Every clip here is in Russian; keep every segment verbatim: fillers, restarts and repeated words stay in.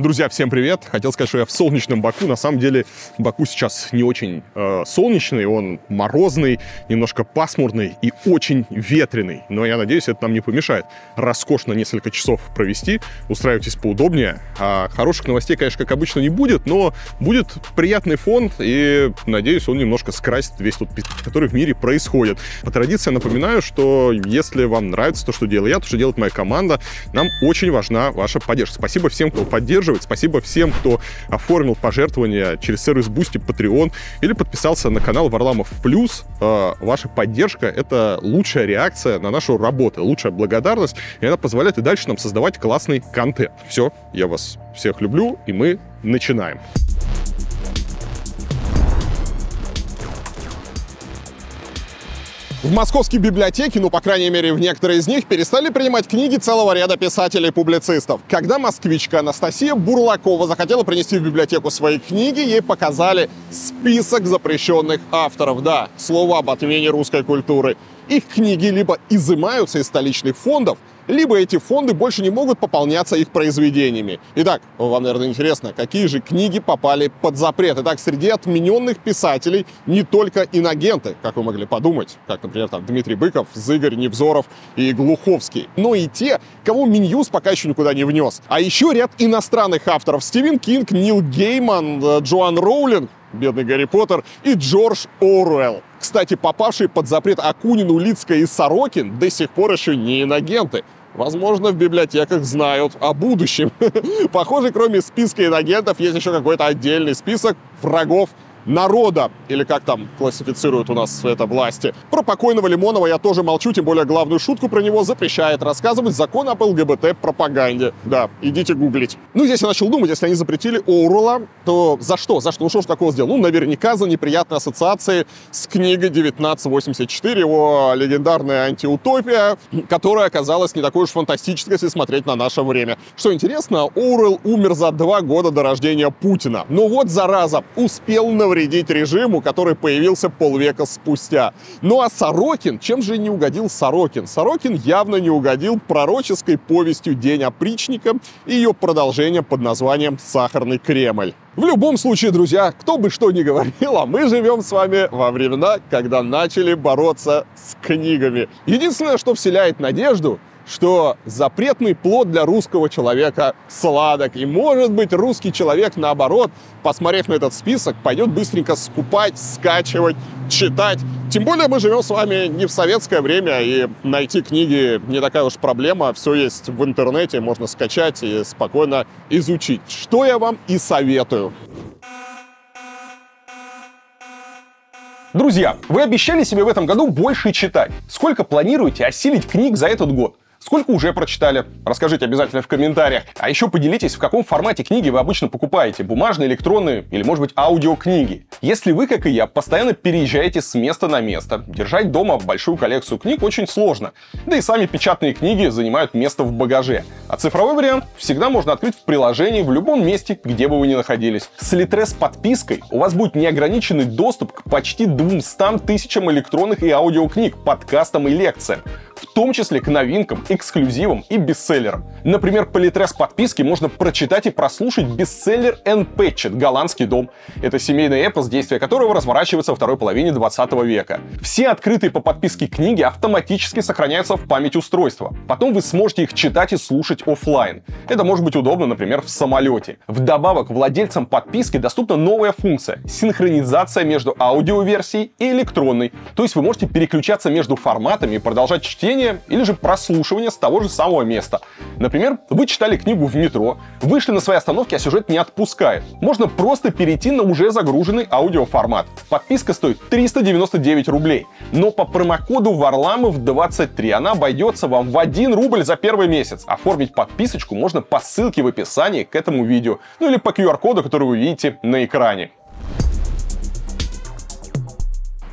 Друзья, всем привет! Хотел сказать, что я в солнечном Баку. На самом деле Баку сейчас не очень э, солнечный, он морозный, немножко пасмурный и очень ветреный. Но я надеюсь, это нам не помешает роскошно несколько часов провести. Устраивайтесь поудобнее. А хороших новостей, конечно, как обычно, не будет, но будет приятный фон, и, надеюсь, он немножко скрасит весь тот пиздец, который в мире происходит. По традиции напоминаю, что если вам нравится то, что делаю я, то, что делает моя команда, нам очень важна ваша поддержка. Спасибо всем, кто поддерживает. Спасибо всем, кто оформил пожертвования через сервис Boosty, Patreon или подписался на канал Варламов Плюс. Ваша поддержка — это лучшая реакция на нашу работу, лучшая благодарность, и она позволяет и дальше нам создавать классный контент. Все, я вас всех люблю, и мы начинаем. В московские библиотеки, ну, по крайней мере, в некоторые из них, перестали принимать книги целого ряда писателей-публицистов. Когда москвичка Анастасия Бурлакова захотела принести в библиотеку свои книги, ей показали список запрещенных авторов. Да, слово об отмене русской культуры. Их книги либо изымаются из столичных фондов, либо эти фонды больше не могут пополняться их произведениями. Итак, вам, наверное, интересно, какие же книги попали под запрет. Итак, среди отмененных писателей не только инагенты, как вы могли подумать, как, например, там Дмитрий Быков, Зыгарь, Невзоров и Глуховский, но и те, кого Минюс пока еще никуда не внес. А еще ряд иностранных авторов: Стивен Кинг, Нил Гейман, Джоан Роулинг, бедный Гарри Поттер, и Джордж Оруэлл. Кстати, попавшие под запрет Акунин, Улицкая и Сорокин до сих пор еще не инагенты. Возможно, в библиотеках знают о будущем. Похоже, кроме списка инагентов, есть еще какой-то отдельный список врагов народа, или как там классифицируют у нас это власти. Про покойного Лимонова я тоже молчу, тем более главную шутку про него запрещает рассказывать закон об ЛГБТ-пропаганде. Да, идите гуглить. Ну, здесь я начал думать, если они запретили Оруэлла, то за что? За что? Ну, что ж такого сделал? Ну, наверняка за неприятные ассоциации с книгой девятнадцать восемьдесят четыре, его легендарная антиутопия, которая оказалась не такой уж фантастической, если смотреть на наше время. Что интересно, Оруэлл умер за два года до рождения Путина. Но вот, зараза, успел навредить вредить режиму, который появился полвека спустя. Ну а Сорокин, чем же не угодил Сорокин? Сорокин явно не угодил пророческой повестью «День опричника» и ее продолжением под названием «Сахарный Кремль». В любом случае, друзья, кто бы что ни говорил, а мы живем с вами во времена, когда начали бороться с книгами. Единственное, что вселяет надежду, что запретный плод для русского человека сладок. И, может быть, русский человек, наоборот, посмотрев на этот список, пойдет быстренько скупать, скачивать, читать. Тем более мы живем с вами не в советское время, и найти книги не такая уж проблема. Все есть в интернете, можно скачать и спокойно изучить. Что я вам и советую. Друзья, вы обещали себе в этом году больше читать. Сколько планируете осилить книг за этот год? Сколько уже прочитали? Расскажите обязательно в комментариях. А еще поделитесь, в каком формате книги вы обычно покупаете. Бумажные, электронные или, может быть, аудиокниги. Если вы, как и я, постоянно переезжаете с места на место, держать дома большую коллекцию книг очень сложно. Да и сами печатные книги занимают место в багаже. А цифровой вариант всегда можно открыть в приложении в любом месте, где бы вы ни находились. С Литрес подпиской у вас будет неограниченный доступ к почти двумстам тысячам электронных и аудиокниг, подкастам и лекциям, в том числе к новинкам, эксклюзивам и бестселлерам. Например, по Литрес подписке можно прочитать и прослушать бестселлер Энн Пэтчетт «Голландский дом». Это семейный эпос, действие которого разворачивается во второй половине двадцатого века. Все открытые по подписке книги автоматически сохраняются в память устройства. Потом вы сможете их читать и слушать офлайн. Это может быть удобно, например, в самолете. Вдобавок, владельцам подписки доступна новая функция — синхронизация между аудиоверсией и электронной. То есть вы можете переключаться между форматами и продолжать чтение или же прослушивание с того же самого места. Например, вы читали книгу в метро, вышли на свои остановки, а сюжет не отпускает. Можно просто перейти на уже загруженный аудиоформат. Подписка стоит триста девяносто девять рублей, но по промокоду Варламов двадцать три она обойдется вам в один рубль за первый месяц. Оформить подписочку можно по ссылке в описании к этому видео, ну или по ку ар коду, который вы видите на экране.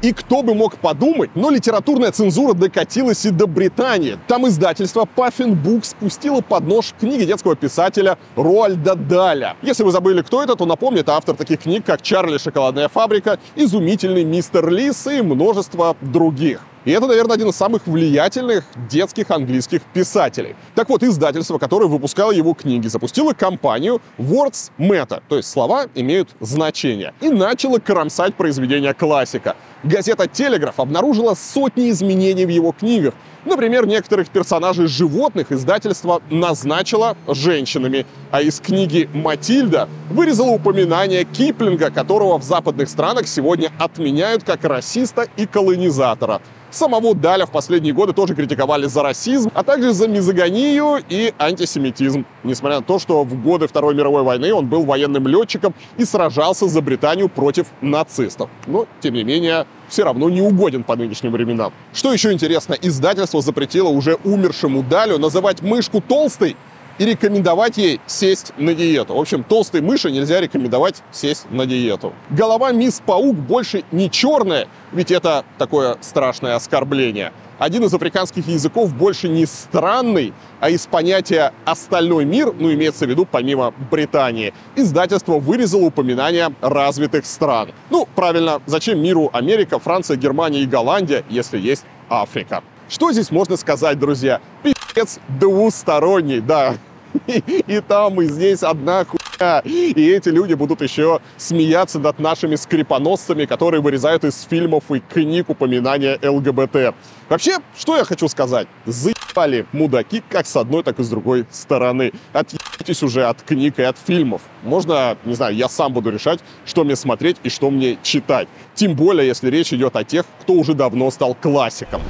И кто бы мог подумать, но литературная цензура докатилась и до Британии. Там издательство Puffin Book спустило под нож книги детского писателя Роальда Даля. Если вы забыли, кто это, то напомню, это автор таких книг, как «Чарли и шоколадная фабрика», «Изумительный мистер Лис» и множество других. И это, наверное, один из самых влиятельных детских английских писателей. Так вот, издательство, которое выпускало его книги, запустило кампанию Words Matter, то есть слова имеют значение, и начало кромсать произведения классика. Газета «Телеграф» обнаружила сотни изменений в его книгах. Например, некоторых персонажей животных издательство назначило женщинами, а из книги «Матильда» вырезало упоминание Киплинга, которого в западных странах сегодня отменяют как расиста и колонизатора. Самого Даля в последние годы тоже критиковали за расизм, а также за мизогонию и антисемитизм, несмотря на то, что в годы Второй мировой войны он был военным летчиком и сражался за Британию против нацистов. Но, тем не менее, все равно не угоден по нынешним временам. Что еще интересно, издательство запретило уже умершему Далю называть мышку толстой и рекомендовать ей сесть на диету. В общем, толстой мыши нельзя рекомендовать сесть на диету. Голова мисс Паук больше не черная, ведь это такое страшное оскорбление. Один из африканских языков больше не странный, а из понятия «остальной мир», ну, имеется в виду помимо Британии, издательство вырезало упоминания развитых стран. Ну, правильно, зачем миру Америка, Франция, Германия и Голландия, если есть Африка? Что здесь можно сказать, друзья? Пи***ц двусторонний, да. И, и там, и здесь одна хуйня. И эти люди будут еще смеяться над нашими скрипоносцами, которые вырезают из фильмов и книг упоминания ЛГБТ. Вообще, что я хочу сказать? Заебали мудаки как с одной, так и с другой стороны. Отъебитесь уже от книг и от фильмов. Можно, не знаю, я сам буду решать, что мне смотреть и что мне читать. Тем более, если речь идет о тех, кто уже давно стал классиком.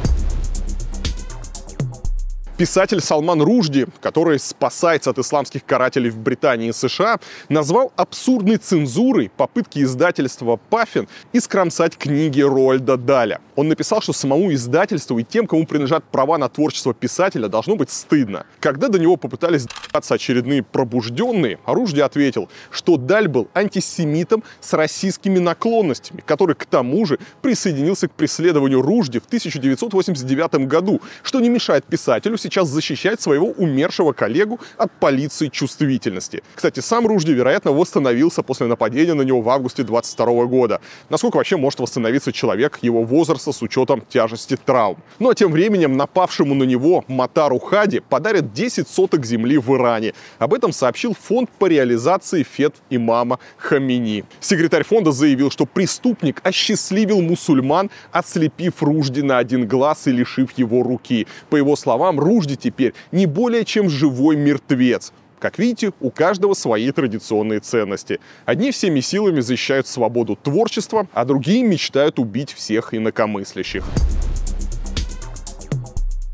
Писатель Салман Ружди, который спасается от исламских карателей в Британии и США, назвал абсурдной цензурой попытки издательства «Паффин» искромсать книги Роальда Даля. Он написал, что самому издательству и тем, кому принадлежат права на творчество писателя, должно быть стыдно. Когда до него попытались добраться очередные пробужденные, Ружди ответил, что Даль был антисемитом с российскими наклонностями, который к тому же присоединился к преследованию Ружди в тысяча девятьсот восемьдесят девятом году, что не мешает писателю сейчас защищать своего умершего коллегу от полиции чувствительности. Кстати, сам Ружди, вероятно, восстановился после нападения на него в августе двадцать второго года. Насколько вообще может восстановиться человек его возраста с учетом тяжести травм? Ну а тем временем напавшему на него Матару Хади подарят десять соток земли в Иране. Об этом сообщил фонд по реализации фет имама Хамини. Секретарь фонда заявил, что преступник осчастливил мусульман, ослепив Ружди на один глаз и лишив его руки. По его словам, Ружди теперь не более чем живой мертвец. Как видите, у каждого свои традиционные ценности. Одни всеми силами защищают свободу творчества, а другие мечтают убить всех инакомыслящих.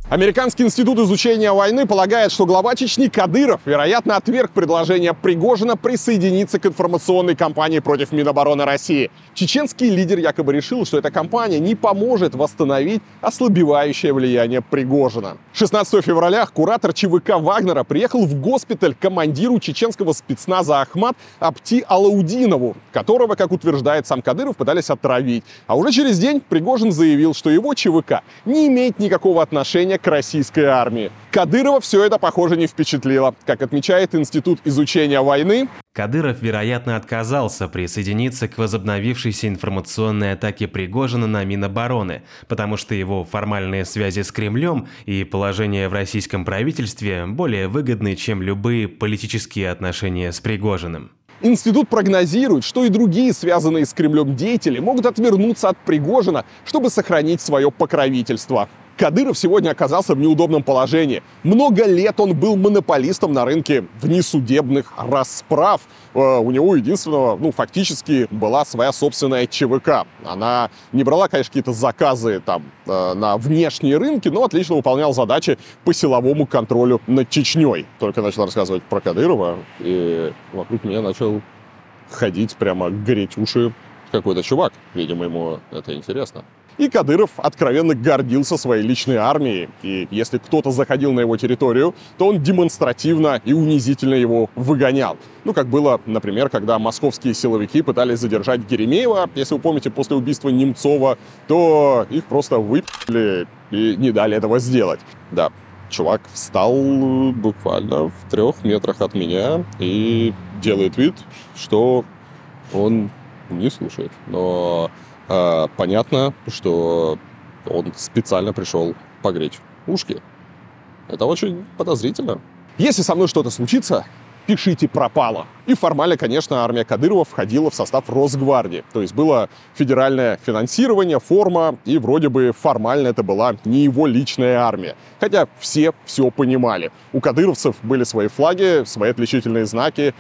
Американский институт изучения войны полагает, что глава Чечни Кадыров, вероятно, отверг предложение Пригожина присоединиться к информационной кампании против Минобороны России. Чеченский лидер якобы решил, что эта кампания не поможет восстановить ослабевающее влияние Пригожина. шестнадцатого февраля куратор ЧВК Вагнера приехал в госпиталь к командиру чеченского спецназа «Ахмат» Апти Алаудинову, которого, как утверждает сам Кадыров, пытались отравить. А уже через день Пригожин заявил, что его ЧВК не имеет никакого отношения к к российской армии. Кадырова все это, похоже, не впечатлило. Как отмечает Институт изучения войны, Кадыров, вероятно, отказался присоединиться к возобновившейся информационной атаке Пригожина на Минобороны, потому что его формальные связи с Кремлем и положение в российском правительстве более выгодны, чем любые политические отношения с Пригожиным. Институт прогнозирует, что и другие связанные с Кремлем деятели могут отвернуться от Пригожина, чтобы сохранить свое покровительство. Кадыров сегодня оказался в неудобном положении. Много лет он был монополистом на рынке внесудебных расправ. У него единственного, ну, фактически была своя собственная ЧВК. Она не брала, конечно, какие-то заказы там на внешние рынки, но отлично выполнял задачи по силовому контролю над Чечней. Только начал рассказывать про Кадырова, и вокруг меня начал ходить прямо гореть уши какой-то чувак. Видимо, ему это интересно. И Кадыров откровенно гордился своей личной армией. И если кто-то заходил на его территорию, то он демонстративно и унизительно его выгонял. Ну, как было, например, когда московские силовики пытались задержать Геремеева. Если вы помните, после убийства Немцова, то их просто выпили и не дали этого сделать. Да, чувак встал буквально в трех метрах от меня и делает вид, что он не слушает. Но... Понятно, что Он специально пришел погреть ушки. Это очень подозрительно. Если со мной что-то случится, пишите «пропало». И формально, конечно, армия Кадырова входила в состав Росгвардии. То есть было федеральное финансирование, форма, и вроде бы формально это была не его личная армия. Хотя все все понимали. У кадыровцев были свои флаги, свои отличительные знаки.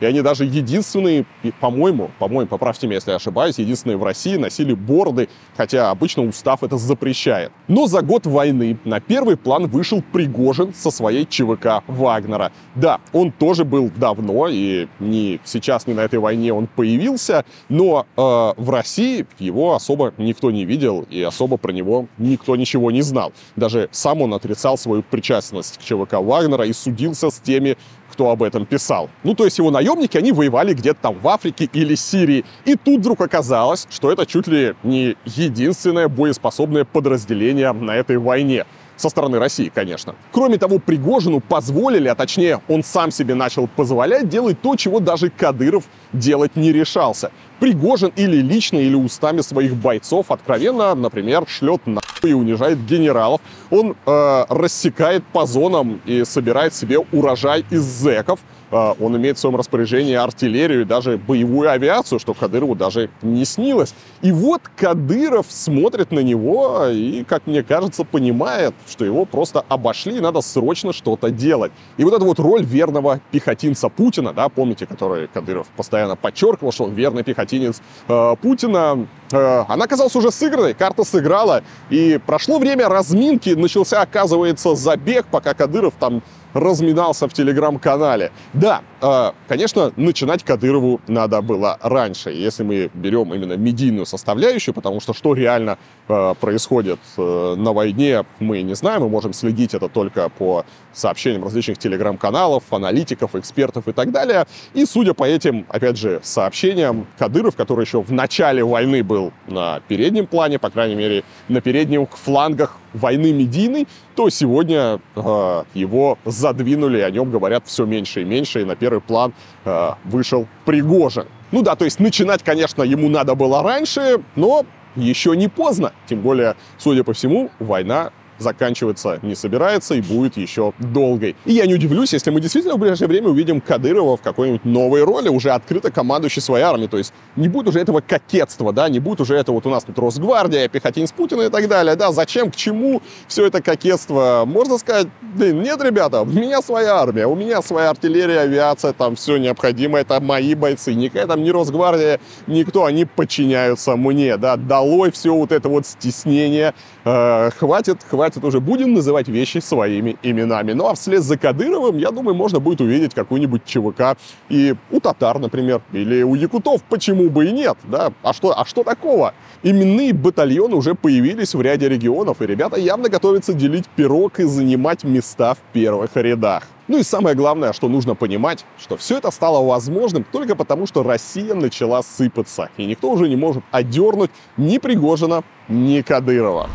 И они даже единственные, по-моему, по-моему, поправьте меня, если я ошибаюсь, единственные в России носили борды, хотя обычно устав это запрещает. Но за год войны на первый план вышел Пригожин со своей ЧВК Вагнера. Да, он тоже был давно, и не сейчас, не на этой войне он появился, но э, в России его особо никто не видел, и особо про него никто ничего не знал. Даже сам он отрицал свою причастность к ЧВК Вагнера и судился с теми, кто об этом писал. Ну, то есть его наемники, они воевали где-то там в Африке или Сирии. И тут вдруг оказалось, что это чуть ли не единственное боеспособное подразделение на этой войне. Со стороны России, конечно. Кроме того, Пригожину позволили, а точнее, он сам себе начал позволять делать то, чего даже Кадыров делать не решался. Пригожин или лично, или устами своих бойцов откровенно, например, шлет на и унижает генералов. Он э, рассекает по зонам и собирает себе урожай из зэков. Э, он имеет в своем распоряжении артиллерию и даже боевую авиацию, что Кадырову даже не снилось. И вот Кадыров смотрит на него и, как мне кажется, понимает, что его просто обошли, и надо срочно что-то делать. И вот эта вот роль верного пехотинца Путина, да, помните, который Кадыров постоянно подчеркивал, что он верный пехотинец э, Путина, э, она оказалась уже сыгранной, карта сыграла, и прошло время разминки, начался, оказывается, забег, пока Кадыров там разминался в телеграм-канале. Да, э, конечно, начинать Кадырову надо было раньше, если мы берем именно медийную составляющую, потому что что реально э, происходит э, на войне, мы не знаем, мы можем следить это только по сообщениям различных телеграм-каналов, аналитиков, экспертов и так далее. И судя по этим, опять же, сообщениям, Кадыров, который еще в начале войны был на переднем плане, по крайней мере, на передних флангах войны медийной, то сегодня э, его задвинули, о нем говорят все меньше и меньше, и на первый план э, вышел Пригожин. Ну да, то есть начинать, конечно, ему надо было раньше, но еще не поздно. Тем более, судя по всему, война заканчиваться не собирается и будет еще долгой. И я не удивлюсь, если мы действительно в ближайшее время увидим Кадырова в какой-нибудь новой роли, уже открыто командующий своей армией. То есть не будет уже этого кокетства, да, не будет уже этого вот у нас тут Росгвардия, пехотинец Путина и так далее, да, зачем, к чему все это кокетство? Можно сказать, блин, нет, ребята, у меня своя армия, у меня своя артиллерия, авиация, там все необходимое, это мои бойцы, никакая там не Росгвардия, никто, они подчиняются мне, да, долой все вот это вот стеснение, э, хватит, хватит Хватит уже, будем называть вещи своими именами. Ну а вслед за Кадыровым, я думаю, можно будет увидеть какую-нибудь ЧВК и у татар, например, или у якутов, почему бы и нет, да? А что, а что такого? Именные батальоны уже появились в ряде регионов, и ребята явно готовятся делить пирог и занимать места в первых рядах. Ну и самое главное, что нужно понимать, что все это стало возможным только потому, что Россия начала сыпаться, и никто уже не может одернуть ни Пригожина, ни Кадырова.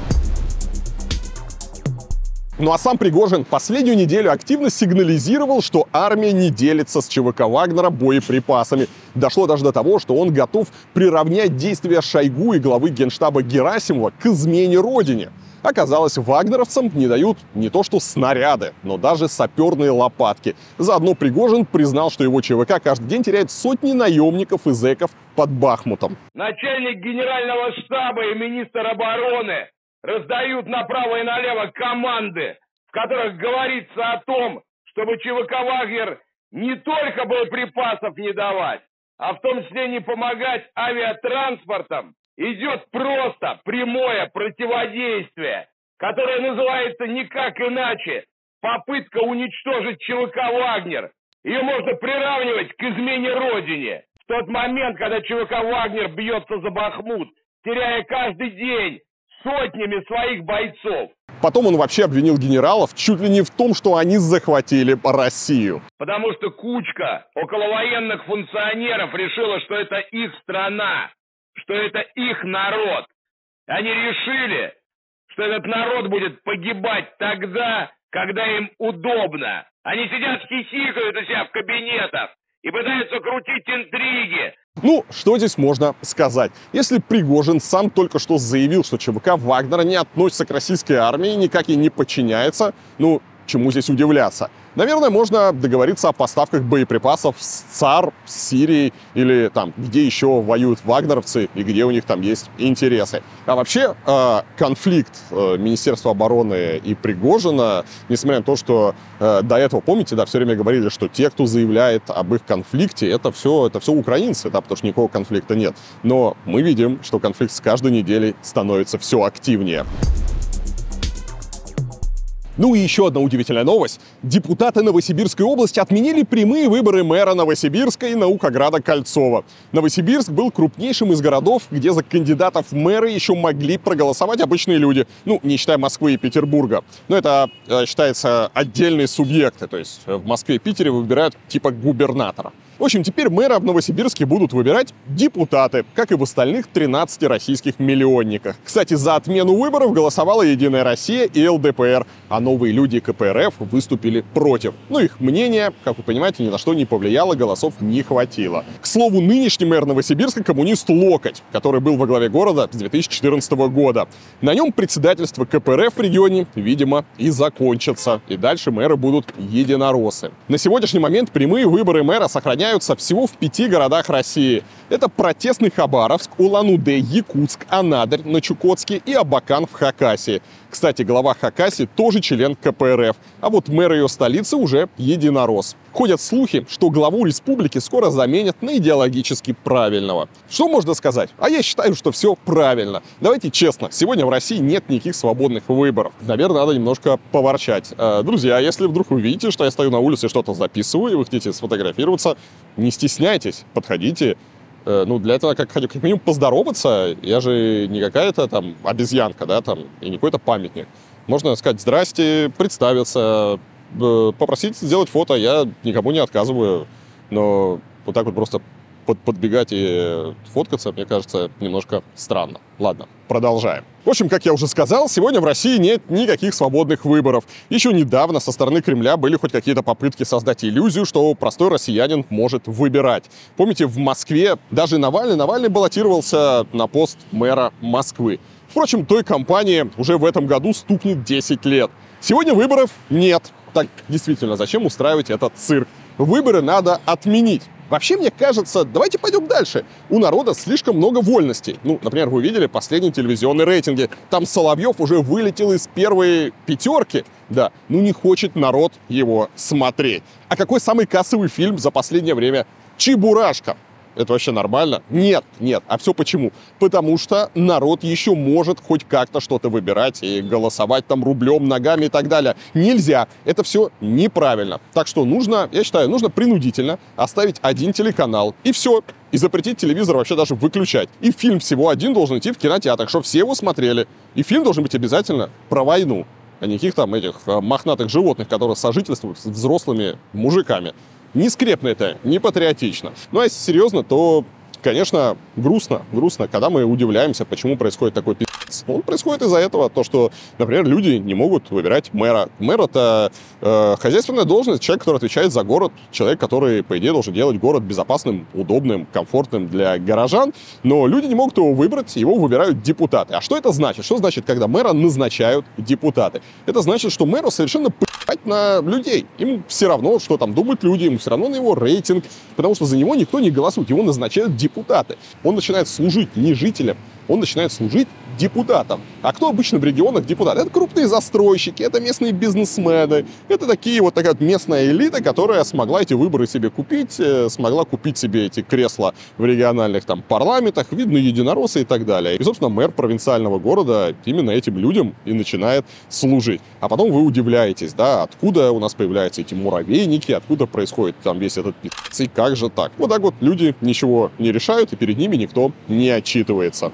Ну а сам Пригожин последнюю неделю активно сигнализировал, что армия не делится с ЧВК Вагнера боеприпасами. Дошло даже до того, что он готов приравнять действия Шойгу и главы генштаба Герасимова к измене родине. Оказалось, вагнеровцам не дают не то что снаряды, но даже саперные лопатки. Заодно Пригожин признал, что его ЧВК каждый день теряет сотни наемников и зэков под Бахмутом. Начальник генерального штаба и министр обороны раздают направо и налево команды, в которых говорится о том, чтобы ЧВК «Вагнер» не только боеприпасов не давать, а в том числе не помогать авиатранспортам, идет просто прямое противодействие, которое называется никак иначе попытка уничтожить ЧВК «Вагнер». Ее можно приравнивать к измене Родине. В тот момент, когда ЧВК «Вагнер» бьется за Бахмут, теряя каждый день сотнями своих бойцов. Потом он вообще обвинил генералов чуть ли не в том, что они захватили Россию. Потому что кучка околовоенных функционеров решила, что это их страна, что это их народ. Они решили, что этот народ будет погибать тогда, когда им удобно. Они сидят, хихикают у себя в кабинетах и пытаются крутить интриги. Ну, что здесь можно сказать? Если Пригожин сам только что заявил, что ЧВК Вагнера не относится к российской армии, никак ей не подчиняется, ну, чему здесь удивляться? Наверное, можно договориться о поставках боеприпасов с ЦАР, с Сирией или там, где еще воюют вагнеровцы и где у них там есть интересы. А вообще конфликт Министерства обороны и Пригожина, несмотря на то, что до этого, помните, да, все время говорили, что те, кто заявляет об их конфликте, это все, это все украинцы, да, потому что никакого конфликта нет. Но мы видим, что конфликт с каждой неделей становится все активнее. Ну и еще одна удивительная новость. Депутаты Новосибирской области отменили прямые выборы мэра Новосибирска и наукограда Кольцова. Новосибирск был крупнейшим из городов, где за кандидатов в мэры еще могли проголосовать обычные люди. Ну, не считая Москвы и Петербурга. Но это э, считается отдельные субъекты. То есть в Москве и Питере выбирают типа губернатора. В общем, теперь мэра в Новосибирске будут выбирать депутаты, как и в остальных тринадцати российских миллионниках. Кстати, за отмену выборов голосовала «Единая Россия» и эл дэ пэ эр, а новые люди ка пэ эр эф выступили против. Но их мнение, как вы понимаете, ни на что не повлияло, голосов не хватило. К слову, нынешний мэр Новосибирска — коммунист Локоть, который был во главе города с две тысячи четырнадцатого года. На нем председательство ка пэ эр эф в регионе, видимо, и закончится. И дальше мэры будут единороссы. На сегодняшний момент прямые выборы мэра сохраняют всего в пяти городах России. Это протестный Хабаровск, Улан-Удэ, Якутск, Анадырь на Чукотске и Абакан в Хакасии. Кстати, глава Хакасии тоже член ка пэ эр эф, а вот мэр ее столицы уже единорос. Ходят слухи, что главу республики скоро заменят на идеологически правильного. Что можно сказать? А я считаю, что все правильно. Давайте честно, сегодня в России нет никаких свободных выборов. Наверное, надо немножко поворчать. Друзья, если вдруг вы видите, что я стою на улице и что-то записываю, и вы хотите сфотографироваться, не стесняйтесь, подходите. Ну, для этого как, как минимум поздороваться. Я же не какая-то там обезьянка, да, там, и не какой-то памятник. Можно сказать «здрасте», представиться, попросить сделать фото. Я никому не отказываю, но вот так вот просто под, подбегать и фоткаться, мне кажется, немножко странно. Ладно, продолжаем. В общем, как я уже сказал, сегодня в России нет никаких свободных выборов. Еще недавно со стороны Кремля были хоть какие-то попытки создать иллюзию, что простой россиянин может выбирать. Помните, в Москве даже Навальный, Навальный баллотировался на пост мэра Москвы. Впрочем, той кампании уже в этом году стукнет десять лет. Сегодня выборов нет. Так, действительно, зачем устраивать этот цирк? Выборы надо отменить. Вообще, мне кажется, давайте пойдем дальше. У народа слишком много вольностей. Ну, например, вы видели последние телевизионные рейтинги. Там Соловьев уже вылетел из первой пятерки. Да, ну не хочет народ его смотреть. А какой самый кассовый фильм за последнее время? «Чебурашка». Это вообще нормально? Нет, нет. А все почему? Потому что народ еще может хоть как-то что-то выбирать и голосовать там рублем, ногами и так далее. Нельзя. Это все неправильно. Так что нужно, я считаю, нужно принудительно оставить один телеканал. И все. И запретить телевизор вообще даже выключать. И фильм всего один должен идти в кинотеатрах, чтобы все его смотрели. И фильм должен быть обязательно про войну, а не каких там этих мохнатых животных, которые сожительствуют с взрослыми мужиками. Не скрепно это, не патриотично. Ну, а если серьезно, то, конечно, грустно, грустно, когда мы удивляемся, почему происходит такой пи***ц. Он происходит из-за этого, то, что, например, люди не могут выбирать мэра. Мэр — это э, хозяйственная должность, человек, который отвечает за город, человек, который, по идее, должен делать город безопасным, удобным, комфортным для горожан, но люди не могут его выбрать, его выбирают депутаты. А что это значит? Что значит, когда мэра назначают депутаты? Это значит, что мэру совершенно на людей. Им все равно, что там думают люди, им все равно на его рейтинг, потому что за него никто не голосует, его назначают депутаты. Он начинает служить не жителям, он начинает служить депутатам. А кто обычно в регионах депутаты? Это крупные застройщики, это местные бизнесмены, это такие вот такая вот местная элита, которая смогла эти выборы себе купить, смогла купить себе эти кресла в региональных там парламентах, видно, единороссы и так далее. И, собственно, мэр провинциального города именно этим людям и начинает служить. А потом вы удивляетесь, да, откуда у нас появляются эти муравейники, откуда происходит там весь этот пи***ц, и как же так? Вот так вот люди ничего не решают, и перед ними никто не отчитывается.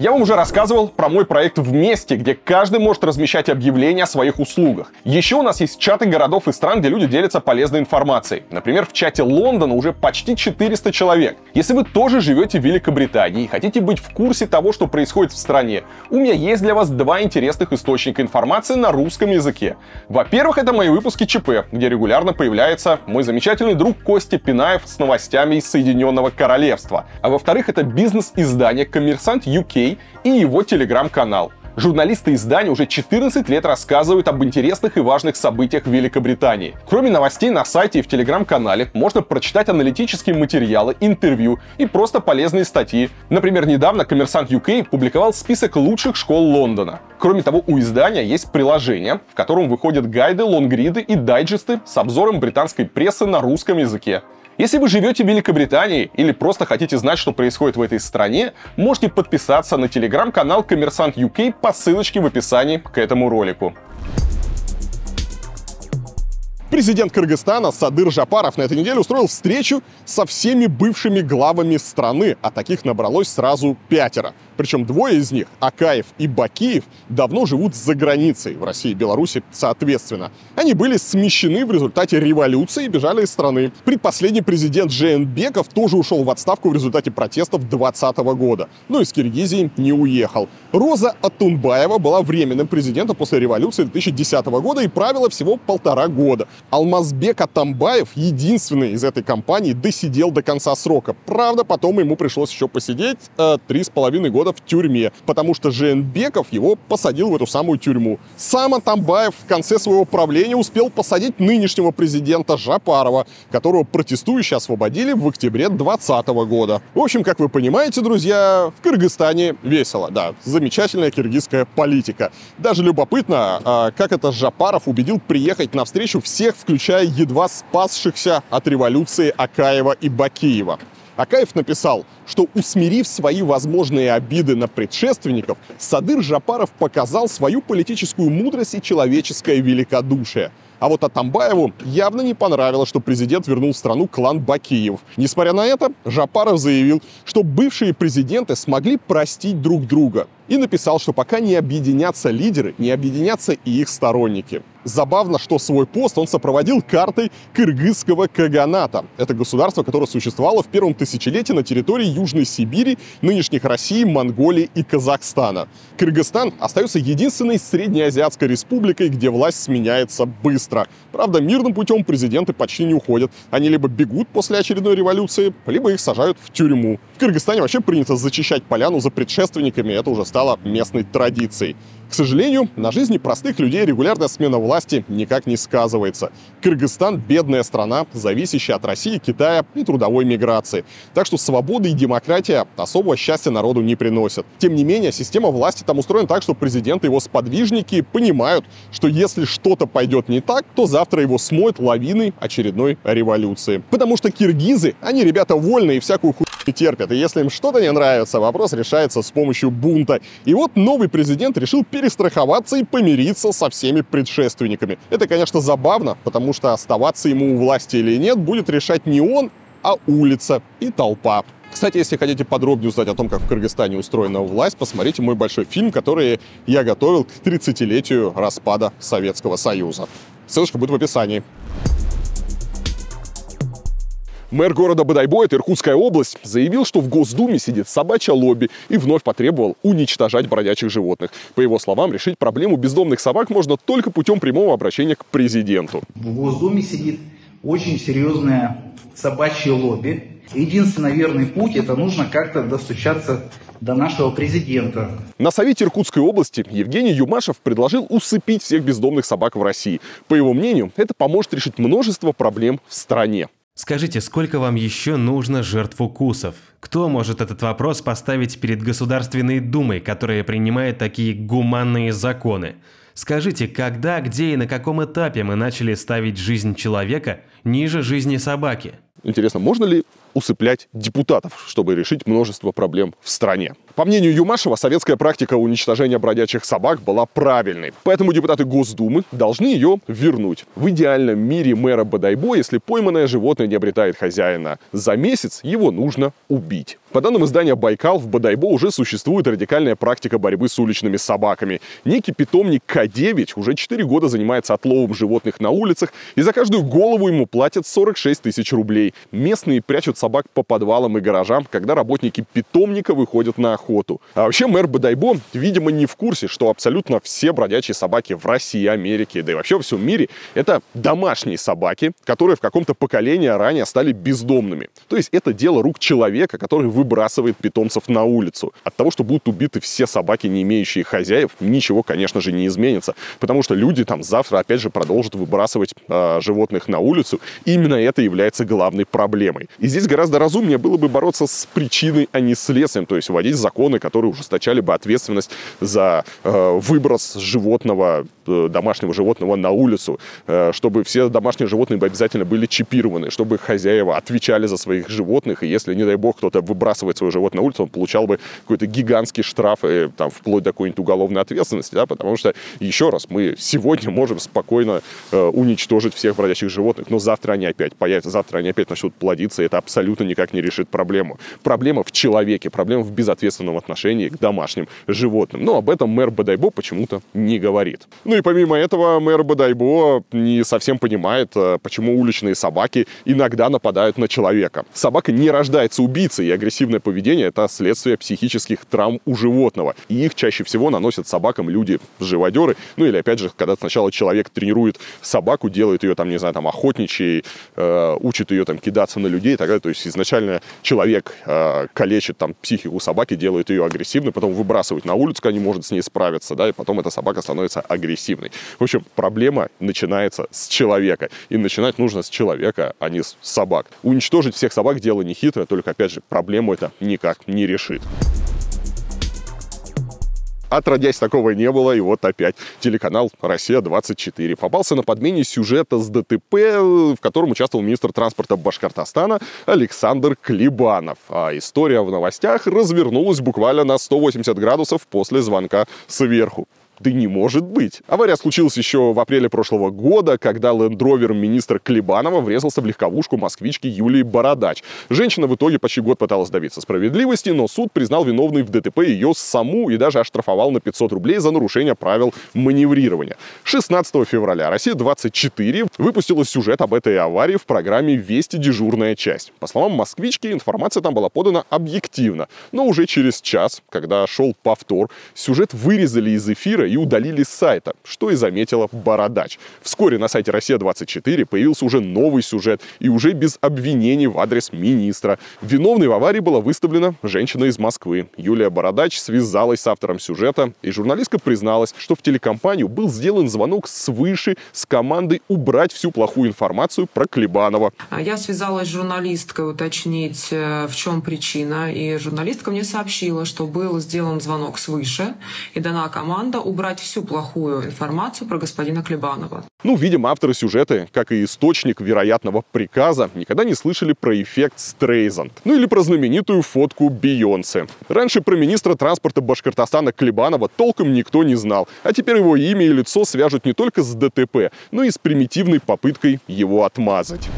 Я вам уже рассказывал про мой проект «Вместе», где каждый может размещать объявления о своих услугах. Еще у нас есть чаты городов и стран, где люди делятся полезной информацией. Например, в чате Лондона уже почти четыреста человек. Если вы тоже живете в Великобритании и хотите быть в курсе того, что происходит в стране, у меня есть для вас два интересных источника информации на русском языке. Во-первых, это мои выпуски ЧП, где регулярно появляется мой замечательный друг Костя Пинаев с новостями из Соединенного Королевства. А во-вторых, это бизнес-издание «Коммерсант ю кей» и его телеграм-канал. Журналисты издания уже четырнадцать лет рассказывают об интересных и важных событиях в Великобритании. Кроме новостей на сайте и в телеграм-канале можно прочитать аналитические материалы, интервью и просто полезные статьи. Например, недавно «Коммерсант ю кей» публиковал список лучших школ Лондона. Кроме того, у издания есть приложение, в котором выходят гайды, лонгриды и дайджесты с обзором британской прессы на русском языке. Если вы живете в Великобритании или просто хотите знать, что происходит в этой стране, можете подписаться на телеграм-канал «Коммерсант ю кей» по ссылочке в описании к этому ролику. Президент Кыргызстана Садыр Жапаров на этой неделе устроил встречу со всеми бывшими главами страны, а таких набралось сразу пятеро. Причем двое из них, Акаев и Бакиев, давно живут за границей, в России и Беларуси соответственно. Они были смещены в результате революции и бежали из страны. Предпоследний президент Женбеков тоже ушел в отставку в результате протестов двадцатого года, но из Киргизии не уехал. Роза Атунбаева была временным президентом после революции две тысячи десятого года и правила всего полтора года. Алмазбек Атамбаев, единственный из этой компании, досидел до конца срока. Правда, потом ему пришлось еще посидеть три с половиной года в тюрьме, потому что Женбеков его посадил в эту самую тюрьму. Сам Атамбаев в конце своего правления успел посадить нынешнего президента Жапарова, которого протестующие освободили в октябре двадцатого года. В общем, как вы понимаете, друзья, в Кыргызстане весело. Да, замечательная киргизская политика. Даже любопытно, как это Жапаров убедил приехать на встречу всех всех, включая едва спасшихся от революции Акаева и Бакиева. Акаев написал, что, усмирив свои возможные обиды на предшественников, Садыр Жапаров показал свою политическую мудрость и человеческое великодушие. А вот Атамбаеву явно не понравилось, что президент вернул в страну клан Бакиев. Несмотря на это, Жапаров заявил, что бывшие президенты смогли простить друг друга. И написал, что пока не объединятся лидеры, не объединятся и их сторонники. Забавно, что свой пост он сопроводил картой кыргызского каганата. Это государство, которое существовало в первом тысячелетии на территории Южной Сибири, нынешних России, Монголии и Казахстана. Кыргызстан остается единственной среднеазиатской республикой, где власть сменяется быстро. Правда, мирным путем президенты почти не уходят. Они либо бегут после очередной революции, либо их сажают в тюрьму. В Кыргызстане вообще принято зачищать поляну за предшественниками, это уже стало местной традицией. К сожалению, на жизни простых людей регулярная смена власти никак не сказывается. Кыргызстан – бедная страна, зависящая от России, Китая и трудовой миграции. Так что свобода и демократия особого счастья народу не приносят. Тем не менее, система власти там устроена так, что президент и его сподвижники понимают, что если что-то пойдет не так, то завтра его смоет лавиной очередной революции. Потому что киргизы, они ребята вольные и всякую хуйню терпят. И если им что-то не нравится, вопрос решается с помощью бунта. И вот новый президент решил перестраховаться и помириться со всеми предшественниками. Это, конечно, забавно, потому что оставаться ему у власти или нет будет решать не он, а улица и толпа. Кстати, если хотите подробнее узнать о том, как в Кыргызстане устроена власть, посмотрите мой большой фильм, который я готовил к тридцатилетию распада Советского Союза. Ссылочка будет в описании. Мэр города Бодайбо, это Иркутская область, заявил, что в Госдуме сидит собачье лобби и вновь потребовал уничтожать бродячих животных. По его словам, решить проблему бездомных собак можно только путем прямого обращения к президенту. В Госдуме сидит очень серьезное собачье лобби. Единственный верный путь – это нужно как-то достучаться до нашего президента. На совете Иркутской области Евгений Юмашев предложил усыпить всех бездомных собак в России. По его мнению, это поможет решить множество проблем в стране. Скажите, сколько вам еще нужно жертв укусов? Кто может этот вопрос поставить перед Государственной Думой, которая принимает такие гуманные законы? Скажите, когда, где и на каком этапе мы начали ставить жизнь человека ниже жизни собаки? Интересно, можно ли усыплять депутатов, чтобы решить множество проблем в стране. По мнению Юмашева, советская практика уничтожения бродячих собак была правильной, поэтому депутаты Госдумы должны ее вернуть. В идеальном мире мэра Бодайбо, если пойманное животное не обретает хозяина за месяц, его нужно убить. По данным издания «Байкал», в Бодайбо уже существует радикальная практика борьбы с уличными собаками. Некий питомник К девять уже четыре года занимается отловом животных на улицах, и за каждую голову ему платят сорок шесть тысяч рублей. Местные прячут собак по подвалам и гаражам, когда работники питомника выходят на охоту. А вообще мэр Бодайбо, видимо, не в курсе, что абсолютно все бродячие собаки в России, Америке, да и вообще во всем мире — это домашние собаки, которые в каком-то поколении ранее стали бездомными. То есть это дело рук человека, который выбрасывает питомцев на улицу. От того, что будут убиты все собаки, не имеющие хозяев, ничего, конечно же, не изменится. Потому что люди там завтра, опять же, продолжат выбрасывать э, животных на улицу. Именно это является главной проблемой. И здесь гораздо разумнее было бы бороться с причиной, а не следствием. То есть вводить законы, которые ужесточали бы ответственность за э, выброс животного, э, домашнего животного на улицу. Э, чтобы все домашние животные бы обязательно были чипированы. Чтобы хозяева отвечали за своих животных. И если, не дай бог, кто-то выбрасывает свое животное на улицу, он получал бы какой-то гигантский штраф, и, там, вплоть до какой-нибудь уголовной ответственности, да, потому что, еще раз, мы сегодня можем спокойно э, уничтожить всех бродячих животных, но завтра они опять появятся, завтра они опять начнут плодиться, и это абсолютно никак не решит проблему. Проблема в человеке, проблема в безответственном отношении к домашним животным. Но об этом мэр Бодайбо почему-то не говорит. Ну и помимо этого, мэр Бодайбо не совсем понимает, почему уличные собаки иногда нападают на человека. Собака не рождается убийцей, и агрессивной Агрессивное поведение – это следствие психических травм у животного. И их чаще всего наносят собакам люди-живодеры. Ну или, опять же, когда сначала человек тренирует собаку, делает ее, там, не знаю, там, охотничьей, э, учит ее там, кидаться на людей и так далее. То есть изначально человек э, калечит там, психику собаки, делает ее агрессивной, потом выбрасывает на улицу, когда не может с ней справиться, да, и потом эта собака становится агрессивной. В общем, проблема начинается с человека. И начинать нужно с человека, а не с собак. Уничтожить всех собак – дело не хитрое, только, опять же, проблема это никак не решит. Отродясь, такого не было, и вот опять телеканал «Россия-двадцать четыре» попался на подмене сюжета с ДТП, в котором участвовал министр транспорта Башкортостана Александр Клебанов. А история в новостях развернулась буквально на сто восемьдесят градусов после звонка сверху. Да не может быть. Авария случилась еще в апреле прошлого года, когда лендровер министра Клебанова врезался в легковушку москвички Юлии Бородач. Женщина в итоге почти год пыталась добиться справедливости, но суд признал виновной в ДТП ее саму и даже оштрафовал на пятьсот рублей за нарушение правил маневрирования. шестнадцатого февраля «Россия-двадцать четыре» выпустила сюжет об этой аварии в программе «Вести. Дежурная часть». По словам москвички, информация там была подана объективно. Но уже через час, когда шел повтор, сюжет вырезали из эфира и удалили с сайта, что и заметила Бородач. Вскоре на сайте «Россия-двадцать четыре» появился уже новый сюжет и уже без обвинений в адрес министра. Виновной в аварии была выставлена женщина из Москвы. Юлия Бородач связалась с автором сюжета, и журналистка призналась, что в телекомпанию был сделан звонок свыше с командой убрать всю плохую информацию про Клебанова. Я связалась с журналисткой уточнить, в чем причина, и журналистка мне сообщила, что был сделан звонок свыше и дана команда убрать брать всю плохую информацию про господина Клебанова. Ну, видимо, авторы сюжета, как и источник вероятного приказа, никогда не слышали про эффект Стрейзанд. Ну или про знаменитую фотку Бейонсе. Раньше про министра транспорта Башкортостана Клебанова толком никто не знал. А теперь его имя и лицо свяжут не только с ДТП, но и с примитивной попыткой его отмазать.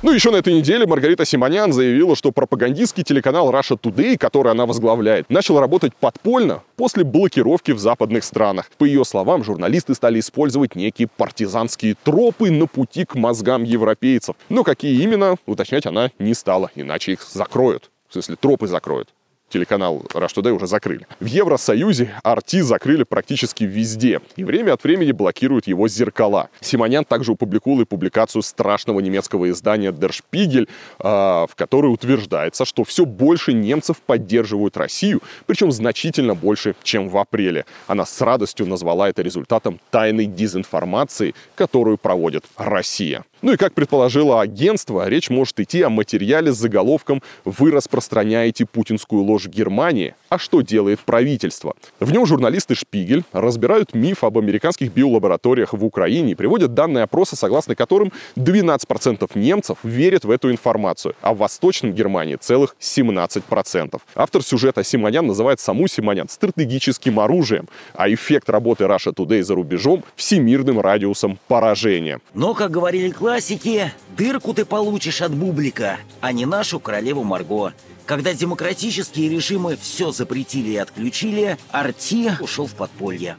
Ну, еще на этой неделе Маргарита Симонян заявила, что пропагандистский телеканал Russia Today, который она возглавляет, начал работать подпольно после блокировки в западных странах. По ее словам, журналисты стали использовать некие партизанские тропы на пути к мозгам европейцев. Но какие именно, уточнять она не стала, иначе их закроют. В смысле, тропы закроют. Телеканал Russia Today уже закрыли. В Евросоюзе Арти закрыли практически везде, и время от времени блокируют его зеркала. Симонян также опубликовала публикацию страшного немецкого издания Der Spiegel, в которой утверждается, что все больше немцев поддерживают Россию, причем значительно больше, чем в апреле. Она с радостью назвала это результатом тайной дезинформации, которую проводит Россия. Ну и, как предположило агентство, речь может идти о материале с заголовком «Вы распространяете путинскую ложь Германии. А что делает правительство?». В нем журналисты «Шпигель» разбирают миф об американских биолабораториях в Украине и приводят данные опроса, согласно которым двенадцать процентов немцев верят в эту информацию, а в Восточной Германии целых семнадцать процентов. Автор сюжета Симонян называет саму Симонян стратегическим оружием, а эффект работы Russia Today за рубежом – всемирным радиусом поражения. Но, как говорили классики, Классики, дырку ты получишь от бублика, а не нашу королеву Марго. Когда демократические режимы все запретили и отключили, Арти ушел в подполье.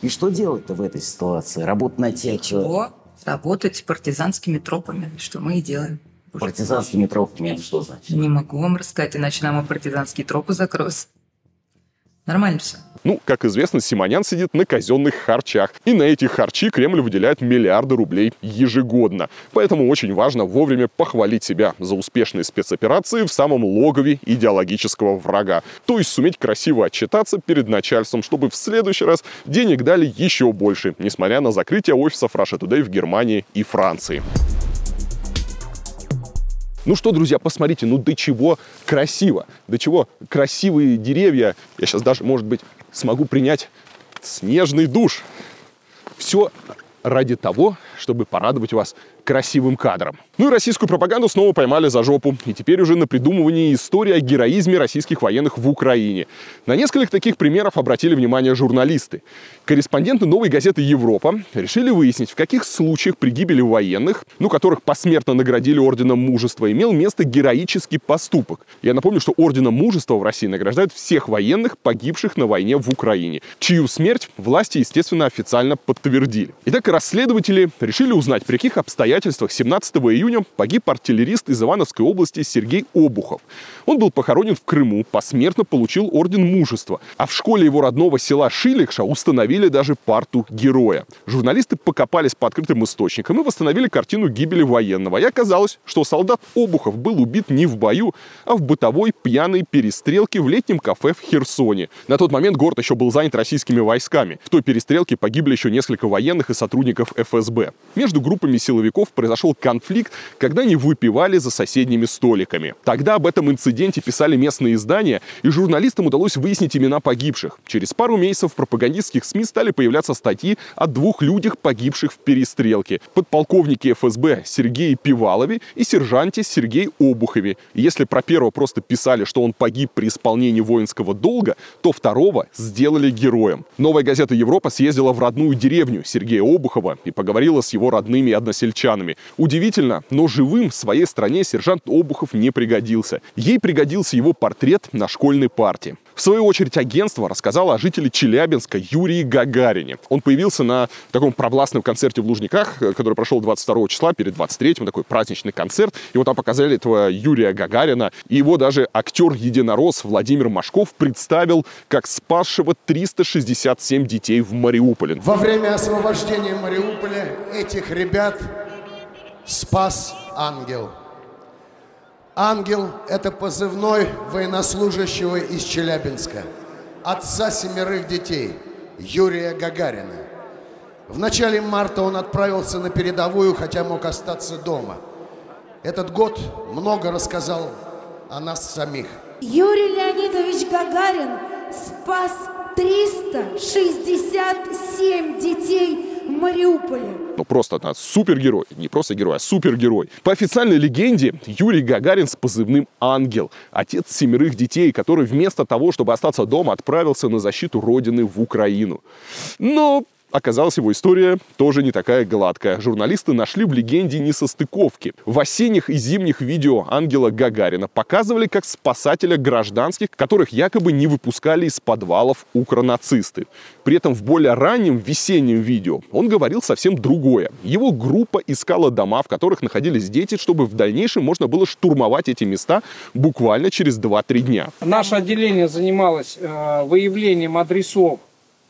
И что делать-то в этой ситуации? Работать на тех, кто... Работать партизанскими тропами, что мы и делаем. Партизанскими тропами? Это что значит? Не могу вам рассказать, иначе нам и партизанские тропы закроются. Нормально все. Ну, как известно, Симонян сидит на казенных харчах. И на эти харчи Кремль выделяет миллиарды рублей ежегодно. Поэтому очень важно вовремя похвалить себя за успешные спецоперации в самом логове идеологического врага. То есть суметь красиво отчитаться перед начальством, чтобы в следующий раз денег дали еще больше, несмотря на закрытие офисов Russia Today в Германии и Франции. Ну что, друзья, посмотрите, ну до чего красиво, до чего красивые деревья. Я сейчас даже, может быть, смогу принять снежный душ. Все ради того, чтобы порадовать вас красивым кадром. Ну и российскую пропаганду снова поймали за жопу. И теперь уже на придумывании истории о героизме российских военных в Украине. На несколько таких примеров обратили внимание журналисты. Корреспонденты «Новой газеты Европа» решили выяснить, в каких случаях при гибели военных, ну, которых посмертно наградили орденом мужества, имел место героический поступок. Я напомню, что орденом мужества в России награждают всех военных, погибших на войне в Украине, чью смерть власти, естественно, официально подтвердили. Итак, расследователи решили узнать, при каких обстоятельствах семнадцатого июня погиб артиллерист из Ивановской области Сергей Обухов. Он был похоронен в Крыму, посмертно получил орден мужества. А в школе его родного села Шиликша установили даже парту героя. Журналисты покопались по открытым источникам и восстановили картину гибели военного. И оказалось, что солдат Обухов был убит не в бою, а в бытовой пьяной перестрелке в летнем кафе в Херсоне. На тот момент город еще был занят российскими войсками. В той перестрелке погибли еще несколько военных и сотрудников эф эс бэ. Между группами силовиков произошел конфликт, когда они выпивали за соседними столиками. Тогда об этом инциденте писали местные издания, и журналистам удалось выяснить имена погибших. Через пару месяцев в пропагандистских СМИ стали появляться статьи о двух людях, погибших в перестрелке. Подполковнике эф эс бэ Сергее Пивалове и сержанте Сергее Обухове. И если про первого просто писали, что он погиб при исполнении воинского долга, то второго сделали героем. «Новая газета Европа» съездила в родную деревню Сергея Обухова и поговорила с его родными и односельчанами. Удивительно, но живым своей стране сержант Обухов не пригодился. Ей пригодился его портрет на школьной парте. В свою очередь, агентство рассказало о жителе Челябинска Юрии Гагарине. Он появился на таком провластном концерте в Лужниках, который прошел двадцать второго числа, перед двадцать третьим, такой праздничный концерт. И вот там показали этого Юрия Гагарина. И его даже актер-единорос Владимир Машков представил как спасшего триста шестьдесят семь детей в Мариуполе. Во время освобождения Мариуполя этих ребят спас ангел. Ангел – это позывной военнослужащего из Челябинска, отца семерых детей, Юрия Гагарина. В начале марта он отправился на передовую, хотя мог остаться дома. Этот год много рассказал о нас самих. Юрий Леонидович Гагарин спас триста шестьдесят семь детей в Мариуполе. Ну просто это супергерой, не просто герой, а супергерой. По официальной легенде, Юрий Гагарин с позывным «Ангел», отец семерых детей, который вместо того, чтобы остаться дома, отправился на защиту родины в Украину. Но оказалось, его история тоже не такая гладкая. Журналисты нашли в легенде несостыковки. В осенних и зимних видео ангела Гагарина показывали как спасателя гражданских, которых якобы не выпускали из подвалов укронацисты. При этом в более раннем весеннем видео он говорил совсем другое. Его группа искала дома, в которых находились дети, чтобы в дальнейшем можно было штурмовать эти места буквально через два-три дня. Наше отделение занималось э, выявлением адресов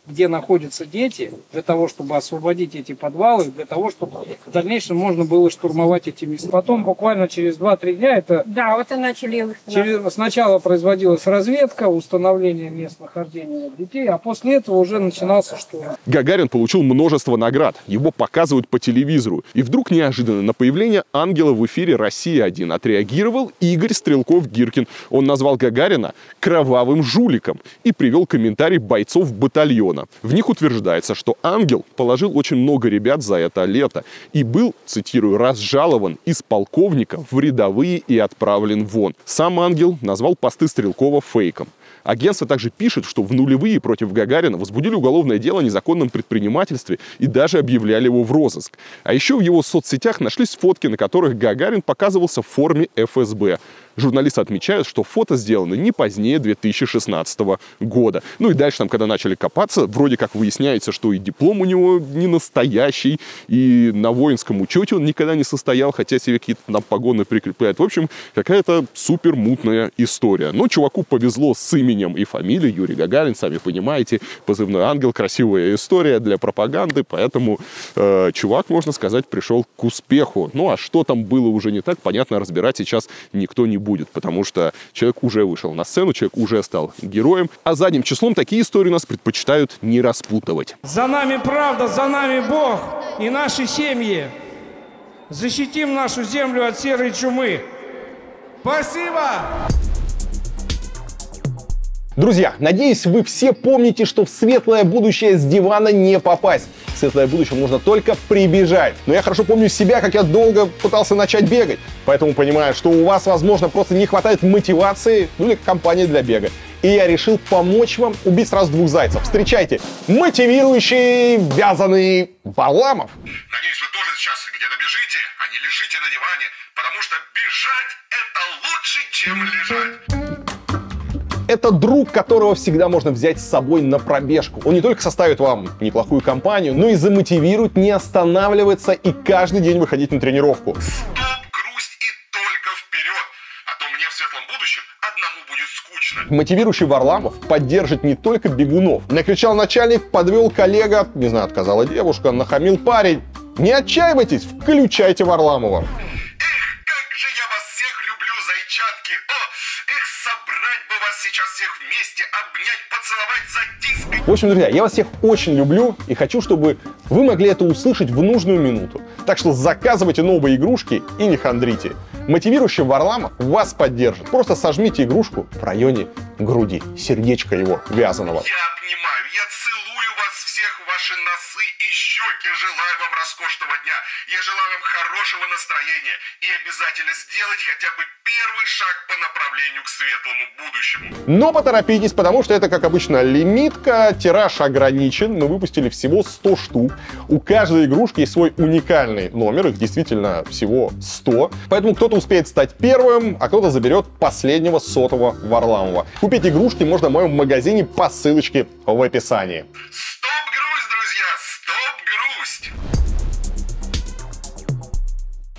где находятся дети, для того, чтобы освободить эти подвалы, для того, чтобы в дальнейшем можно было штурмовать эти места. Потом буквально через два-три дня это... Да, вот и начали... Через... Сначала производилась разведка, установление местонахождения детей, а после этого уже начинался штурм. Гагарин получил множество наград, его показывают по телевизору. И вдруг неожиданно на появление ангела в эфире «Россия-один» отреагировал Игорь Стрелков-Гиркин. Он назвал Гагарина кровавым жуликом и привел комментарий бойцов батальона. В них утверждается, что ангел положил очень много ребят за это лето и был, цитирую, разжалован из полковника в рядовые и отправлен вон. Сам ангел назвал посты Стрелкова фейком. Агентство также пишет, что в нулевые против Гагарина возбудили уголовное дело о незаконном предпринимательстве и даже объявляли его в розыск. А еще в его соцсетях нашлись фотки, на которых Гагарин показывался в форме эф эс бэ. Журналисты отмечают, что фото сделано не позднее две тысячи шестнадцатого года. Ну и дальше, там, когда начали копаться, вроде как выясняется, что и диплом у него не настоящий, и на воинском учете он никогда не состоял, хотя себе какие-то там погоны прикрепляют. В общем, какая-то супер мутная история. Но чуваку повезло с именем и фамилией. Юрий Гагарин, сами понимаете, позывной ангел, красивая история для пропаганды, поэтому э, чувак, можно сказать, пришел к успеху. Ну а что там было уже не так, понятно, разбирать сейчас никто не будет. будет, потому что человек уже вышел на сцену, человек уже стал героем, а задним числом такие истории у нас предпочитают не распутывать. За нами правда, за нами Бог и наши семьи. Защитим нашу землю от серой чумы. Спасибо! Друзья, надеюсь, вы все помните, что в светлое будущее с дивана не попасть. В светлое будущее можно только прибежать. Но я хорошо помню себя, как я долго пытался начать бегать. Поэтому понимаю, что у вас, возможно, просто не хватает мотивации, ну или компании для бега. И я решил помочь вам убить сразу двух зайцев. Встречайте, мотивирующий вязаный Баламов. Надеюсь, вы тоже сейчас где-то бежите, а не лежите на диване, потому что бежать это лучше, чем лежать. Это друг, которого всегда можно взять с собой на пробежку. Он не только составит вам неплохую компанию, но и замотивирует не останавливаться и каждый день выходить на тренировку. Стоп, грусть и только вперед! А то мне в светлом будущем одному будет скучно. Мотивирующий Варламов поддержит не только бегунов. Накричал начальник, подвел коллега, не знаю, отказала девушка, нахамил парень. Не отчаивайтесь, включайте Варламова. Эх, как же я вас всех люблю, зайчатки! О, эх, собрать бы вас сейчас всех вместе, обнять, поцеловать, за диск. В общем, друзья, я вас всех очень люблю и хочу, чтобы вы могли это услышать в нужную минуту. Так что заказывайте новые игрушки и не хандрите. Мотивирующий Варламов вас поддержит. Просто сожмите игрушку в районе груди, сердечко его вязаного. Я обнимаю, я целую вас всех, ваши носы и щеки. Желаю вам роскошного дня. Я желаю вам хорошего настроения. И обязательно сделать хотя бы первый шаг по направлению к светлому будущему. Но поторопитесь, потому что это, как обычно, лимитка. Тираж ограничен. Мы выпустили всего сто штук. У каждой игрушки есть свой уникальный номер. Их действительно всего сто. Поэтому кто-то успеет стать первым, а кто-то заберет последнего сотого Варламова. Купить игрушки можно в моем магазине по ссылочке в описании. Стоп, грусть, друзья! Стоп, грусть!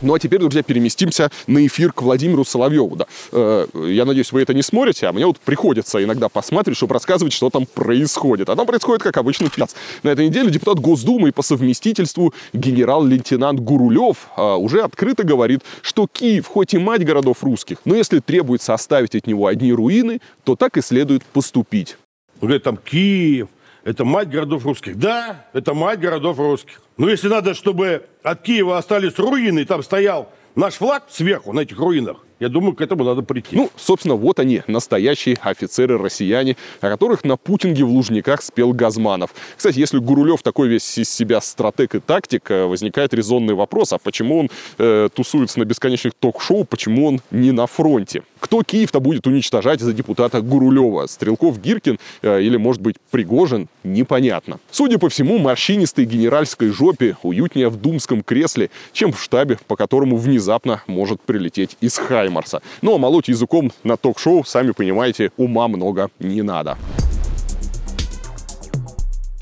Ну а теперь, друзья, переместимся на эфир к Владимиру Соловьеву. Да. Э, я надеюсь, вы это не смотрите, а мне вот приходится иногда посмотреть, чтобы рассказывать, что там происходит. А там происходит, как обычно, пиц. На этой неделе депутат Госдумы и по совместительству генерал-лейтенант Гурулев э, уже открыто говорит, что Киев, хоть и мать городов русских, но если требуется оставить от него одни руины, то так и следует поступить. Он говорит, там Киев, это мать городов русских. Да, это мать городов русских. Но если надо, чтобы от Киева остались руины, и там стоял наш флаг сверху на этих руинах, я думаю, к этому надо прийти. Ну, собственно, вот они, настоящие офицеры-россияне, о которых на путинге в Лужниках спел Газманов. Кстати, если Гурулев такой весь из себя стратег и тактик, возникает резонный вопрос, а почему он э, тусуется на бесконечных ток-шоу, почему он не на фронте? Кто Киев-то будет уничтожать за депутата Гурулева? Стрелков-Гиркин э, или, может быть, Пригожин? Непонятно. Судя по всему, морщинистой генеральской жопе уютнее в думском кресле, чем в штабе, по которому внезапно может прилететь из Хай. Ну а молоть языком на ток-шоу, сами понимаете, ума много не надо.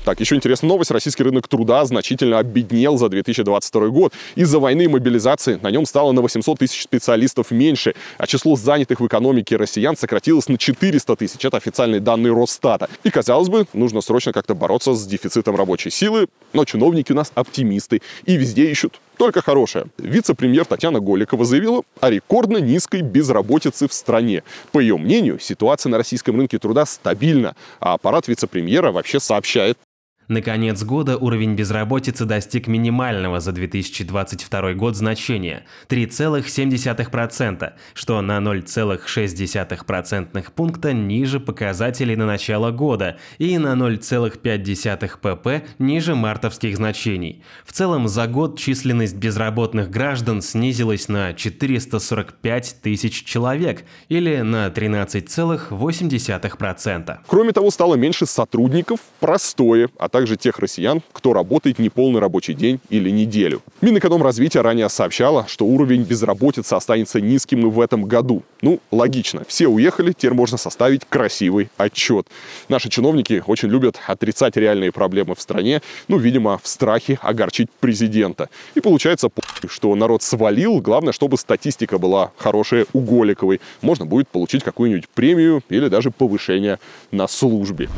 Так, еще интересная новость. Российский рынок труда значительно обеднел за две тысячи двадцать второй год. Из-за войны и мобилизации на нем стало на восемьсот тысяч специалистов меньше, а число занятых в экономике россиян сократилось на четыреста тысяч. Это официальные данные Росстата. И, казалось бы, нужно срочно как-то бороться с дефицитом рабочей силы, но чиновники у нас оптимисты и везде ищут только хорошее. Вице-премьер Татьяна Голикова заявила о рекордно низкой безработице в стране. По ее мнению, ситуация на российском рынке труда стабильна, а аппарат вице-премьера вообще сообщает. На конец года уровень безработицы достиг минимального за две тысячи двадцать второй год значения – три целых семь десятых процента, что на ноль целых шесть десятых процентных пункта ниже показателей на начало года и на ноль целых пять десятых пункта ниже мартовских значений. В целом за год численность безработных граждан снизилась на четыреста сорок пять тысяч человек или на тринадцать целых восемь десятых процента. Кроме того, стало меньше сотрудников в простое, а также тех россиян, кто работает неполный рабочий день или неделю. Минэкономразвитие ранее сообщало, что уровень безработицы останется низким и в этом году. Ну, логично. Все уехали, теперь можно составить красивый отчет. Наши чиновники очень любят отрицать реальные проблемы в стране, ну, видимо, в страхе огорчить президента. И получается, что народ свалил, главное, чтобы статистика была хорошая у Голиковой. Можно будет получить какую-нибудь премию или даже повышение на службе.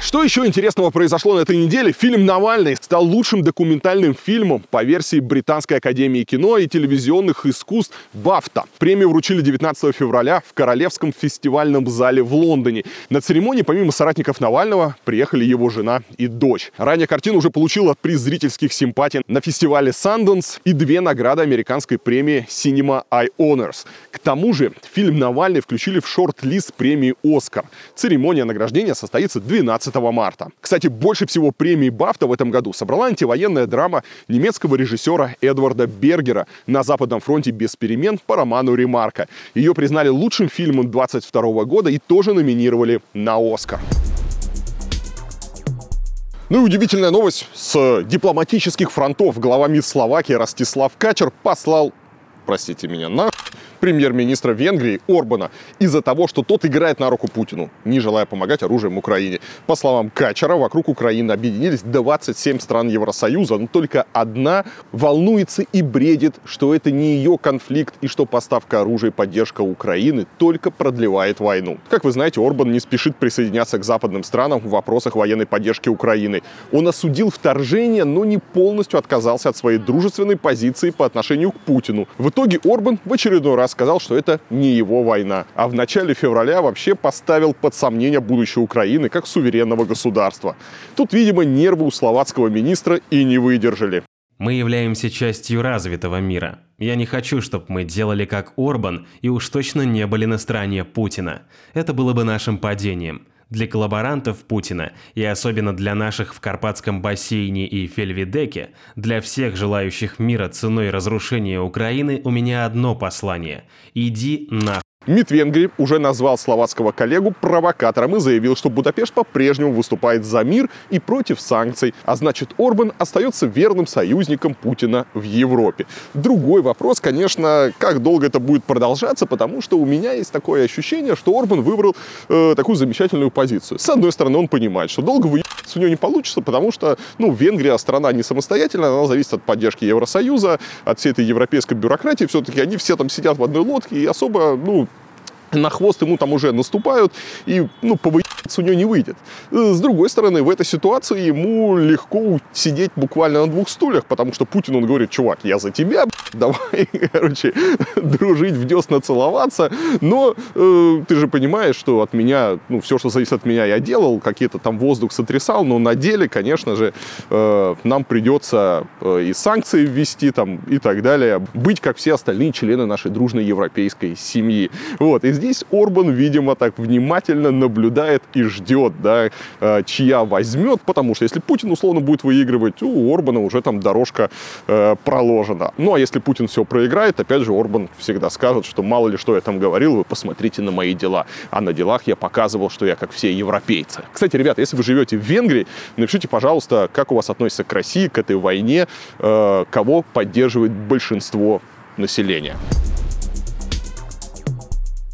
Что еще интересного произошло на этой неделе? Фильм «Навальный» стал лучшим документальным фильмом по версии Британской академии кино и телевизионных искусств «Бафта». Премию вручили девятнадцатого февраля в Королевском фестивальном зале в Лондоне. На церемонии помимо соратников Навального приехали его жена и дочь. Ранее картина уже получила приз зрительских симпатий на фестивале Sundance и две награды американской премии Cinema Eye Honors. К тому же фильм «Навальный» включили в шорт-лист премии «Оскар». Церемония награждения состоится двенадцатого марта. Кстати, больше всего премий «Бафта» в этом году собрала антивоенная драма немецкого режиссера Эдварда Бергера «На Западном фронте без перемен» по роману Ремарка. Ее признали лучшим фильмом двадцать второго года и тоже номинировали на «Оскар». Ну и удивительная новость с дипломатических фронтов. Глава МИД Словакии Ростислав Качер послал, простите меня, на... премьер-министра Венгрии Орбана из-за того, что тот играет на руку Путину, не желая помогать оружием Украине. По словам Качера, вокруг Украины объединились двадцать семь стран Евросоюза, но только одна волнуется и бредит, что это не ее конфликт и что поставка оружия и поддержка Украины только продлевает войну. Как вы знаете, Орбан не спешит присоединяться к западным странам в вопросах военной поддержки Украины. Он осудил вторжение, но не полностью отказался от своей дружественной позиции по отношению к Путину. В итоге Орбан в очередной раз сказал, что это не его война, а в начале февраля вообще поставил под сомнение будущее Украины как суверенного государства. Тут, видимо, нервы у словацкого министра и не выдержали. Мы являемся частью развитого мира. Я не хочу, чтобы мы делали как Орбан и уж точно не были на стороне Путина. Это было бы нашим падением. Для коллаборантов Путина, и особенно для наших в Карпатском бассейне и Фельведеке, для всех желающих мира ценой разрушения Украины, у меня одно послание – иди нахуй. МИД Венгрии уже назвал словацкого коллегу провокатором и заявил, что Будапешт по-прежнему выступает за мир и против санкций, а значит, Орбан остается верным союзником Путина в Европе. Другой вопрос, конечно, как долго это будет продолжаться, потому что у меня есть такое ощущение, что Орбан выбрал э, такую замечательную позицию. С одной стороны, он понимает, что долго выебаться у него не получится, потому что, ну, Венгрия страна не самостоятельная, она зависит от поддержки Евросоюза, от всей этой европейской бюрократии, все-таки они все там сидят в одной лодке и особо, ну, на хвост ему там уже наступают, и, ну, повыебаться у него не выйдет. С другой стороны, в этой ситуации ему легко сидеть буквально на двух стульях, потому что Путин, он говорит: чувак, я за тебя, давай, короче, дружить, в десна целоваться, но э, ты же понимаешь, что от меня, ну, все, что зависит от меня, я делал, какие-то там воздух сотрясал, но на деле, конечно же, э, нам придется э, и санкции ввести там и так далее, быть как все остальные члены нашей дружной европейской семьи. Вот, и здесь Здесь Орбан, видимо, так внимательно наблюдает и ждет, да, чья возьмет, потому что если Путин условно будет выигрывать, у Орбана уже там дорожка э, проложена. Ну, а если Путин все проиграет, опять же, Орбан всегда скажет, что мало ли что я там говорил, вы посмотрите на мои дела. А на делах я показывал, что я как все европейцы. Кстати, ребята, если вы живете в Венгрии, напишите, пожалуйста, как у вас относится к России, к этой войне, э, кого поддерживает большинство населения.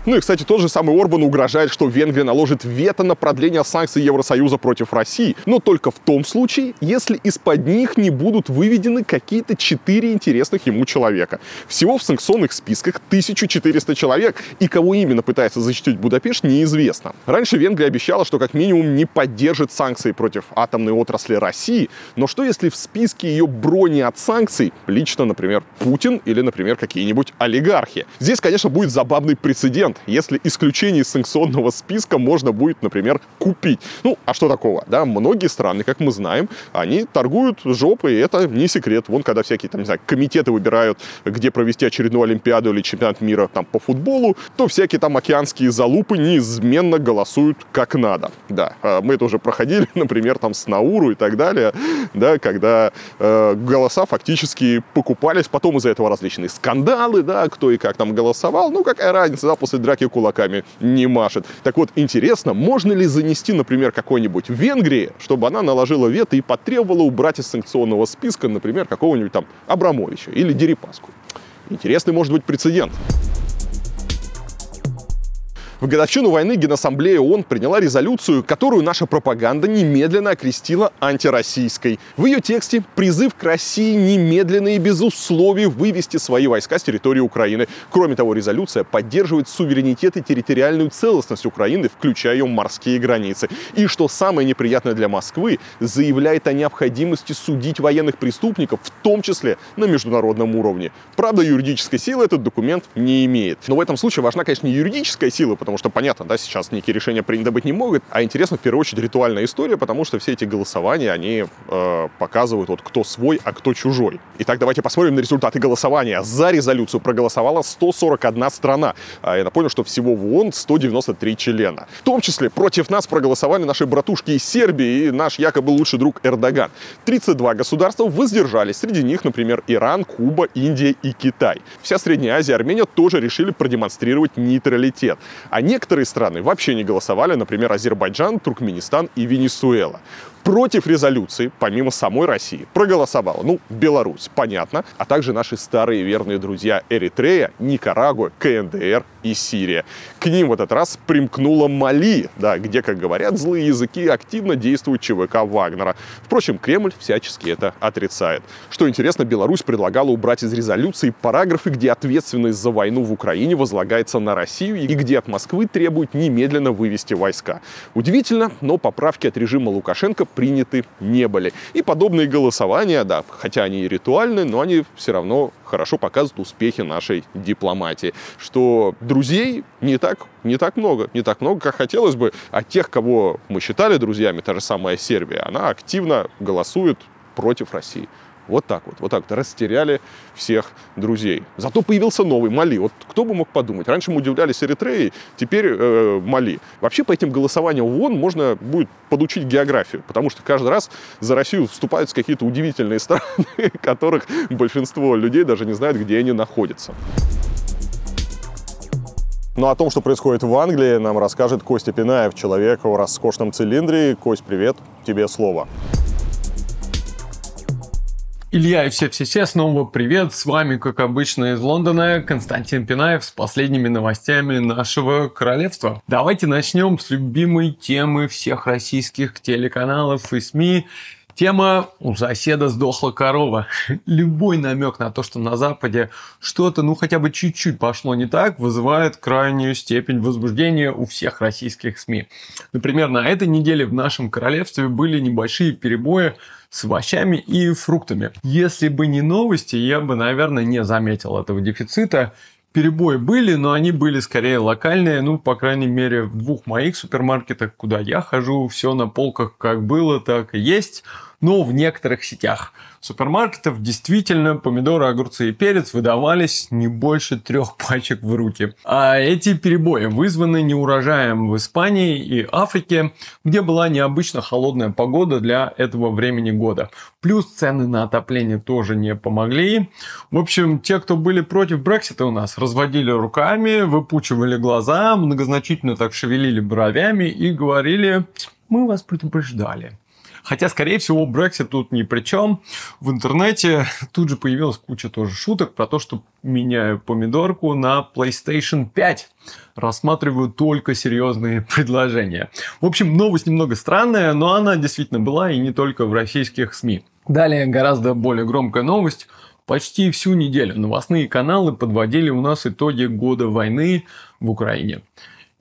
Ну и, кстати, тот же самый Орбан угрожает, что Венгрия наложит вето на продление санкций Евросоюза против России, но только в том случае, если из-под них не будут выведены какие-то четыре интересных ему человека. Всего в санкционных списках тысяча четыреста человек, и кого именно пытается защитить Будапешт, неизвестно. Раньше Венгрия обещала, что как минимум не поддержит санкции против атомной отрасли России, но что если в списке ее брони от санкций лично, например, Путин или, например, какие-нибудь олигархи? Здесь, конечно, будет забавный прецедент, если исключение из санкционного списка можно будет, например, купить. Ну, а что такого? Да, многие страны, как мы знаем, они торгуют жопой, и это не секрет. Вон, когда всякие, там, не знаю, комитеты выбирают, где провести очередную Олимпиаду или чемпионат мира там по футболу, то всякие там океанские залупы неизменно голосуют как надо. Да, мы это уже проходили, например, там с Науру и так далее, да, когда э, голоса фактически покупались, потом из-за этого различные скандалы, да, кто и как там голосовал, ну, какая разница, да, после драки кулаками не машет. Так вот, интересно, можно ли занести, например, какой-нибудь Венгрии, чтобы она наложила вето и потребовала убрать из санкционного списка, например, какого-нибудь там Абрамовича или Дерипаску? Интересный может быть прецедент. В годовщину войны Генассамблея ООН приняла резолюцию, которую наша пропаганда немедленно окрестила антироссийской. В ее тексте призыв к России немедленно и без условий вывести свои войска с территории Украины. Кроме того, резолюция поддерживает суверенитет и территориальную целостность Украины, включая ее морские границы. И, что самое неприятное для Москвы, заявляет о необходимости судить военных преступников, в том числе на международном уровне. Правда, юридической силы этот документ не имеет. Но в этом случае важна, конечно, не юридическая сила, потому Потому что, понятно, да, сейчас некие решения принято быть не могут, а интересно, в первую очередь, ритуальная история, потому что все эти голосования, они э, показывают, вот, кто свой, а кто чужой. Итак, давайте посмотрим на результаты голосования. За резолюцию проголосовала сто сорок одна страна. А я напомню, что всего в ООН сто девяносто три члена. В том числе против нас проголосовали наши братушки из Сербии и наш якобы лучший друг Эрдоган. тридцать два государства воздержались, среди них, например, Иран, Куба, Индия и Китай. Вся Средняя Азия и Армения тоже решили продемонстрировать нейтралитет. А некоторые страны вообще не голосовали, например, Азербайджан, Туркменистан и Венесуэла. Против резолюции, помимо самой России, проголосовала, ну, Беларусь, понятно, а также наши старые верные друзья Эритрея, Никарагуа, КНДР и Сирия. К ним в этот раз примкнула Мали, да, где, как говорят злые языки, активно действует ЧВК Вагнера. Впрочем, Кремль всячески это отрицает. Что интересно, Беларусь предлагала убрать из резолюции параграфы, где ответственность за войну в Украине возлагается на Россию и где от Москвы требуют немедленно вывести войска. Удивительно, но поправки от режима Лукашенко приняты не были. И подобные голосования, да, хотя они и ритуальны, но они все равно хорошо показывают успехи нашей дипломатии. Что друзей не так, не так много, не так много, как хотелось бы. А тех, кого мы считали друзьями, та же самая Сербия, она активно голосует против России. Вот так вот, вот так вот, растеряли всех друзей. Зато появился новый Мали. Вот кто бы мог подумать. Раньше мы удивлялись Эритреей, теперь э, Мали. Вообще по этим голосованиям в ООН можно будет подучить географию, потому что каждый раз за Россию вступаются какие-то удивительные страны, которых большинство людей даже не знает, где они находятся. Но о том, что происходит в Англии, нам расскажет Костя Пинаев, человек в роскошном цилиндре. Кость, привет, тебе слово. Илья и все-все-все, снова привет, с вами, как обычно, из Лондона, Константин Пинаев с последними новостями нашего королевства. Давайте начнем с любимой темы всех российских телеканалов и СМИ. Тема «У соседа сдохла корова». Любой намек на то, что на Западе что-то, ну хотя бы чуть-чуть пошло не так, вызывает крайнюю степень возбуждения у всех российских СМИ. Например, на этой неделе в нашем королевстве были небольшие перебои с овощами и фруктами. Если бы не новости, я бы, наверное, не заметил этого дефицита. Перебои были, но они были скорее локальные, ну, по крайней мере, в двух моих супермаркетах, куда я хожу, все на полках как было, так и есть, но в некоторых сетях супермаркетов действительно помидоры, огурцы и перец выдавались не больше трех пачек в руки. А эти перебои вызваны неурожаем в Испании и Африке, где была необычно холодная погода для этого времени года. Плюс цены на отопление тоже не помогли. В общем, те, кто были против Брексита у нас, разводили руками, выпучивали глаза, многозначительно так шевелили бровями и говорили: «Мы вас предупреждали». Хотя, скорее всего, Brexit тут ни при чем. В интернете тут же появилась куча тоже шуток про то, что меняю помидорку на плейстейшн пять. Рассматриваю только серьезные предложения. В общем, новость немного странная, но она действительно была и не только в российских СМИ. Далее гораздо более громкая новость. Почти всю неделю новостные каналы подводили у нас итоги года войны в Украине.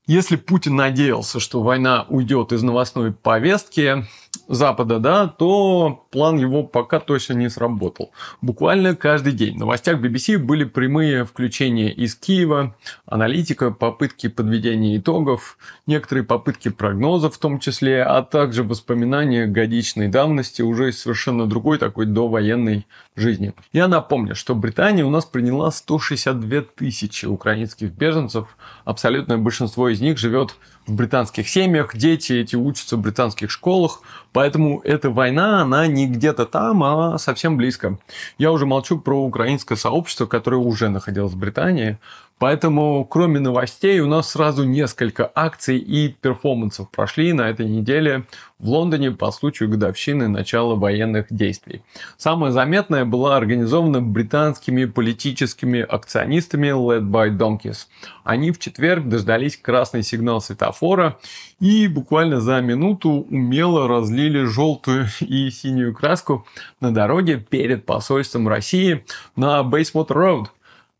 Если Путин надеялся, что война уйдет из новостной повестки Запада, да, то план его пока точно не сработал. Буквально каждый день в новостях би би си были прямые включения из Киева, аналитика, попытки подведения итогов, некоторые попытки прогнозов в том числе, а также воспоминания годичной давности уже из совершенно другой такой довоенной жизни. Я напомню, что Британия у нас приняла сто шестьдесят две тысячи украинских беженцев, абсолютное большинство из них живет в британских семьях, дети эти учатся в британских школах, поэтому эта война, она не где-то там, а совсем близко. Я уже молчу про украинское сообщество, которое уже находилось в Британии, поэтому кроме новостей у нас сразу несколько акций и перформансов прошли на этой неделе в Лондоне по случаю годовщины начала военных действий. Самая заметная была организована британскими политическими акционистами Led by Donkeys. Они в четверг дождались красный сигнал светофора и буквально за минуту умело разлили желтую и синюю краску на дороге перед посольством России на Bayswater Road.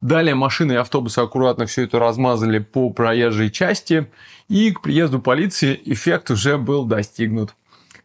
Далее машины и автобусы аккуратно все это размазали по проезжей части, и к приезду полиции эффект уже был достигнут.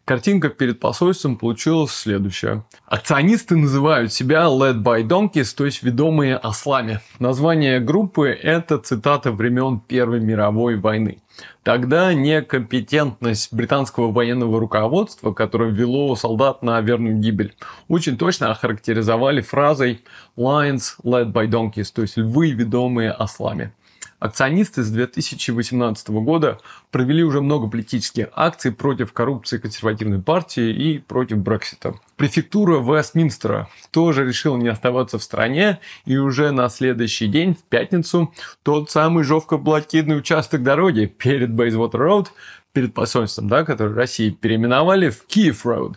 Картинка перед посольством получилась следующая. Акционисты называют себя Led by Donkeys, то есть ведомые ослами. Название группы – это цитата времен Первой мировой войны. Тогда некомпетентность британского военного руководства, которое вело солдат на верную гибель, очень точно охарактеризовали фразой «Lions led by donkeys», то есть «львы, ведомые ослами». Акционисты с две тысячи восемнадцатого года провели уже много политических акций против коррупции консервативной партии и против Брексита. Префектура Вестминстера тоже решила не оставаться в стране, и уже на следующий день, в пятницу, тот самый жёстко-блокированный участок дороги перед Bayswater Road, перед посольством, да, который России переименовали в Киев Road.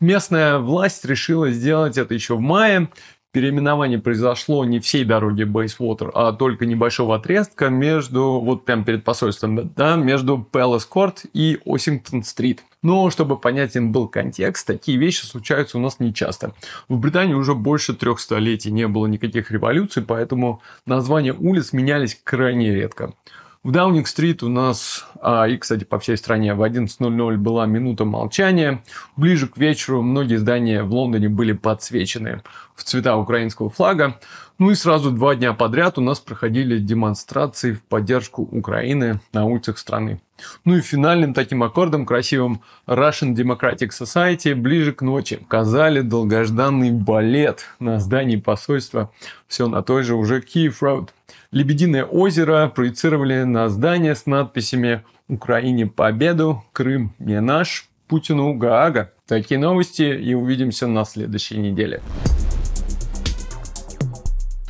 Местная власть решила сделать это еще в мае. Переименование произошло не всей дороги Bayswater, а только небольшого отрезка между, вот прямо перед посольством, да, между Palace Court и Осингтон-стрит. Но, чтобы понятен был контекст, такие вещи случаются у нас нечасто. В Британии уже больше трех столетий не было никаких революций, поэтому названия улиц менялись крайне редко. В Даунинг-стрит у нас, а, и, кстати, по всей стране, в одиннадцать ноль-ноль была минута молчания. Ближе к вечеру многие здания в Лондоне были подсвечены в цвета украинского флага. Ну и сразу два дня подряд у нас проходили демонстрации в поддержку Украины на улицах страны. Ну и финальным таким аккордом красивым Russian Democratic Society ближе к ночи показали долгожданный балет на здании посольства, все на той же уже Киев Road. Лебединое озеро проецировали на здание с надписями «Украине победу», «Крым не наш», «Путину Гаага». Такие новости, и увидимся на следующей неделе.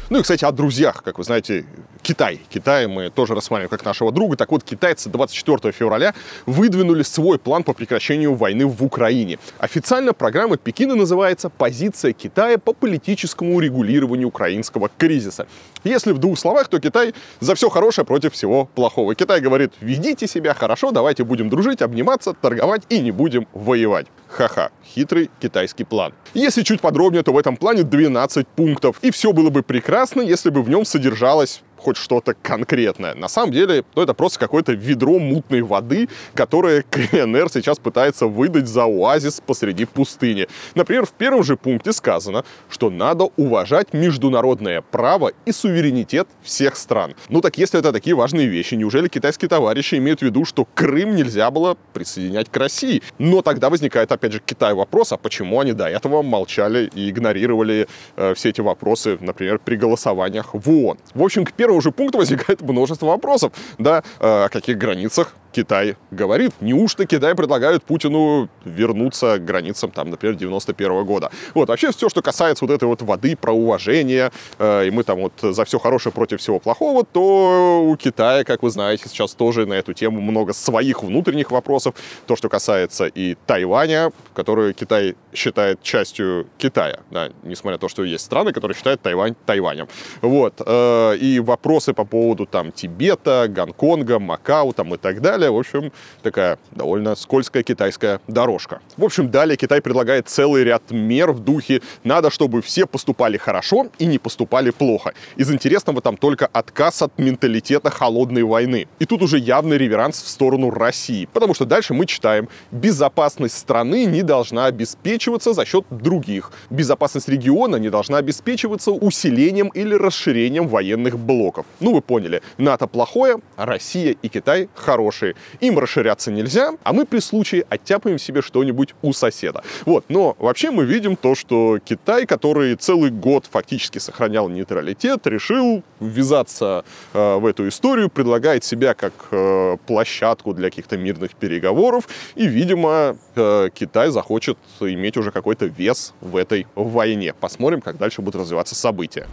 Ну и, кстати, о друзьях, как вы знаете, Китай. Китай мы тоже рассматриваем как нашего друга. Так вот, китайцы двадцать четвёртого февраля выдвинули свой план по прекращению войны в Украине. Официально программа Пекина называется «Позиция Китая по политическому урегулированию украинского кризиса». Если в двух словах, то Китай за все хорошее против всего плохого. Китай говорит: «Ведите себя хорошо, давайте будем дружить, обниматься, торговать и не будем воевать». Ха-ха, хитрый китайский план. Если чуть подробнее, то в этом плане двенадцать пунктов. И все было бы прекрасно, если бы в нем содержалось хоть что-то конкретное. На самом деле, ну, это просто какое-то ведро мутной воды, которое КНР сейчас пытается выдать за оазис посреди пустыни. Например, в первом же пункте сказано, что надо уважать международное право и суверенитет всех стран. Ну так если это такие важные вещи, неужели китайские товарищи имеют в виду, что Крым нельзя было присоединять к России? Но тогда возникает, опять же, к Китаю вопрос, а почему они до этого молчали и игнорировали э, все эти вопросы, например, при голосованиях в ООН? В общем, к первому же пункту возникает множество вопросов, да, о каких границах Китай говорит. Неужто Китай предлагает Путину вернуться к границам, там, например, девяносто первого года? Вот, вообще все, что касается вот этой вот воды про уважение, э, и мы там вот за все хорошее против всего плохого, то у Китая, как вы знаете, сейчас тоже на эту тему много своих внутренних вопросов. То, что касается и Тайваня, которую Китай считает частью Китая, да, несмотря на то, что есть страны, которые считают Тайвань Тайванем. Вот, э, и вопросы по поводу там Тибета, Гонконга, Макао там и так далее. В общем, такая довольно скользкая китайская дорожка. В общем, далее Китай предлагает целый ряд мер в духе «надо, чтобы все поступали хорошо и не поступали плохо». Из интересного там только отказ от менталитета холодной войны. И тут уже явный реверанс в сторону России. Потому что дальше мы читаем: безопасность страны не должна обеспечиваться за счет других. Безопасность региона не должна обеспечиваться усилением или расширением военных блоков. Ну, вы поняли, НАТО плохое, а Россия и Китай хорошие. Им расширяться нельзя, а мы при случае оттяпаем себе что-нибудь у соседа. Вот, но вообще мы видим то, что Китай, который целый год фактически сохранял нейтралитет, решил ввязаться э, в эту историю, предлагает себя как э, площадку для каких-то мирных переговоров, и, видимо, э, Китай захочет иметь уже какой-то вес в этой войне. Посмотрим, как дальше будут развиваться события.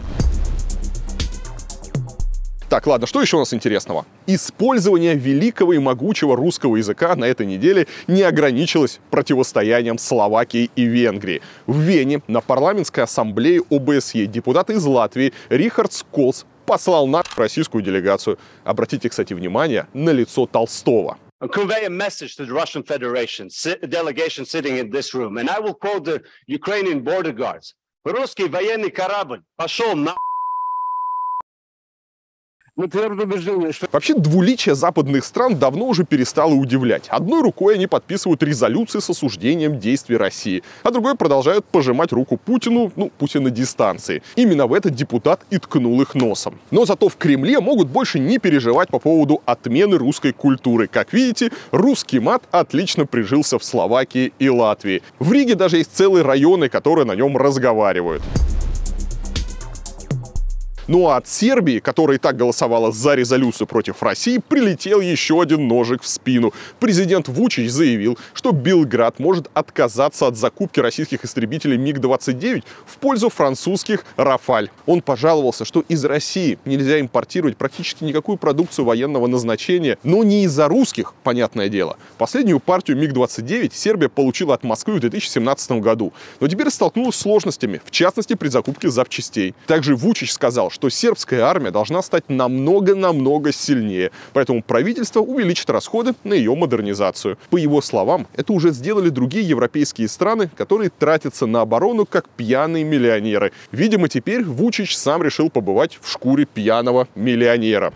Так, ладно, что еще у нас интересного? Использование великого и могучего русского языка на этой неделе не ограничилось противостоянием Словакии и Венгрии. В Вене на парламентской ассамблее ОБСЕ депутат из Латвии Рихардс Сколс послал на российскую делегацию. Обратите, кстати, внимание на лицо Толстого. Convey a message to the Russian Federation delegation sitting in this room, and I will quote the Ukrainian border guards. Русский военный корабль пошел на... Вообще двуличие западных стран давно уже перестало удивлять. Одной рукой они подписывают резолюции с осуждением действий России, а другой продолжают пожимать руку Путину, ну, Путин на дистанции. Именно в этот депутат и ткнул их носом. Но зато в Кремле могут больше не переживать по поводу отмены русской культуры. Как видите, русский мат отлично прижился в Словакии и Латвии. В Риге даже есть целые районы, которые на нем разговаривают. Ну а от Сербии, которая и так голосовала за резолюцию против России, прилетел еще один ножик в спину. Президент Вучич заявил, что Белград может отказаться от закупки российских истребителей миг двадцать девять в пользу французских «Рафаль». Он пожаловался, что из России нельзя импортировать практически никакую продукцию военного назначения, но не из-за русских, понятное дело. Последнюю партию миг двадцать девять Сербия получила от Москвы в две тысячи семнадцатом году, но теперь столкнулась с сложностями, в частности при закупке запчастей. Также Вучич сказал, что что сербская армия должна стать намного-намного сильнее, поэтому правительство увеличит расходы на ее модернизацию. По его словам, это уже сделали другие европейские страны, которые тратятся на оборону как пьяные миллионеры. Видимо, теперь Вучич сам решил побывать в шкуре пьяного миллионера.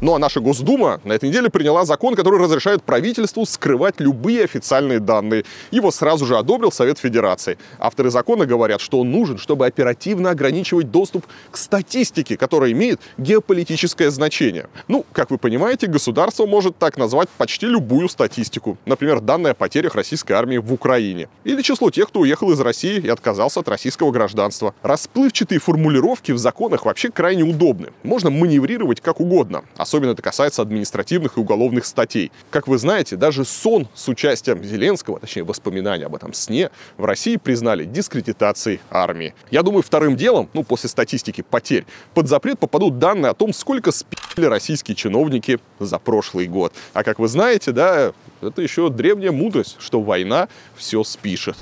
Ну а наша Госдума на этой неделе приняла закон, который разрешает правительству скрывать любые официальные данные. Его сразу же одобрил Совет Федерации. Авторы закона говорят, что он нужен, чтобы оперативно ограничивать доступ к статистике, которая имеет геополитическое значение. Ну, как вы понимаете, государство может так назвать почти любую статистику. Например, данные о потерях российской армии в Украине. Или число тех, кто уехал из России и отказался от российского гражданства. Расплывчатые формулировки в законах вообще крайне удобны. Можно маневрировать как угодно. Особенно это касается административных и уголовных статей. Как вы знаете, даже сон с участием Зеленского, точнее воспоминания об этом сне, в России признали дискредитацией армии. Я думаю, вторым делом, ну, после статистики потерь, под запрет попадут данные о том, сколько спи***ли российские чиновники за прошлый год. А как вы знаете, да, это еще древняя мудрость, что война все спишет.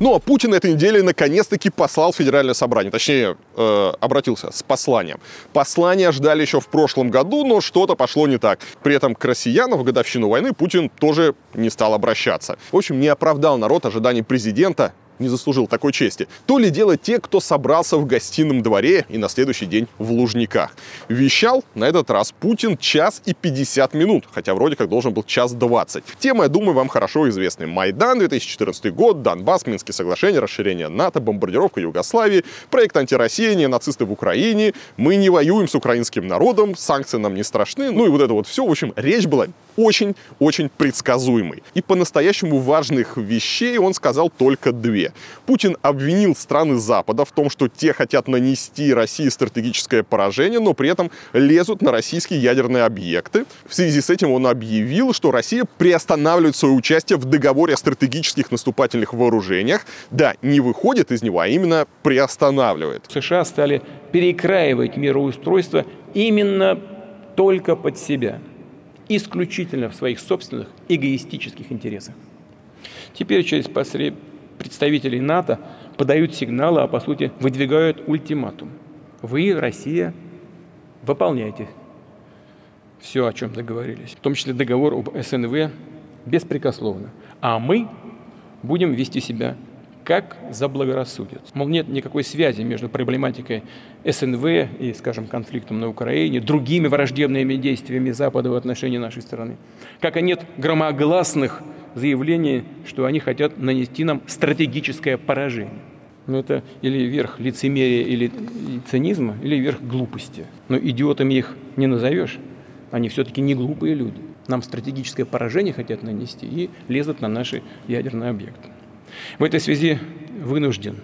Ну а Путин этой неделе наконец-таки послал в Федеральное собрание, точнее, э, обратился с посланием. Послание ждали еще в прошлом году, но что-то пошло не так. При этом к россиянам в годовщину войны Путин тоже не стал обращаться. В общем, не оправдал народ ожиданий президента, не заслужил такой чести. То ли дело те, кто собрался в Гостином дворе и на следующий день в Лужниках. Вещал на этот раз Путин час и пятьдесят минут, хотя вроде как должен был час двадцать. Темы, я думаю, вам хорошо известны. Майдан, две тысячи четырнадцатый год, Донбасс, Минские соглашения, расширение НАТО, бомбардировка Югославии, проект антироссия, нацисты в Украине, мы не воюем с украинским народом, санкции нам не страшны, ну и вот это вот все. В общем, речь была очень-очень предсказуемой. И по-настоящему важных вещей он сказал только две. Москве. Путин обвинил страны Запада в том, что те хотят нанести России стратегическое поражение, но при этом лезут на российские ядерные объекты. В связи с этим он объявил, что Россия приостанавливает свое участие в договоре о стратегических наступательных вооружениях. Да, не выходит из него, а именно приостанавливает. США стали перекраивать мироустройство именно только под себя, исключительно в своих собственных эгоистических интересах. Теперь через представителей НАТО подают сигналы, а по сути выдвигают ультиматум. Вы, Россия, выполняйте все, о чем договорились, в том числе договор об СНВ, беспрекословно. А мы будем вести себя как заблагорассудят. Мол, нет никакой связи между проблематикой СНВ и, скажем, конфликтом на Украине, другими враждебными действиями Запада в отношении нашей страны. Как и нет громогласных заявлений, что они хотят нанести нам стратегическое поражение. Ну, это или верх лицемерия или цинизма, или верх глупости. Но идиотами их не назовешь. Они все-таки не глупые люди. Нам стратегическое поражение хотят нанести и лезут на наши ядерные объекты. В этой связи вынужден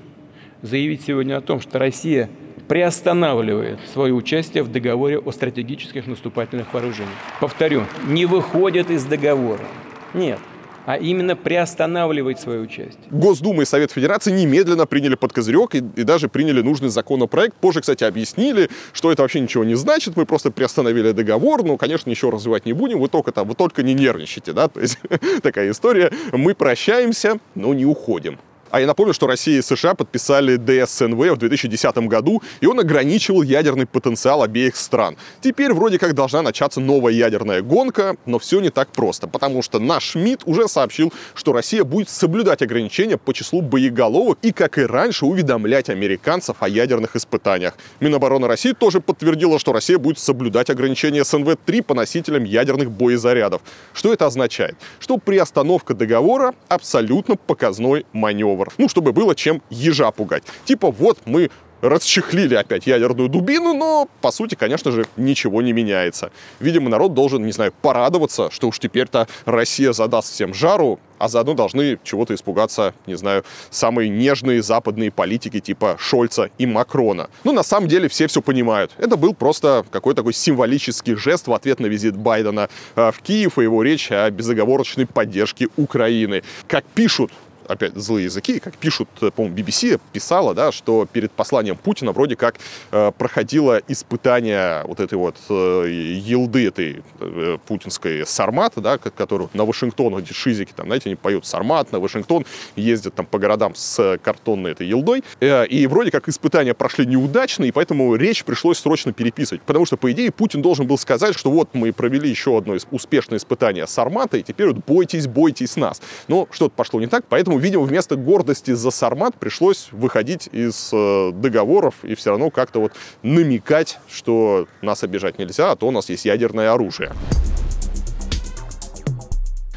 заявить сегодня о том, что Россия приостанавливает свое участие в договоре о стратегических наступательных вооружениях. Повторю, не выходит из договора. Нет. А именно приостанавливать свою участие. Госдума и Совет Федерации немедленно приняли под козырек и, и даже приняли нужный законопроект. Позже, кстати, объяснили, что это вообще ничего не значит, мы просто приостановили договор, но, конечно, ничего развивать не будем, вы только там, вы только не нервничайте, да, то есть такая история, мы прощаемся, но не уходим. А я напомню, что Россия и США подписали ДСНВ в две тысячи десятом году, и он ограничивал ядерный потенциал обеих стран. Теперь вроде как должна начаться новая ядерная гонка, но все не так просто, потому что наш МИД уже сообщил, что Россия будет соблюдать ограничения по числу боеголовок и, как и раньше, уведомлять американцев о ядерных испытаниях. Минобороны России тоже подтвердила, что Россия будет соблюдать ограничения СНВ-три по носителям ядерных боезарядов. Что это означает? Что приостановка договора — абсолютно показной маневр. Ну, чтобы было чем ежа пугать. Типа, вот мы расчехлили опять ядерную дубину, но, по сути, конечно же, ничего не меняется. Видимо, народ должен, не знаю, порадоваться, что уж теперь-то Россия задаст всем жару, а заодно должны чего-то испугаться, не знаю, самые нежные западные политики типа Шольца и Макрона. Но на самом деле все все понимают. Это был просто какой-то такой символический жест в ответ на визит Байдена в Киев и его речь о безоговорочной поддержке Украины. Как пишут, опять злые языки, как пишут, по-моему, би би си писала, да, что перед посланием Путина вроде как э, проходило испытание вот этой вот э, елды, этой э, путинской «Сармата», да, которую на Вашингтон, эти шизики, там, знаете, они поют «Сармат», на Вашингтон ездят там по городам с картонной этой елдой, э, и вроде как испытания прошли неудачно, и поэтому речь пришлось срочно переписывать, потому что, по идее, Путин должен был сказать, что вот мы провели еще одно успешное испытание «Сармата», и теперь вот бойтесь, бойтесь нас. Но что-то пошло не так, поэтому видимо, вместо гордости за «Сармат» пришлось выходить из э, договоров и все равно как-то вот намекать, что нас обижать нельзя, а то у нас есть ядерное оружие.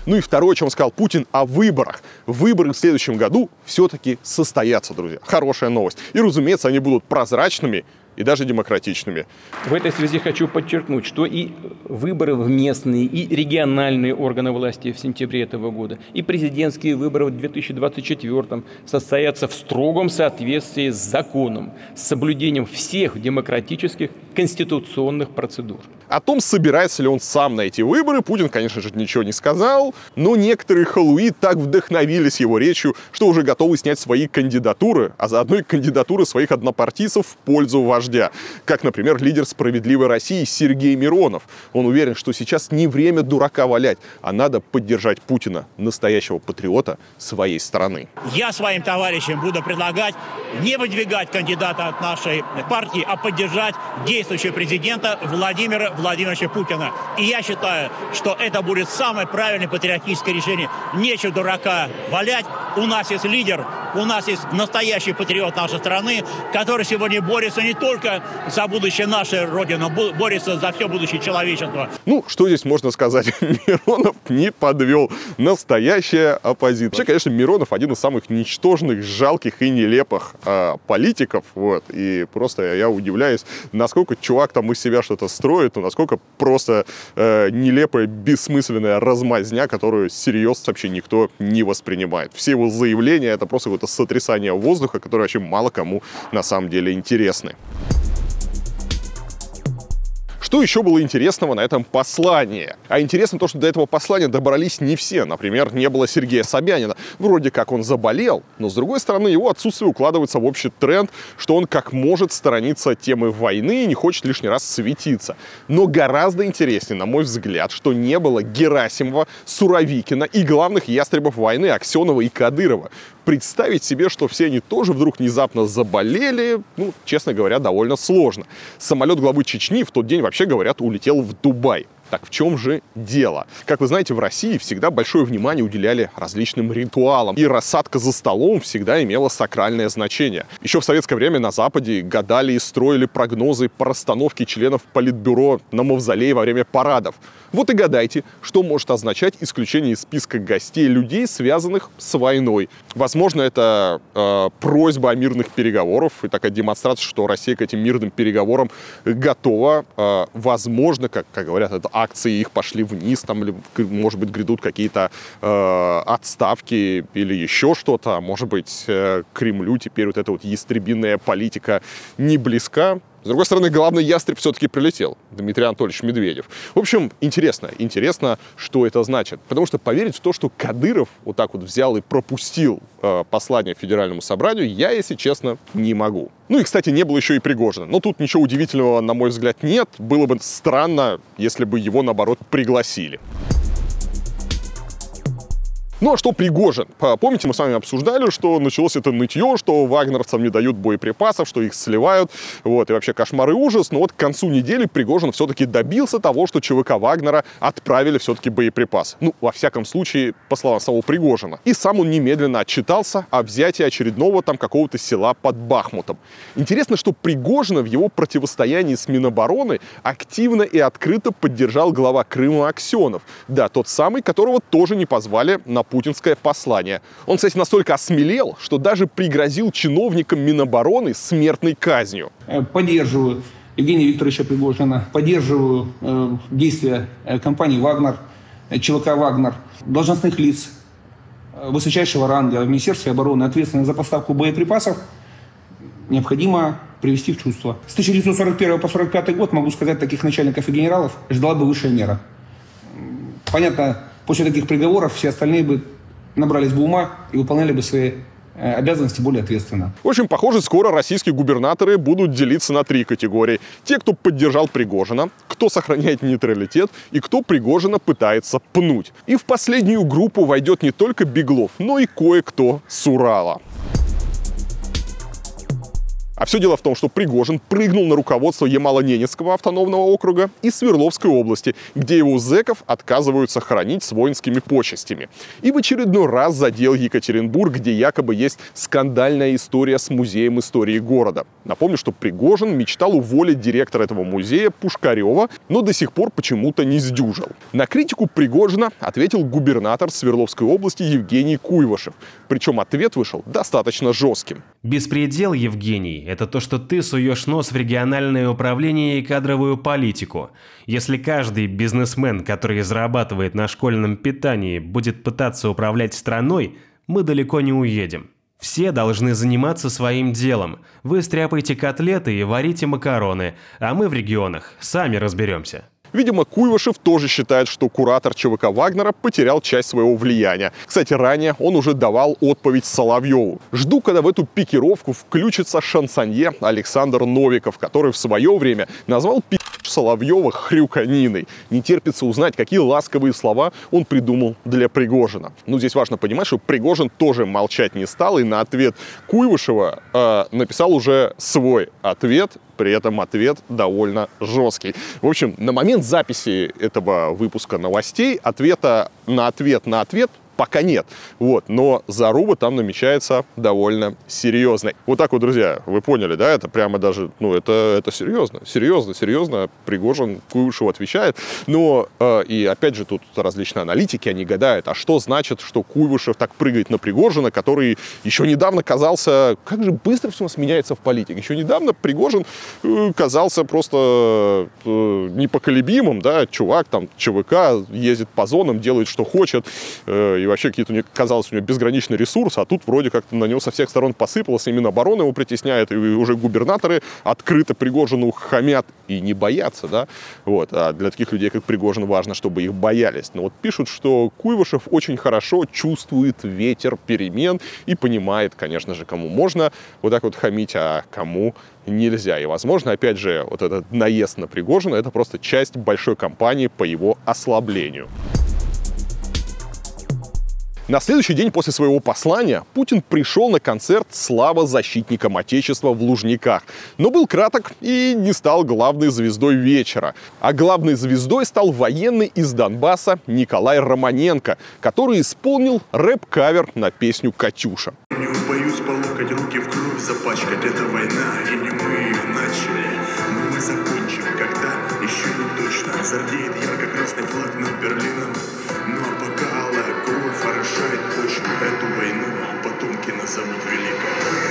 Ну и второе, о чем сказал Путин, о выборах. Выборы в следующем году все-таки состоятся, друзья. Хорошая новость. И, разумеется, они будут прозрачными и даже демократичными. В этой связи хочу подчеркнуть, что и выборы в местные и региональные органы власти в сентябре этого года, и президентские выборы в две тысячи двадцать четвёртом состоятся в строгом соответствии с законом, с соблюдением всех демократических конституционных процедур. О том, собирается ли он сам на эти выборы, Путин, конечно же, ничего не сказал, но некоторые халуи так вдохновились его речью, что уже готовы снять свои кандидатуры, а заодно и кандидатуры своих однопартийцев в пользу вождя. Как, например, лидер «Справедливой России» Сергей Миронов. Он уверен, что сейчас не время дурака валять, а надо поддержать Путина, настоящего патриота своей страны. Я своим товарищам буду предлагать не выдвигать кандидата от нашей партии, а поддержать действующего президента Владимира Владимировича Путина. И я считаю, что это будет самое правильное патриотическое решение. Нечего дурака валять. У нас есть лидер, у нас есть настоящий патриот нашей страны, который сегодня борется не только за будущее нашей Родины, борется за все будущее человечества. Ну, что здесь можно сказать? Миронов не подвел. Настоящая оппозиция. Вообще, конечно, Миронов один из самых ничтожных, жалких и нелепых э, политиков. Вот. И просто я удивляюсь, насколько чувак там из себя что-то строит, насколько просто э, нелепая, бессмысленная размазня, которую серьезно вообще никто не воспринимает. Все его заявления — это просто какой-то просто сотрясания воздуха, которые вообще мало кому на самом деле интересны. Что еще было интересного на этом послании? А интересно то, что до этого послания добрались не все. Например, не было Сергея Собянина. Вроде как он заболел, но, с другой стороны, его отсутствие укладывается в общий тренд, что он как может сторониться темы войны и не хочет лишний раз светиться. Но гораздо интереснее, на мой взгляд, что не было Герасимова, Суровикина и главных ястребов войны Аксенова и Кадырова. Представить себе, что все они тоже вдруг внезапно заболели, ну, честно говоря, довольно сложно. Самолет главы Чечни в тот день вообще, говорят, улетел в Дубай. Так в чем же дело? Как вы знаете, в России всегда большое внимание уделяли различным ритуалам, и рассадка за столом всегда имела сакральное значение. Еще в советское время на Западе гадали и строили прогнозы по расстановке членов Политбюро на мавзолее во время парадов. Вот и гадайте, что может означать исключение из списка гостей людей, связанных с войной. Возможно, это э, просьба о мирных переговорах и такая демонстрация, что Россия к этим мирным переговорам готова. Э, возможно, как, как говорят, это акции их пошли вниз, там, может быть, грядут какие-то э, отставки или еще что-то. Может быть, э, Кремлю теперь вот эта вот ястребиная политика не близка. С другой стороны, главный ястреб все-таки прилетел, Дмитрий Анатольевич Медведев. В общем, интересно, интересно, что это значит. Потому что поверить в то, что Кадыров вот так вот взял и пропустил э, послание Федеральному собранию, я, если честно, не могу. Ну и, кстати, не было еще и Пригожина. Но тут ничего удивительного, на мой взгляд, нет. Было бы странно, если бы его, наоборот, пригласили. Ну а что Пригожин? Помните, мы с вами обсуждали, что началось это нытье, что вагнеровцам не дают боеприпасов, что их сливают, вот, и вообще кошмар и ужас. Но вот к концу недели Пригожин все-таки добился того, что ЧВК Вагнера отправили все-таки боеприпасы. Ну, во всяком случае, по словам самого Пригожина. И сам он немедленно отчитался о взятии очередного там какого-то села под Бахмутом. Интересно, что Пригожина в его противостоянии с Минобороны активно и открыто поддержал глава Крыма Аксенов. Да, тот самый, которого тоже не позвали на путинское послание. Он, кстати, настолько осмелел, что даже пригрозил чиновникам Минобороны смертной казнью. Поддерживаю Евгения Викторовича Пригожина, поддерживаю э, действия компании «Вагнер», ЧВК «Вагнер», должностных лиц высочайшего ранга в Министерстве обороны, ответственных за поставку боеприпасов, необходимо привести в чувство. С тысяча девятьсот сорок первого по тысяча девятьсот сорок пятый год, могу сказать, таких начальников и генералов ждала бы высшая мера. Понятно, после таких приговоров все остальные бы набрались бы ума и выполняли бы свои обязанности более ответственно. В общем, похоже, скоро российские губернаторы будут делиться на три категории. Те, кто поддержал Пригожина, кто сохраняет нейтралитет и кто Пригожина пытается пнуть. И в последнюю группу войдет не только Беглов, но и кое-кто с Урала. А все дело в том, что Пригожин прыгнул на руководство Ямало-Ненецкого автономного округа и Свердловской области, где его зэков отказываются хоронить с воинскими почестями. И в очередной раз задел Екатеринбург, где якобы есть скандальная история с музеем истории города. Напомню, что Пригожин мечтал уволить директора этого музея Пушкарева, но до сих пор почему-то не сдюжил. На критику Пригожина ответил губернатор Свердловской области Евгений Куйвашев. Причем ответ вышел достаточно жестким. Беспредел, Евгений, это то, что ты суешь нос в региональное управление и кадровую политику. Если каждый бизнесмен, который зарабатывает на школьном питании, будет пытаться управлять страной, мы далеко не уедем. Все должны заниматься своим делом. Вы стряпайте котлеты и варите макароны, а мы в регионах сами разберемся. Видимо, Куйвашев тоже считает, что куратор ЧВК Вагнера потерял часть своего влияния. Кстати, ранее он уже давал отповедь Соловьеву. Жду, когда в эту пикировку включится шансонье Александр Новиков, который в свое время назвал пи*** Соловьева хрюканиной. Не терпится узнать, какие ласковые слова он придумал для Пригожина. Ну, здесь важно понимать, что Пригожин тоже молчать не стал, и на ответ Куйвашева э, написал уже свой ответ. При этом ответ довольно жесткий. В общем, на момент записи этого выпуска новостей ответа на ответ на ответ пока нет. Вот. Но заруба там намечается довольно серьезной. Вот так вот, друзья, вы поняли, да? Это прямо даже, ну, это, это серьезно. Серьезно, серьезно. Пригожин Куйвашеву отвечает. Но, э, и опять же, тут различные аналитики, они гадают, а что значит, что Куйвашев так прыгает на Пригожина, который еще недавно казался... Как же быстро все сменяется в политике. Еще недавно Пригожин э, казался просто э, непоколебимым, да? Чувак там, ЧВК, ездит по зонам, делает, что хочет, э, вообще какие-то, казалось, у него безграничный ресурс, а тут вроде как на него со всех сторон посыпалось, именно оборона его притесняет, и уже губернаторы открыто Пригожину хамят и не боятся, да, вот, а для таких людей, как Пригожин, важно, чтобы их боялись. Но вот пишут, что Куйвашев очень хорошо чувствует ветер перемен и понимает, конечно же, кому можно вот так вот хамить, а кому нельзя. И, возможно, опять же, вот этот наезд на Пригожина — это просто часть большой кампании по его ослаблению. На следующий день после своего послания Путин пришел на концерт «Слава защитникам Отечества» в Лужниках, но был краток и не стал главной звездой вечера. А главной звездой стал военный из Донбасса Николай Романенко, который исполнил рэп-кавер на песню «Катюша». Не боюсь полукать, руки в кровь запачкать, это война, и не мы ее начали, но мы закончим, когда еще не точно зарделит ярко-красный флаг над Берлином. Ну а пока алая кровь орошает почву, эту войну потомки назовут великой.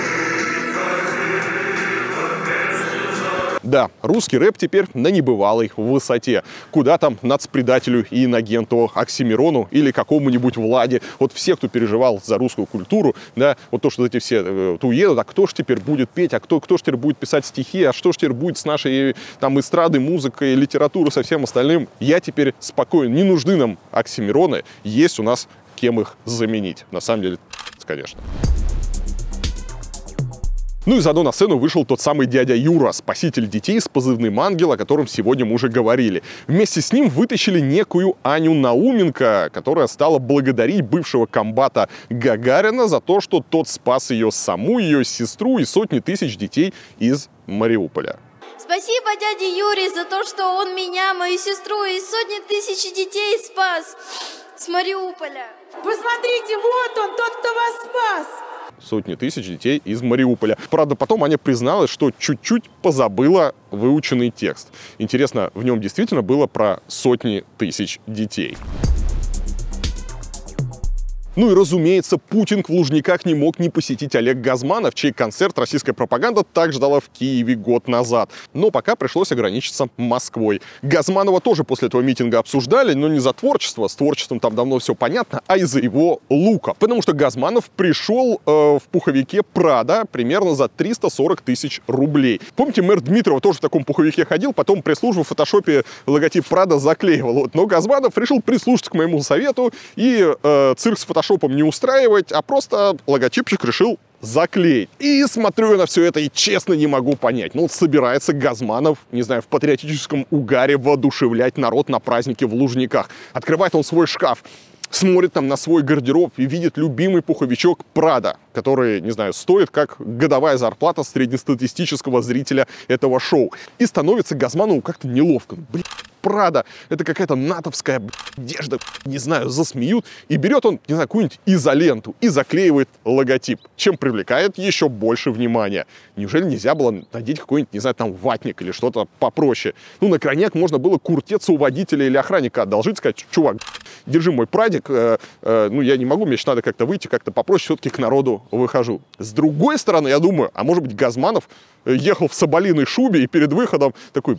Да, русский рэп теперь на небывалой высоте. Куда там нацпредателю и инагенту Оксимирону или какому-нибудь Владе. Вот все, кто переживал за русскую культуру, да, вот то, что эти все вот уедут, а кто ж теперь будет петь, а кто, кто ж теперь будет писать стихи, а что ж теперь будет с нашей там эстрады, музыкой, литературой, со всем остальным. Я теперь спокоен, не нужны нам Оксимироны, есть у нас кем их заменить. На самом деле, конечно. Ну и заодно на сцену вышел тот самый дядя Юра, спаситель детей с позывным «Ангел», о котором сегодня мы уже говорили. Вместе с ним вытащили некую Аню Науменко, которая стала благодарить бывшего комбата Гагарина за то, что тот спас ее саму, ее сестру и сотни тысяч детей из Мариуполя. Спасибо дяде Юре за то, что он меня, мою сестру и сотни тысяч детей спас с Мариуполя. Посмотрите, вот он, тот, кто вас спас. Сотни тысяч детей из Мариуполя. Правда, потом Аня призналась, что чуть-чуть позабыла выученный текст. Интересно, в нем действительно было про сотни тысяч детей. Ну и, разумеется, Путин в Лужниках не мог не посетить Олег Газманов, чей концерт российская пропаганда так ждала в Киеве год назад. Но пока пришлось ограничиться Москвой. Газманова тоже после этого митинга обсуждали, но не за творчество, с творчеством там давно все понятно, а из-за его лука. Потому что Газманов пришел э, в пуховике Прада примерно за триста сорок тысяч рублей. Помните, мэр Дмитрова тоже в таком пуховике ходил, потом пресс-служба в фотошопе логотип Прада заклеивал. Вот. Но Газманов решил прислушаться к моему совету и э, цирк с фотошопом шопом не устраивать, а просто логотипчик решил заклеить. И смотрю я на все это и честно не могу понять. Ну, собирается Газманов, не знаю, в патриотическом угаре воодушевлять народ на празднике в Лужниках. Открывает он свой шкаф, смотрит там на свой гардероб и видит любимый пуховичок Прада, который, не знаю, стоит как годовая зарплата среднестатистического зрителя этого шоу. И становится Газманову как-то неловко. Блин, Прада, это какая-то натовская одежда, не знаю, засмеют. И берет он, не знаю, какую-нибудь изоленту и заклеивает логотип, чем привлекает еще больше внимания. Неужели нельзя было надеть какой-нибудь, не знаю, там ватник или что-то попроще? Ну, на крайняк можно было куртецу у водителя или охранника одолжить, сказать: чувак, держи мой Прадик, э, э, ну, я не могу, мне еще надо как-то выйти, как-то попроще, все-таки к народу выхожу. С другой стороны, я думаю, а может быть, Газманов ехал в соболиной шубе и перед выходом такой: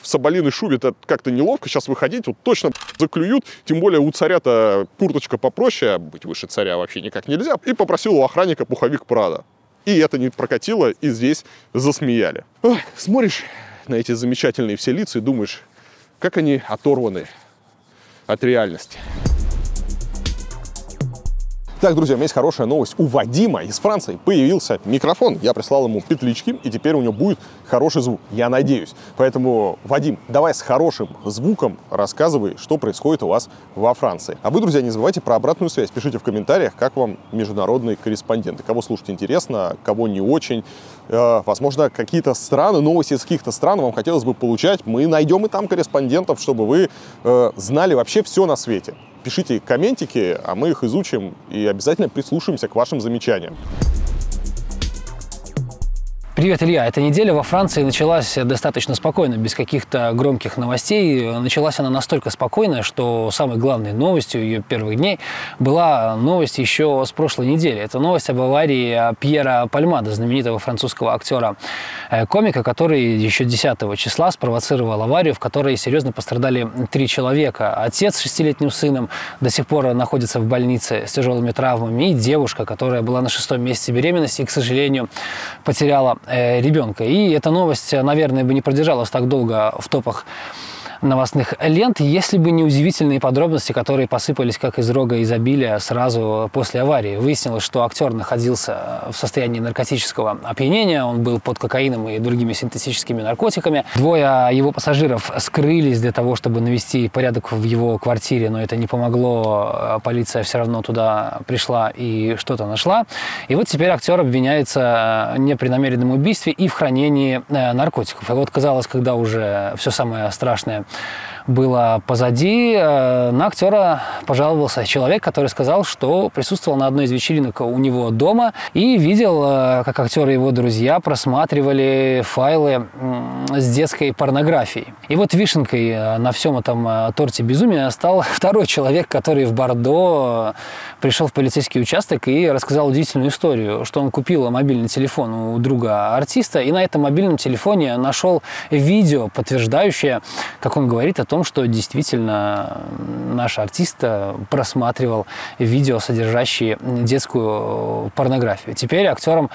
в соболиной шубе-то как-то неловко сейчас выходить, вот точно заклюют, тем более у царя-то курточка попроще, а быть выше царя вообще никак нельзя, и попросил у охранника пуховик Прада. И это не прокатило, и здесь засмеяли. Ой, смотришь на эти замечательные все лица и думаешь, как они оторваны от реальности. Так, друзья, у меня есть хорошая новость. У Вадима из Франции появился микрофон. Я прислал ему петлички, и теперь у него будет хороший звук. Я надеюсь. Поэтому, Вадим, давай с хорошим звуком рассказывай, что происходит у вас во Франции. А вы, друзья, не забывайте про обратную связь. Пишите в комментариях, как вам международные корреспонденты. Кого слушать интересно, кого не очень. Возможно, какие-то страны, новости из каких-то стран вам хотелось бы получать. Мы найдем и там корреспондентов, чтобы вы знали вообще все на свете. Пишите комментики, а мы их изучим и обязательно прислушаемся к вашим замечаниям. Привет, Илья. Эта неделя во Франции началась достаточно спокойно, без каких-то громких новостей. Началась она настолько спокойно, что самой главной новостью ее первых дней была новость еще с прошлой недели. Это новость об аварии Пьера Пальмада, знаменитого французского актера-комика, который еще десятого числа спровоцировал аварию, в которой серьезно пострадали три человека. Отец с шестилетним сыном до сих пор находится в больнице с тяжелыми травмами, и девушка, которая была на шестом месяце беременности и, к сожалению, потеряла ребенка. И эта новость, наверное, бы не продержалась так долго в топах новостных лент, если бы не удивительные подробности, которые посыпались как из рога изобилия сразу после аварии. Выяснилось, что актер находился в состоянии наркотического опьянения, он был под кокаином и другими синтетическими наркотиками. Двое его пассажиров скрылись для того, чтобы навести порядок в его квартире, но это не помогло, полиция все равно туда пришла и что-то нашла. И вот теперь актер обвиняется в непреднамеренном убийстве и в хранении наркотиков. И вот, казалось, когда уже все самое страшное было позади, на актера пожаловался человек, который сказал, что присутствовал на одной из вечеринок у него дома и видел, как актер и его друзья просматривали файлы с детской порнографией. И вот вишенкой на всем этом торте безумия стал второй человек, который в Бордо пришел в полицейский участок и рассказал удивительную историю, что он купил мобильный телефон у друга артиста и на этом мобильном телефоне нашел видео, подтверждающее, как он говорит, о том, что действительно наш артист просматривал видео, содержащие детскую порнографию. Теперь актером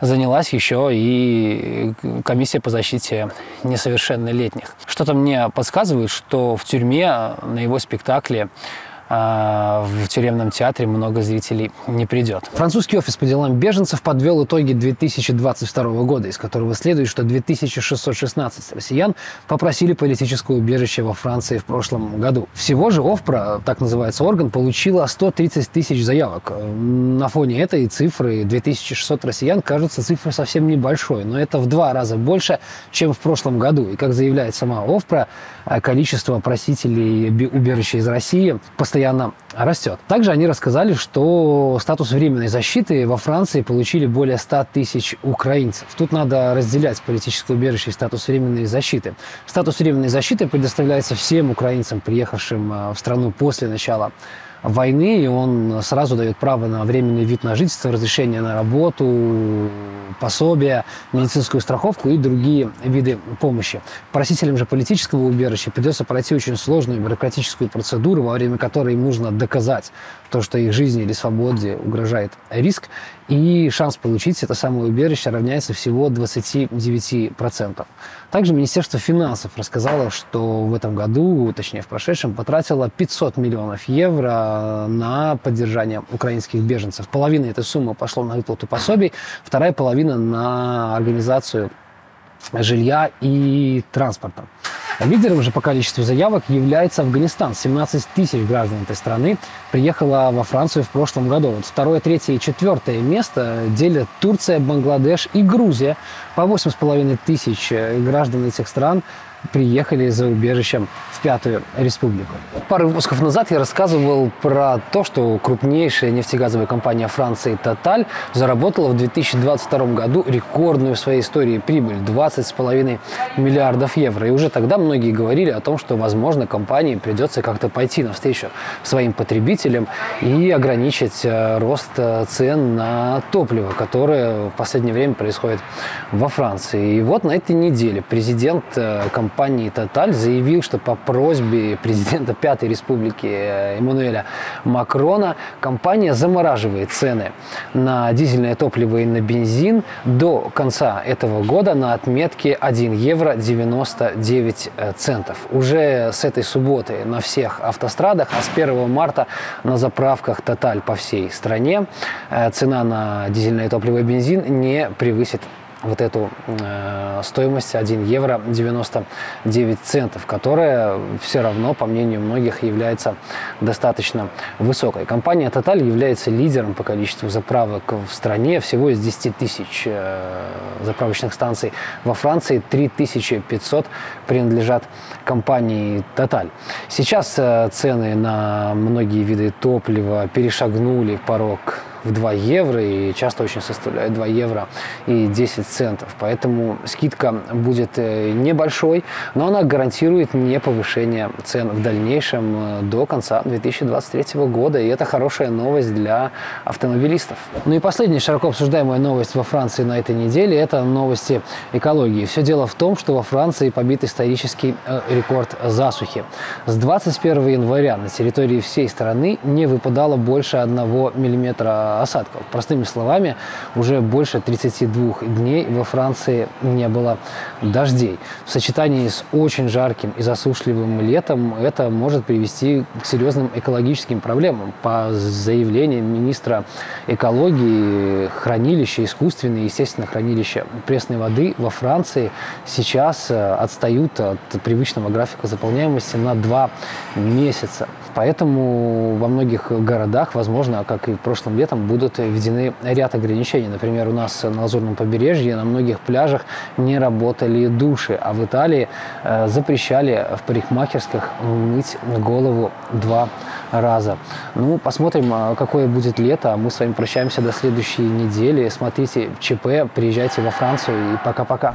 занялась еще и комиссия по защите несовершеннолетних. Что-то мне подсказывает, что в тюрьме на его спектакле в тюремном театре много зрителей не придет. Французский офис по делам беженцев подвел итоги две тысячи двадцать второго года, из которого следует, что две тысячи шестьсот шестнадцать россиян попросили политическое убежище во Франции в прошлом году. Всего же ОФПРА, так называется орган, получила сто тридцать тысяч заявок. На фоне этой цифры две тысячи шестьсот россиян кажутся цифрой совсем небольшой, но это в два раза больше, чем в прошлом году. И, как заявляет сама ОФПРА, количество просителей убежища из России постоянно она растет. Также они рассказали, что статус временной защиты во Франции получили более ста тысяч украинцев. Тут надо разделять политическое убежище и статус временной защиты. Статус временной защиты предоставляется всем украинцам, приехавшим в страну после начала войны, и он сразу дает право на временный вид на жительство, разрешение на работу, пособие, медицинскую страховку и другие виды помощи. Просителям же политического убежища придется пройти очень сложную бюрократическую процедуру, во время которой им нужно доказать то, что их жизни или свободе угрожает риск, и шанс получить это самое убежище равняется всего двадцати девяти процентам. Также Министерство финансов рассказало, что в этом году, точнее в прошедшем, потратило пятьсот миллионов евро на поддержание украинских беженцев. Половина этой суммы пошла на выплату пособий, вторая половина на организацию жилья и транспорта. Лидером же по количеству заявок является Афганистан. семнадцать тысяч граждан этой страны приехало во Францию в прошлом году. Вот второе, третье и четвертое место делят Турция, Бангладеш и Грузия. По восемь с половиной тысяч граждан этих стран приехали за убежищем в Пятую Республику. Пару выпусков назад я рассказывал про то, что крупнейшая нефтегазовая компания Франции «Тоталь» заработала в две тысячи двадцать втором году рекордную в своей истории прибыль – двадцать с половиной миллиардов евро. И уже тогда многие говорили о том, что, возможно, компании придется как-то пойти навстречу своим потребителям и ограничить рост цен на топливо, которое в последнее время происходит во Франции. И вот на этой неделе президент компании компании «Тоталь» заявил, что по просьбе президента Пятой Республики Эммануэля Макрона компания замораживает цены на дизельное топливо и на бензин до конца этого года на отметке один евро девяносто девять центов. Уже с этой субботы на всех автострадах, а с первого марта на заправках «Тоталь» по всей стране цена на дизельное топливо и бензин не превысит вот эту э, стоимость один евро девяносто девять центов, которая все равно, по мнению многих, является достаточно высокой. Компания «Тоталь» является лидером по количеству заправок в стране. Всего из десяти тысяч э, заправочных станций во Франции три тысячи пятьсот принадлежат компании «Тоталь». Сейчас э, цены на многие виды топлива перешагнули порог в два евро, и часто очень составляет два евро и десять центов. Поэтому скидка будет небольшой, но она гарантирует не повышение цен в дальнейшем до конца две тысячи двадцать третьего года. И это хорошая новость для автомобилистов. Ну и последняя широко обсуждаемая новость во Франции на этой неделе – это новости экологии. Все дело в том, что во Франции побит исторический рекорд засухи. С двадцать первого января на территории всей страны не выпадало больше одного миллиметра осадков. Простыми словами, уже больше тридцати двух дней во Франции не было дождей. В сочетании с очень жарким и засушливым летом это может привести к серьезным экологическим проблемам. По заявлению министра экологии, хранилища, искусственные, естественно, хранилища пресной воды во Франции сейчас отстают от привычного графика заполняемости на два месяца. Поэтому во многих городах, возможно, как и прошлым летом, будут введены ряд ограничений. Например, у нас на Лазурном побережье на многих пляжах не работали души, а в Италии э, запрещали в парикмахерских мыть голову два раза. Ну, посмотрим, какое будет лето. Мы с вами прощаемся до следующей недели. Смотрите ЧП, приезжайте во Францию, и пока-пока.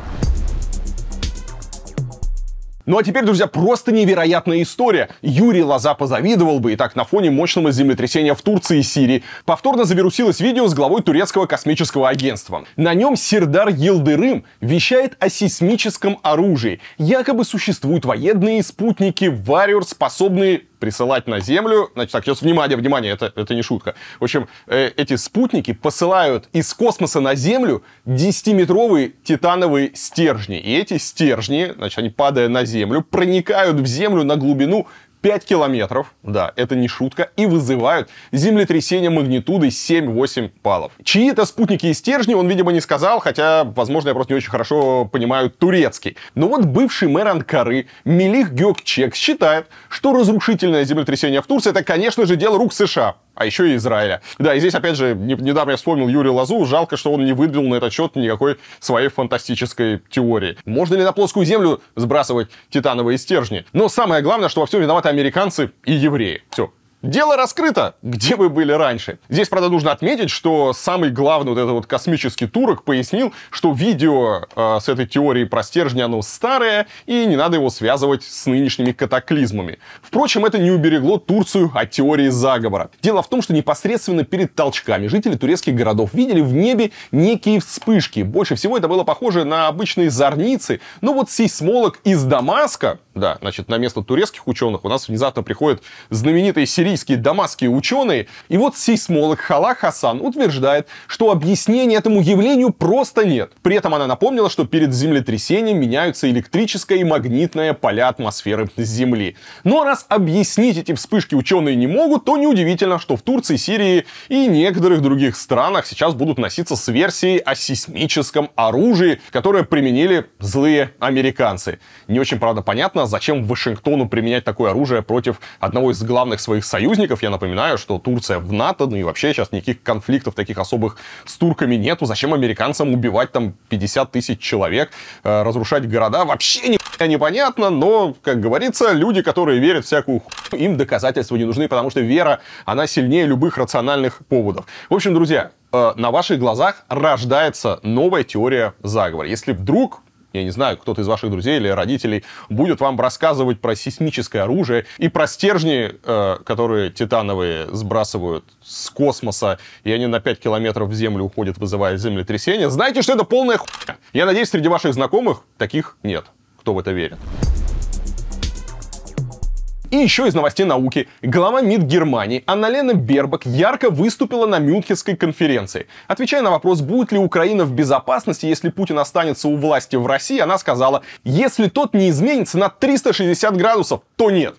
Ну а теперь, друзья, просто невероятная история. Юрий Лоза позавидовал бы, и так на фоне мощного землетрясения в Турции и Сирии. Повторно завирусилось видео с главой турецкого космического агентства. На нем Сердар Йылдырым вещает о сейсмическом оружии. Якобы существуют военные спутники Warrior, способные присылать на Землю. Значит, так, сейчас внимание, внимание, это, это не шутка. В общем, э, эти спутники посылают из космоса на Землю десятиметровые титановые стержни. И эти стержни, значит, они, падая на Землю, проникают в Землю на глубину пять километров, да, это не шутка, и вызывают землетрясение магнитудой семь-восемь баллов. Чьи-то спутники и стержни он, видимо, не сказал, хотя, возможно, я просто не очень хорошо понимаю турецкий. Но вот бывший мэр Анкары Мелих Гёкчек считает, что разрушительное землетрясение в Турции — это, конечно же, дело рук США. А еще и Израиля. Да, и здесь, опять же, недавно я вспомнил Юрия Лозу. Жалко, что он не выдвинул на этот счет никакой своей фантастической теории. Можно ли на плоскую землю сбрасывать титановые стержни? Но самое главное, что во всем виноваты американцы и евреи. Все. Дело раскрыто, где вы были раньше. Здесь, правда, нужно отметить, что самый главный вот этот вот космический турок пояснил, что видео э, с этой теорией про стержни, оно старое, и не надо его связывать с нынешними катаклизмами. Впрочем, это не уберегло Турцию от теории заговора. Дело в том, что непосредственно перед толчками жители турецких городов видели в небе некие вспышки. Больше всего это было похоже на обычные зорницы, но вот сейсмолог из Дамаска, да, значит, на место турецких ученых у нас внезапно приходят знаменитые сирийские дамасские ученые. И вот сейсмолог Хала Хасан утверждает, что объяснения этому явлению просто нет. При этом она напомнила, что перед землетрясением меняются электрическое и магнитное поля атмосферы Земли. Но раз объяснить эти вспышки ученые не могут, то неудивительно, что в Турции, Сирии и некоторых других странах сейчас будут носиться с версией о сейсмическом оружии, которое применили злые американцы. Не очень, правда, понятно, зачем Вашингтону применять такое оружие против одного из главных своих союзников. Я напоминаю, что Турция в НАТО, ну и вообще сейчас никаких конфликтов таких особых с турками нету. Зачем американцам убивать там пятьдесят тысяч человек, э, разрушать города? Вообще ни хуя непонятно, но, как говорится, люди, которые верят в всякую хуйню, им доказательства не нужны, потому что вера, она сильнее любых рациональных поводов. В общем, друзья, э, на ваших глазах рождается новая теория заговора. Если вдруг... я не знаю, кто-то из ваших друзей или родителей будет вам рассказывать про сейсмическое оружие и про стержни, э, которые титановые сбрасывают с космоса, и они на пять километров в землю уходят, вызывая землетрясение. Знаете, что это полная хуйня. Я надеюсь, среди ваших знакомых таких нет, кто в это верит. И еще из новостей науки. Глава МИД Германии Анналена Бербок ярко выступила на Мюнхенской конференции. Отвечая на вопрос, будет ли Украина в безопасности, если Путин останется у власти в России, она сказала: если тот не изменится на триста шестьдесят градусов, то нет.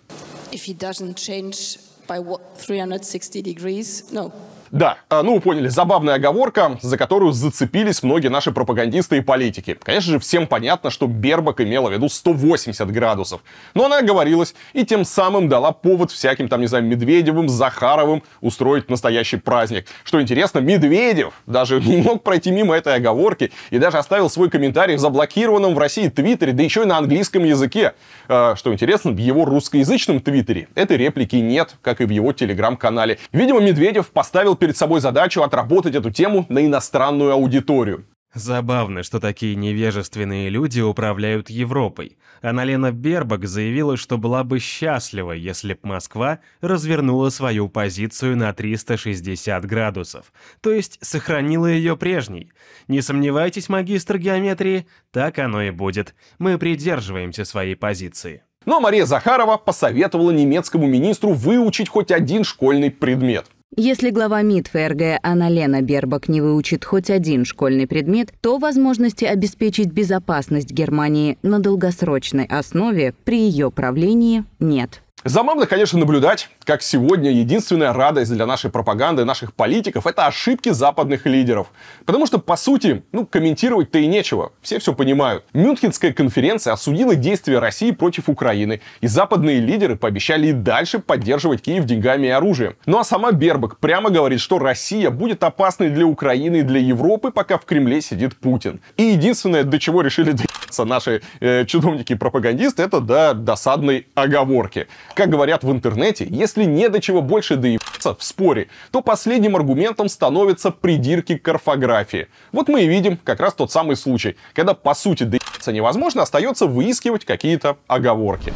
Да, ну вы поняли, забавная оговорка, за которую зацепились многие наши пропагандисты и политики. Конечно же, всем понятно, что Бербок имела в виду сто восемьдесят градусов. Но она оговорилась и тем самым дала повод всяким там, не знаю, Медведевым, Захаровым устроить настоящий праздник. Что интересно, Медведев даже не мог пройти мимо этой оговорки и даже оставил свой комментарий в заблокированном в России твиттере, да еще и на английском языке. Что интересно, в его русскоязычном твиттере этой реплики нет, как и в его телеграм-канале. Видимо, Медведев поставил перед собой задачу отработать эту тему на иностранную аудиторию. Забавно, что такие невежественные люди управляют Европой. Анналена Бербок заявила, что была бы счастлива, если б Москва развернула свою позицию на триста шестьдесят градусов, то есть сохранила ее прежней. Не сомневайтесь, магистр геометрии, так оно и будет. Мы придерживаемся своей позиции. Но Мария Захарова посоветовала немецкому министру выучить хоть один школьный предмет. Если глава МИД ФРГ Анналена Бербок не выучит хоть один школьный предмет, то возможности обеспечить безопасность Германии на долгосрочной основе при ее правлении нет. Забавно, конечно, наблюдать, как сегодня единственная радость для нашей пропаганды, наших политиков — это ошибки западных лидеров. Потому что, по сути, ну, комментировать-то и нечего. Все все понимают. Мюнхенская конференция осудила действия России против Украины, и западные лидеры пообещали и дальше поддерживать Киев деньгами и оружием. Ну а сама Бербок прямо говорит, что Россия будет опасной для Украины и для Европы, пока в Кремле сидит Путин. И единственное, до чего решили доебаться наши э, чиновники-пропагандисты, это до досадной оговорки. Как говорят в интернете, если не до чего больше доебаться в споре, то последним аргументом становятся придирки к орфографии. Вот мы и видим как раз тот самый случай, когда по сути доебаться невозможно, остается выискивать какие-то оговорки.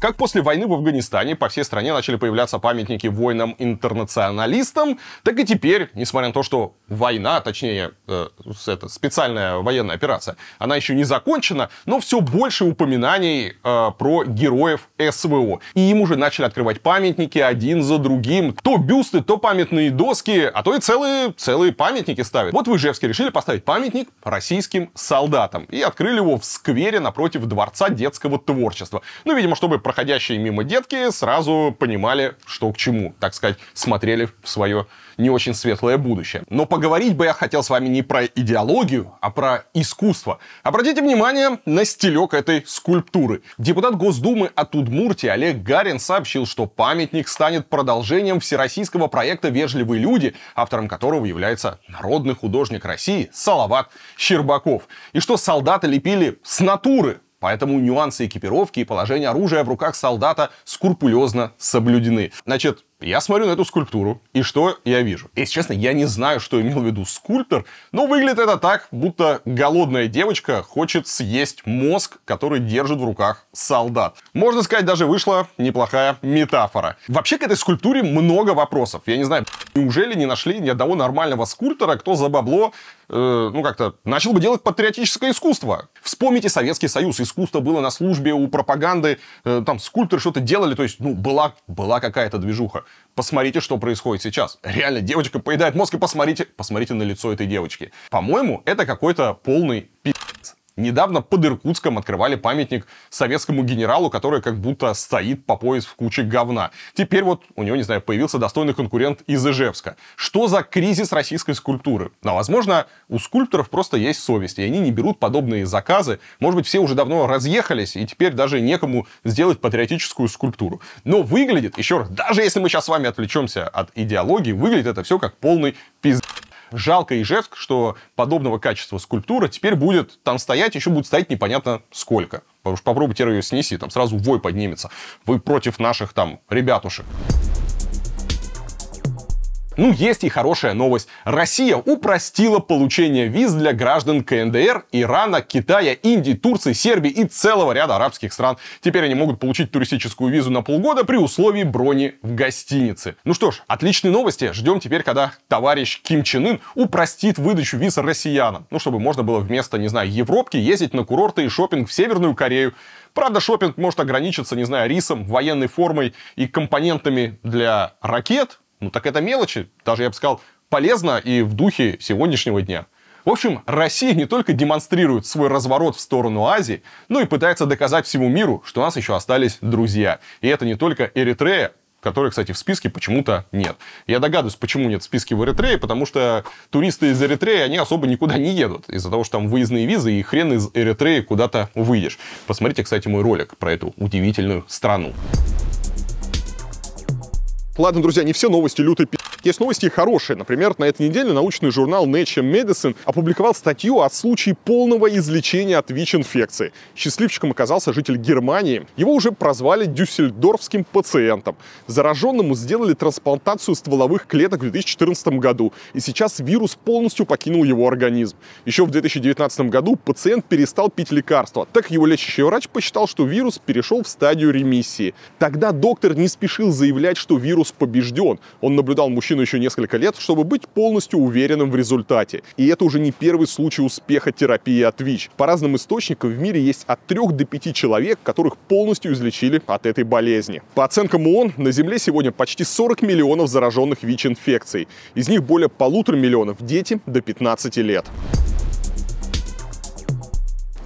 Как после войны в Афганистане по всей стране начали появляться памятники воинам-интернационалистам, так и теперь, несмотря на то, что война, точнее, э, это, специальная военная операция, она еще не закончена, но все больше упоминаний э, про героев СВО. И им уже начали открывать памятники один за другим. То бюсты, то памятные доски, а то и целые, целые памятники ставят. Вот в Ижевске решили поставить памятник российским солдатам. И открыли его в сквере напротив Дворца детского творчества. Ну, видимо, чтобы проходящие мимо детки сразу понимали, что к чему, так сказать, смотрели в свое не очень светлое будущее. Но поговорить бы я хотел с вами не про идеологию, а про искусство. Обратите внимание на стилек этой скульптуры. Депутат Госдумы от Удмуртии Олег Гарин сообщил, что памятник станет продолжением всероссийского проекта «Вежливые люди», автором которого является народный художник России Салават Щербаков. И что солдаты лепили с натуры. Поэтому нюансы экипировки и положение оружия в руках солдата скрупулезно соблюдены. Значит, я смотрю на эту скульптуру, и что я вижу? Если честно, я не знаю, что имел в виду скульптор, но выглядит это так, будто голодная девочка хочет съесть мозг, который держит в руках солдат. Можно сказать, даже вышла неплохая метафора. Вообще, к этой скульптуре много вопросов. Я не знаю, неужели не нашли ни одного нормального скульптора, кто за бабло, э, ну как-то, начал бы делать патриотическое искусство? Вспомните Советский Союз. Искусство было на службе у пропаганды. Э, там скульпторы что-то делали, то есть, ну, была, была какая-то движуха. Посмотрите, что происходит сейчас. Реально, девочка поедает мозг, и посмотрите, посмотрите на лицо этой девочки. По-моему, это какой-то полный пи***ц. Недавно под Иркутском открывали памятник советскому генералу, который как будто стоит по пояс в куче говна. Теперь вот у него, не знаю, появился достойный конкурент из Ижевска. Что за кризис российской скульптуры? А возможно, у скульпторов просто есть совесть, и они не берут подобные заказы. Может быть, все уже давно разъехались, и теперь даже некому сделать патриотическую скульптуру. Но выглядит, еще раз, даже если мы сейчас с вами отвлечемся от идеологии, выглядит это все как полный пиздец. Жалко Ижевск, что подобного качества скульптура теперь будет там стоять, еще будет стоять непонятно сколько. Потому что попробуйте ее снеси, там сразу вой поднимется. Вы против наших там ребятушек. Ну, есть и хорошая новость. Россия упростила получение виз для граждан КНДР, Ирана, Китая, Индии, Турции, Сербии и целого ряда арабских стран. Теперь они могут получить туристическую визу на полгода при условии брони в гостинице. Ну что ж, отличные новости. Ждем теперь, когда товарищ Ким Чен Ын упростит выдачу виз россиянам. Ну, чтобы можно было вместо, не знаю, Европки ездить на курорты и шопинг в Северную Корею. Правда, шопинг может ограничиться, не знаю, рисом, военной формой и компонентами для ракет. Ну так это мелочи, даже, я бы сказал, полезно и в духе сегодняшнего дня. В общем, Россия не только демонстрирует свой разворот в сторону Азии, но и пытается доказать всему миру, что у нас еще остались друзья. И это не только Эритрея, которой, кстати, в списке почему-то нет. Я догадываюсь, почему нет в списке в Эритрее, потому что туристы из Эритреи, они особо никуда не едут, из-за того, что там выездные визы, и хрен из Эритреи куда-то выйдешь. Посмотрите, кстати, мой ролик про эту удивительную страну. Ладно, друзья, не все новости лютой пи***. Есть новости хорошие. Например, на этой неделе научный журнал Nature Medicine опубликовал статью о случае полного излечения от ВИЧ-инфекции. Счастливчиком оказался житель Германии. Его уже прозвали дюссельдорфским пациентом. Зараженному сделали трансплантацию стволовых клеток в две тысячи четырнадцатом году. И сейчас вирус полностью покинул его организм. Еще в две тысячи девятнадцатом году пациент перестал пить лекарства. Так его лечащий врач посчитал, что вирус перешел в стадию ремиссии. Тогда доктор не спешил заявлять, что вирус побежден. Он наблюдал мужчину еще несколько лет, чтобы быть полностью уверенным в результате. И это уже не первый случай успеха терапии от ВИЧ. По разным источникам в мире есть от трёх до пяти человек, которых полностью излечили от этой болезни. По оценкам ООН, на Земле сегодня почти сорок миллионов зараженных ВИЧ-инфекцией. Из них более полутора миллионов дети до пятнадцати лет.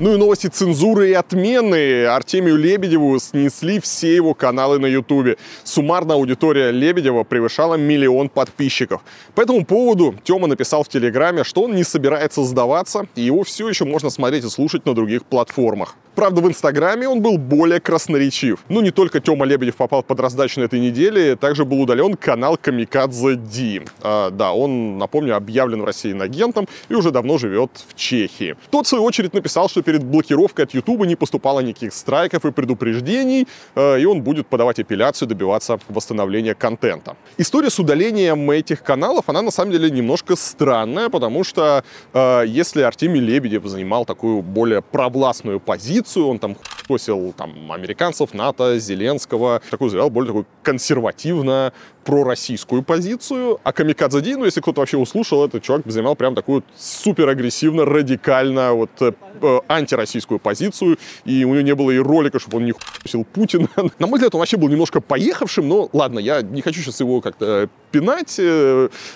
Ну и новости цензуры и отмены. Артемию Лебедеву снесли все его каналы на Ютубе. Суммарно аудитория Лебедева превышала миллион подписчиков. По этому поводу Тёма написал в Телеграме, что он не собирается сдаваться, и его все еще можно смотреть и слушать на других платформах. Правда, в Инстаграме он был более красноречив. Но не только Тёма Лебедев попал под раздачу на этой неделе, также был удален канал Камикадзе Ди. А, да, он, напомню, объявлен в России иноагентом и уже давно живет в Чехии. Тот, в свою очередь, написал, что перед блокировкой от Ютуба не поступало никаких страйков и предупреждений, и он будет подавать апелляцию, добиваться восстановления контента. История с удалением этих каналов, она на самом деле немножко странная, потому что если Артемий Лебедев занимал такую более провластную позицию, он там хтосил там, американцев, НАТО, Зеленского, такую заявлял более такую консервативно пророссийскую позицию, а Камикадзе Ди, ну если кто-то вообще услышал, этот чувак занимал прям такую суперагрессивно, радикально, вот антироссийскую позицию, и у него не было и ролика, чтобы он не ху**сил Путина. На мой взгляд, он вообще был немножко поехавшим, но ладно, я не хочу сейчас его как-то пинать,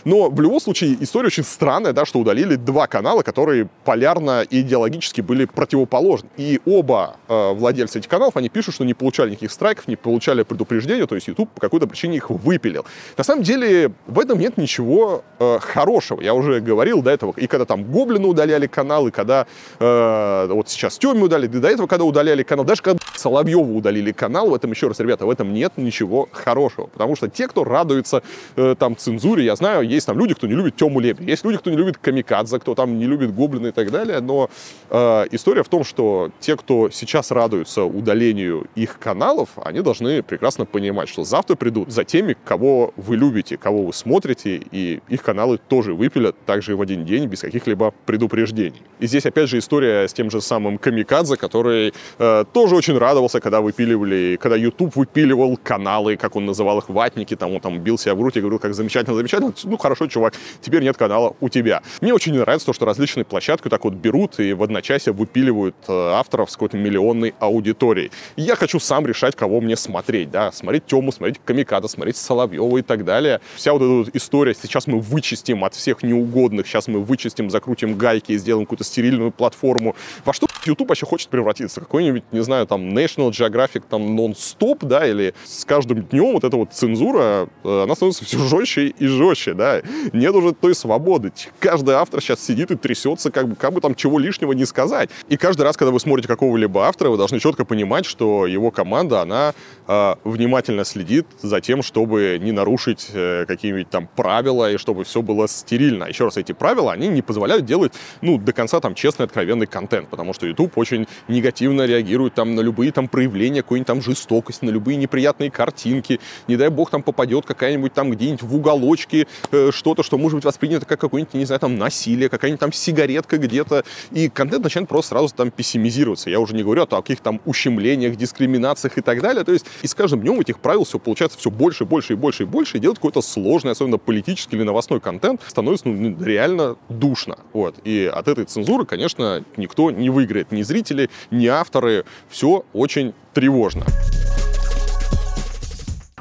но в любом случае история очень странная, да, что удалили два канала, которые полярно и идеологически были противоположны. И оба э, владельца этих каналов, они пишут, что не получали никаких страйков, не получали предупреждения, то есть YouTube по какой-то причине их выпилил. На самом деле в этом нет ничего э, хорошего. Я уже говорил до этого, и когда там Гоблину удаляли канал, и когда э, вот сейчас Тёме удалили, и до этого, когда удаляли канал, даже когда Соловьёву удалили канал, в этом, еще раз, ребята, в этом нет ничего хорошего, потому что те, кто радуется э, там цензуре, я знаю, есть там люди, кто не любит Тёму Лебедева, есть люди, кто не любит Камикадзе, кто там не любит Гоблина и так далее, но э, история в том, что те, кто сейчас радуются удалению их каналов, они должны прекрасно понимать, что завтра придут за теми, кого вы любите, кого вы смотрите, и их каналы тоже выпилят также в один день без каких-либо предупреждений. И здесь опять же история с тем же самым Камикадзе, который э, тоже очень радовался, когда выпиливали, когда YouTube выпиливал каналы, как он называл их, ватники, там он там бил себя в грудь и говорил, как замечательно, замечательно, ну хорошо, чувак, теперь нет канала у тебя. Мне очень нравится то, что различные площадки так вот берут и в одночасье выпиливают авторов с какой-то миллионной аудиторией. И я хочу сам решать, кого мне смотреть, да, смотреть Тему, смотреть Камикадзе, смотреть Соловьева и так далее. Вся вот эта вот история, сейчас мы вычистим от всех неугодных, сейчас мы вычистим, закрутим гайки и сделаем какую-то стерильную платформу. Во что YouTube вообще хочет превратиться? Какой-нибудь, не знаю, там National Geographic, там нон-стоп, да, или с каждым днем вот эта вот цензура, она становится все жестче и жестче, да. Нет уже той свободы. Каждый автор сейчас сидит и трясется, как бы, как бы там чего лишнего не сказать. И каждый раз, когда вы смотрите какого-либо автора, вы должны четко понимать, что его команда, она э, внимательно следит за тем, чтобы не нарушить э, какие-нибудь там правила и чтобы все было стерильно. Еще раз, эти правила, они не позволяют делать, ну, до конца там честный, откровенный контент, потому что YouTube очень негативно реагирует там на любые там проявления, какой-нибудь там жестокость, на любые неприятные картинки. Не дай бог там попадет какая-нибудь там где-нибудь в уголочке э, что-то, что может быть воспринято как какое-нибудь, не знаю, там насилие, какая-нибудь там сигаретка где-то. И контент начинает просто сразу там пессимизироваться. Я уже не говорю о каких-то там ущемлениях, дискриминациях и так далее. То есть и с каждым днем этих правил все получается все больше, больше и больше и больше. И делать какой-то сложный, особенно политический или новостной контент становится ну, реально душно. Вот. И от этой цензуры, конечно, никто не выиграет. Ни зрители, ни авторы. Все очень тревожно.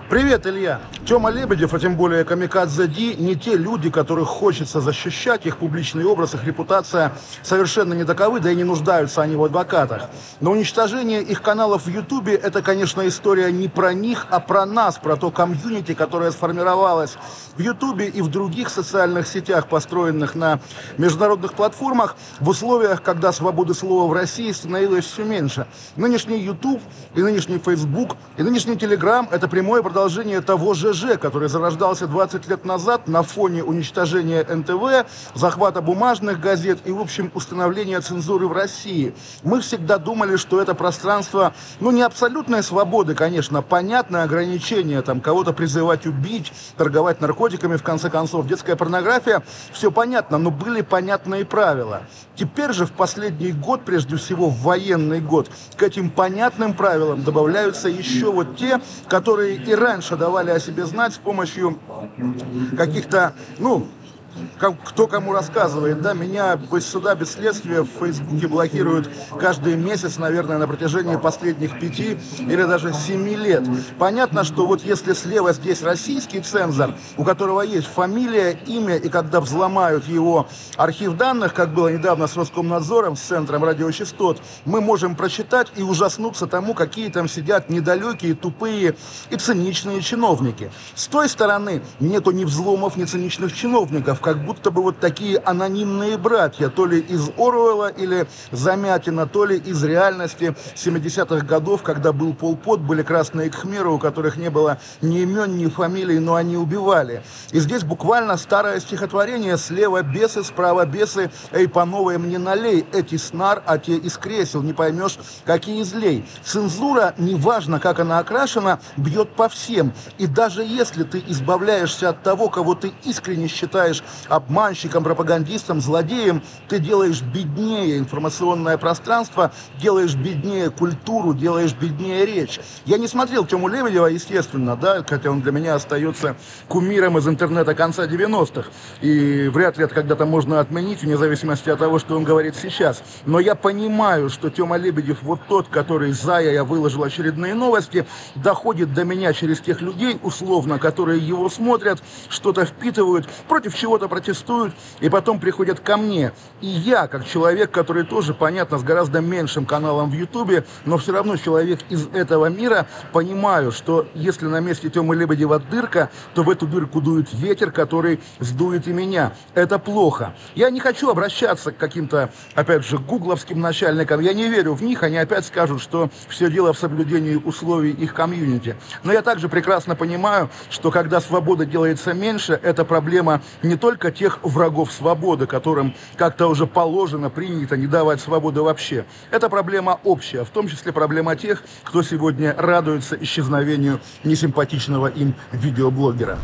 Привет, Илья. Тёма Лебедев, а тем более Камикадзе Ди, не те люди, которых хочется защищать, их публичный образ, их репутация совершенно не таковы, да и не нуждаются они в адвокатах. Но уничтожение их каналов в Ютубе – это, конечно, история не про них, а про нас, про то комьюнити, которое сформировалось в Ютубе и в других социальных сетях, построенных на международных платформах, в условиях, когда свободы слова в России становилось все меньше. Нынешний Ютуб и нынешний Фейсбук и нынешний Телеграм – это прямое продолжение того же ОПЖЖ, который зарождался двадцать лет назад на фоне уничтожения эн тэ вэ, захвата бумажных газет и, в общем, установления цензуры в России. Мы всегда думали, что это пространство, ну, не абсолютная свобода, конечно, понятное ограничение, там, кого-то призывать убить, торговать наркотиками, в конце концов, детская порнография, все понятно, но были понятные правила. Теперь же в последний год, прежде всего в военный год, к этим понятным правилам добавляются еще вот те, которые и раньше давали о себе знать с помощью каких-то, ну, кто кому рассказывает, да, меня без суда, без следствия в Фейсбуке блокируют каждый месяц, наверное, на протяжении последних пяти или даже семи лет. Понятно, что вот если слева здесь российский цензор, у которого есть фамилия, имя, и когда взломают его архив данных, как было недавно с Роскомнадзором, с Центром радиочастот, мы можем прочитать и ужаснуться тому, какие там сидят недалекие, тупые и циничные чиновники. С той стороны нету ни взломов, ни циничных чиновников, как будто бы вот такие анонимные братья, то ли из Оруэлла или Замятина, то ли из реальности семидесятых годов, когда был Пол Пот, были красные кхмеры, у которых не было ни имен, ни фамилий, но они убивали. И здесь буквально старое стихотворение: «Слева бесы, справа бесы, эй, по новой мне налей, эти снар, а те из кресел, не поймешь, какие злей». Цензура, неважно, как она окрашена, бьет по всем. И даже если ты избавляешься от того, кого ты искренне считаешь обманщиком, пропагандистом, злодеем, ты делаешь беднее информационное пространство, делаешь беднее культуру, делаешь беднее речь. Я не смотрел Тёму Лебедева, естественно, да, хотя он для меня остается кумиром из интернета конца девяностых, и вряд ли это когда-то можно отменить, вне зависимости от того, что он говорит сейчас. Но я понимаю, что Тёма Лебедев, вот тот, который зая, я выложил очередные новости, доходит до меня через тех людей, условно, которые его смотрят, что-то впитывают, против чего протестуют и потом приходят ко мне. И я, как человек, который тоже, понятно, с гораздо меньшим каналом в Ютубе, но все равно человек из этого мира, понимаю, что если на месте Тёмы Лебедева дырка, то в эту дырку дует ветер, который сдует и меня. Это плохо. Я не хочу обращаться к каким-то, опять же, гугловским начальникам. Я не верю в них. Они опять скажут, что все дело в соблюдении условий их комьюнити. Но я также прекрасно понимаю, что когда свобода делается меньше, эта проблема не только только тех врагов свободы, которым как-то уже положено, принято не давать свободы вообще. Это проблема общая, в том числе проблема тех, кто сегодня радуется исчезновению несимпатичного им видеоблогера.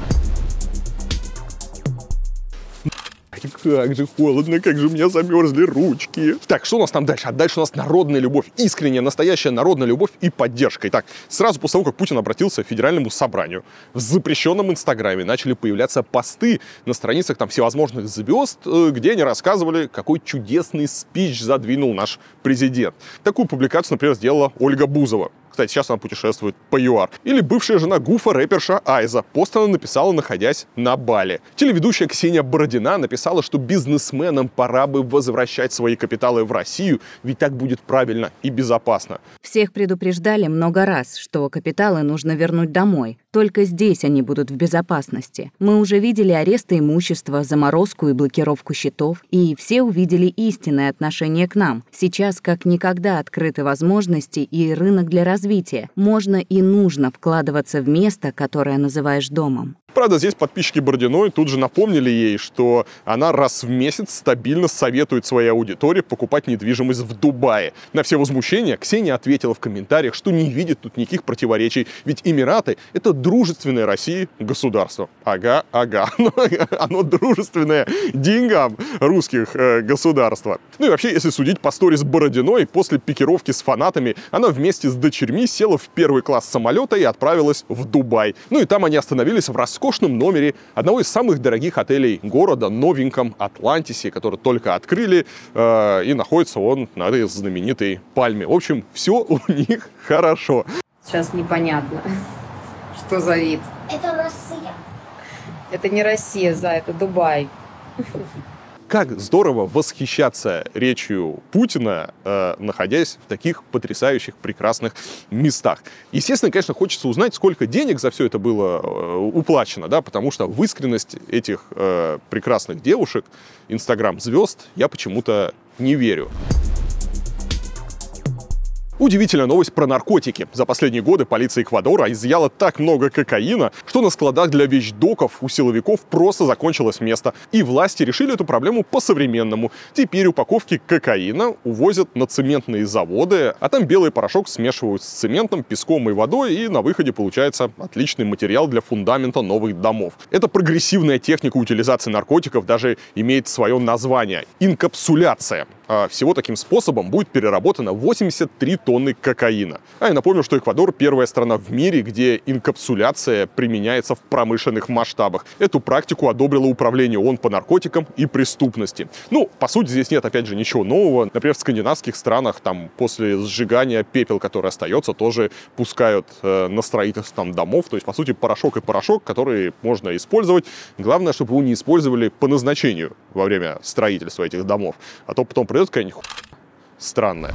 Как же холодно, как же у меня замерзли ручки. Так, что у нас там дальше? А дальше у нас народная любовь. Искренняя, настоящая народная любовь и поддержка. Итак, сразу после того, как Путин обратился к федеральному собранию, в запрещенном Инстаграме начали появляться посты на страницах там всевозможных звезд, где они рассказывали, какой чудесный спич задвинул наш президент. Такую публикацию, например, сделала Ольга Бузова. Кстати, сейчас она путешествует по ЮАР. Или бывшая жена Гуфа, рэперша Айза. Пост она написала, находясь на Бали. Телеведущая Ксения Бородина написала, что бизнесменам пора бы возвращать свои капиталы в Россию, ведь так будет правильно и безопасно. Всех предупреждали много раз, что капиталы нужно вернуть домой. Только здесь они будут в безопасности. Мы уже видели аресты имущества, заморозку и блокировку счетов, и все увидели истинное отношение к нам. Сейчас как никогда открыты возможности и рынок для развития. Можно и нужно вкладываться в место, которое называешь домом. Правда, здесь подписчики Бородиной тут же напомнили ей, что она раз в месяц стабильно советует своей аудитории покупать недвижимость в Дубае. На все возмущения Ксения ответила в комментариях, что не видит тут никаких противоречий, ведь Эмираты — это дружественное России государство. Ага, ага, но оно дружественное деньгам русских э, государства. Ну и вообще, если судить по сторис Бородиной, после пикировки с фанатами она вместе с дочерьми села в первый класс самолета и отправилась в Дубай. Ну и там они остановились в роскошном В роскошном номере одного из самых дорогих отелей города, новеньком Атлантисе, который только открыли, э, и находится он на этой знаменитой пальме. В общем, все у них хорошо. Сейчас непонятно, что за вид. Это Россия. Это не Россия, за это Дубай. Как здорово восхищаться речью Путина, э, находясь в таких потрясающих, прекрасных местах. Естественно, конечно, хочется узнать, сколько денег за все это было э, уплачено, да, потому что в искренность этих э, прекрасных девушек, инстаграм-звезд, я почему-то не верю. У Удивительная новость про наркотики. За последние годы полиция Эквадора изъяла так много кокаина, что на складах для вещдоков у силовиков просто закончилось место. И власти решили эту проблему по-современному. Теперь упаковки кокаина увозят на цементные заводы, а там белый порошок смешивают с цементом, песком и водой, и на выходе получается отличный материал для фундамента новых домов. Эта прогрессивная техника утилизации наркотиков даже имеет свое название – инкапсуляция. Всего таким способом будет переработано восемьдесят три тонны кокаина. А я напомню, что Эквадор — первая страна в мире, где инкапсуляция применяется в промышленных масштабах. Эту практику одобрило Управление ООН по наркотикам и преступности. Ну, по сути, здесь нет, опять же, ничего нового. Например, в скандинавских странах там после сжигания пепел, который остается, тоже пускают э, на строительство там домов. То есть, по сути, порошок и порошок, которые можно использовать. Главное, чтобы его не использовали по назначению во время строительства этих домов. А то потом придет какая-нибудь хуйня странная.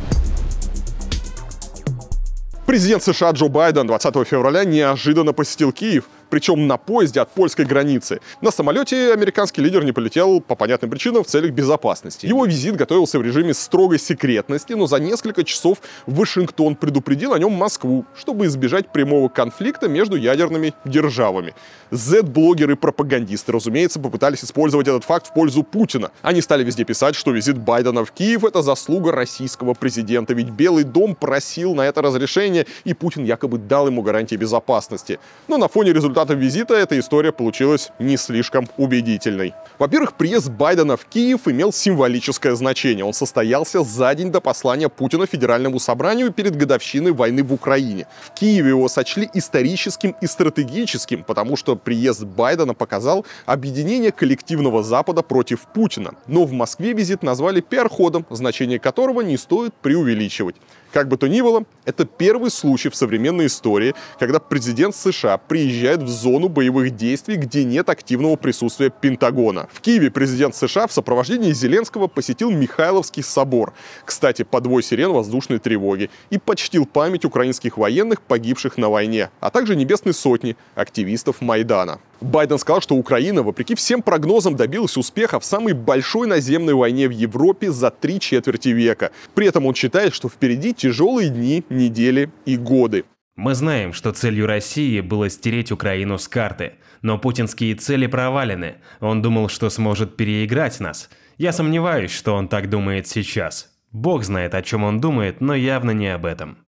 Президент США Джо Байден двадцатого февраля неожиданно посетил Киев, причем на поезде от польской границы. На самолете американский лидер не полетел по понятным причинам в целях безопасности. Его визит готовился в режиме строгой секретности, но за несколько часов Вашингтон предупредил о нем Москву, чтобы избежать прямого конфликта между ядерными державами. Z-блогеры и пропагандисты, разумеется, попытались использовать этот факт в пользу Путина. Они стали везде писать, что визит Байдена в Киев — это заслуга российского президента, ведь Белый дом просил на это разрешение, и Путин якобы дал ему гарантии безопасности. Но на фоне результатов визита эта история получилась не слишком убедительной. Во-первых, приезд Байдена в Киев имел символическое значение. Он состоялся за день до послания Путина Федеральному собранию перед годовщиной войны в Украине. В Киеве его сочли историческим и стратегическим, потому что приезд Байдена показал объединение коллективного Запада против Путина. Но в Москве визит назвали пиар-ходом, значение которого не стоит преувеличивать. Как бы то ни было, это первый случай в современной истории, когда президент США приезжает в зону боевых действий, где нет активного присутствия Пентагона. В Киеве президент США в сопровождении Зеленского посетил Михайловский собор, кстати, под вой сирен воздушной тревоги, и почтил память украинских военных, погибших на войне, а также Небесной Сотни, активистов Майдана. Байден сказал, что Украина, вопреки всем прогнозам, добилась успеха в самой большой наземной войне в Европе за три четверти века. При этом он считает, что впереди тяжелые дни, недели и годы. Мы знаем, что целью России было стереть Украину с карты. Но путинские цели провалены. Он думал, что сможет переиграть нас. Я сомневаюсь, что он так думает сейчас. Бог знает, о чем он думает, но явно не об этом.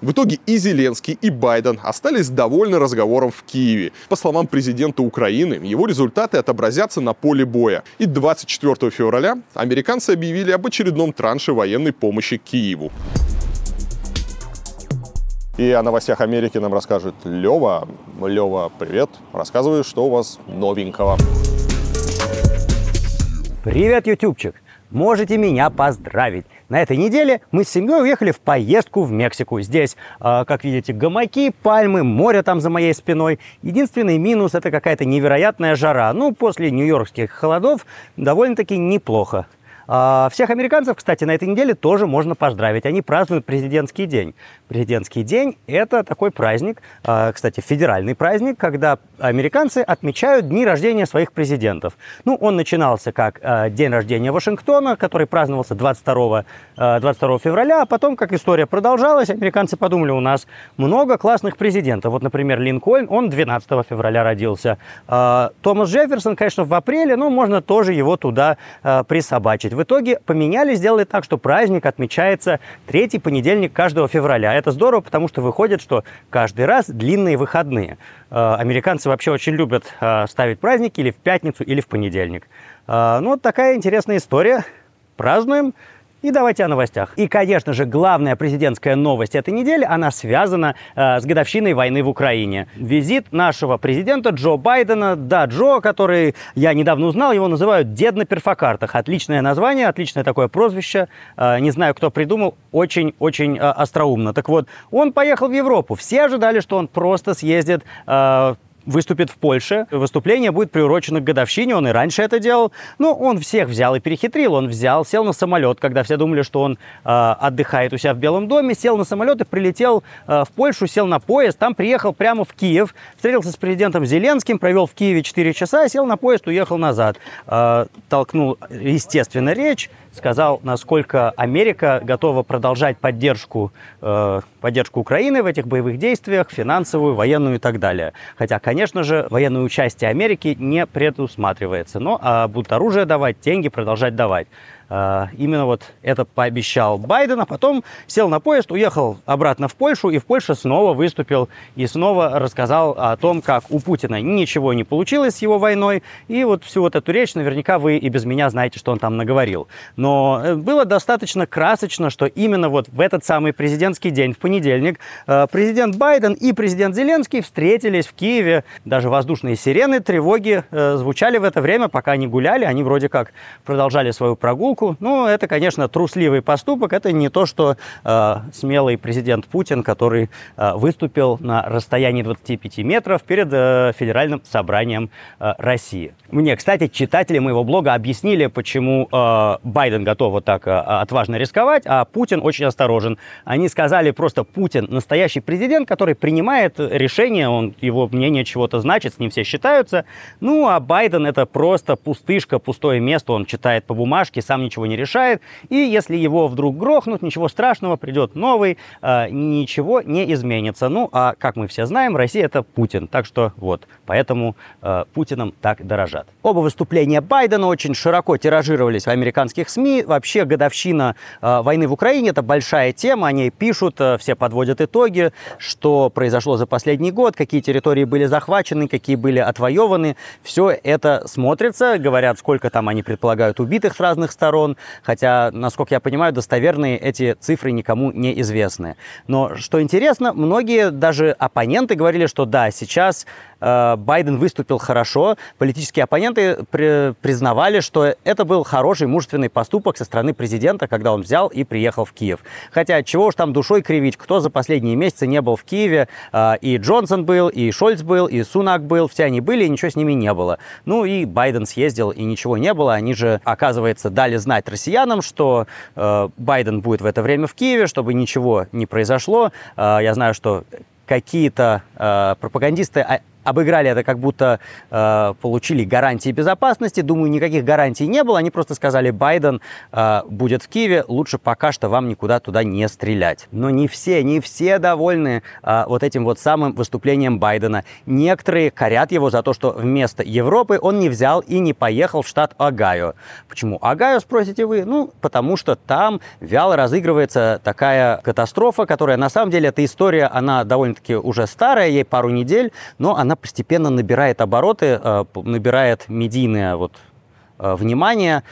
В итоге и Зеленский, и Байден остались довольны разговором в Киеве. По словам президента Украины, его результаты отобразятся на поле боя. И двадцать четвёртого февраля американцы объявили об очередном транше военной помощи Киеву. И о новостях Америки нам расскажет Лёва. Лёва, привет. Рассказывай, что у вас новенького. Привет, ютубчик. Можете меня поздравить. На этой неделе мы с семьей уехали в поездку в Мексику. Здесь, э, как видите, гамаки, пальмы, море там за моей спиной. Единственный минус – это какая-то невероятная жара. Ну, после нью-йоркских холодов довольно-таки неплохо. Э, всех американцев, кстати, на этой неделе тоже можно поздравить. Они празднуют президентский день. Президентский день – это такой праздник, э, кстати, федеральный праздник, когда американцы отмечают дни рождения своих президентов. Ну, он начинался как э, день рождения Вашингтона, который праздновался двадцать второго февраля, а потом, как история продолжалась, американцы подумали, у нас много классных президентов. Вот, например, Линкольн, он двенадцатого февраля родился. Э, Томас Джефферсон, конечно, в апреле, но можно тоже его туда э, присобачить. В итоге поменяли, сделали так, что праздник отмечается третий понедельник каждого февраля. Это здорово, потому что выходит, что каждый раз длинные выходные. Э, американцы вообще очень любят э, ставить праздники или в пятницу, или в понедельник. Э, ну, вот такая интересная история. Празднуем. И давайте о новостях. И, конечно же, главная президентская новость этой недели, она связана э, с годовщиной войны в Украине. Визит нашего президента Джо Байдена, да, Джо, который, я недавно узнал, его называют «Дед на перфокартах». Отличное название, отличное такое прозвище. Э, не знаю, кто придумал, очень-очень э, остроумно. Так вот, он поехал в Европу. Все ожидали, что он просто съездит... Э, выступит в Польше. Выступление будет приурочено к годовщине, он и раньше это делал. Но он всех взял и перехитрил. Он взял, сел на самолет, когда все думали, что он э, отдыхает у себя в Белом доме, сел на самолет и прилетел э, в Польшу, сел на поезд, там приехал прямо в Киев, встретился с президентом Зеленским, провел в Киеве четыре часа, сел на поезд, уехал назад. Э, толкнул, естественно, речь, сказал, насколько Америка готова продолжать поддержку, э, поддержку Украины в этих боевых действиях, финансовую, военную и так далее. Хотя, конечно, Конечно же, военное участие Америки не предусматривается, но а будут оружие давать, деньги продолжать давать. А, именно вот это пообещал Байден, а потом сел на поезд, уехал обратно в Польшу, и в Польше снова выступил и снова рассказал о том, как у Путина ничего не получилось с его войной, и вот всю вот эту речь наверняка вы и без меня знаете, что он там наговорил. Но было достаточно красочно, что именно вот в этот самый президентский день, в понедельник, президент Байден и президент Зеленский встретились в Киеве. Даже воздушные сирены, тревоги э, звучали в это время, пока они гуляли. Они вроде как продолжали свою прогулку. Ну, это, конечно, трусливый поступок. Это не то, что э, смелый президент Путин, который э, выступил на расстоянии двадцати пяти метров перед э, Федеральным собранием э, России. Мне, кстати, читатели моего блога объяснили, почему э, Байден готов вот так э, отважно рисковать, а Путин очень осторожен. Они сказали просто, Путин настоящий президент, который принимает решение, он, его мнение чего-то значит, с ним все считаются. Ну, а Байден — это просто пустышка, пустое место, он читает по бумажке, сам ничего не решает, и если его вдруг грохнут, ничего страшного, придет новый, э, ничего не изменится. Ну, а как мы все знаем, Россия — это Путин, так что вот, поэтому э, Путиным так дорожат. Оба выступления Байдена очень широко тиражировались в американских СМИ, вообще годовщина э, войны в Украине — это большая тема, о ней пишут, э, все подводят итоги, что произошло за последний год, какие территории были захвачены, какие были отвоеваны. Все это смотрится, говорят, сколько там они предполагают убитых с разных сторон, хотя, насколько я понимаю, достоверные эти цифры никому не известны. Но, что интересно, многие даже оппоненты говорили, что да, сейчас э, Байден выступил хорошо, политические оппоненты при- признавали, что это был хороший, мужественный поступок со стороны президента, когда он взял и приехал в Киев. Хотя, чего уж там душой кривить, кто за последние месяцы не был в Киеве, э, и Джонсон был, и Шольц был, и Сунак был, все они были, и ничего с ними не было. Ну и Байден съездил, и ничего не было. Они же, оказывается, дали знать россиянам, что э, Байден будет в это время в Киеве, чтобы ничего не произошло. Э, я знаю, что какие-то э, пропагандисты обыграли это, как будто э, получили гарантии безопасности. Думаю, никаких гарантий не было. Они просто сказали, Байден э, будет в Киеве, лучше пока что вам никуда туда не стрелять. Но не все, не все довольны э, вот этим вот самым выступлением Байдена. Некоторые корят его за то, что вместо Европы он не взял и не поехал в штат Огайо. Почему Огайо, спросите вы? Ну, потому что там вяло разыгрывается такая катастрофа, которая на самом деле, эта история, она довольно-таки уже старая, ей пару недель, но она постепенно набирает обороты, набирает медийное вот внимание.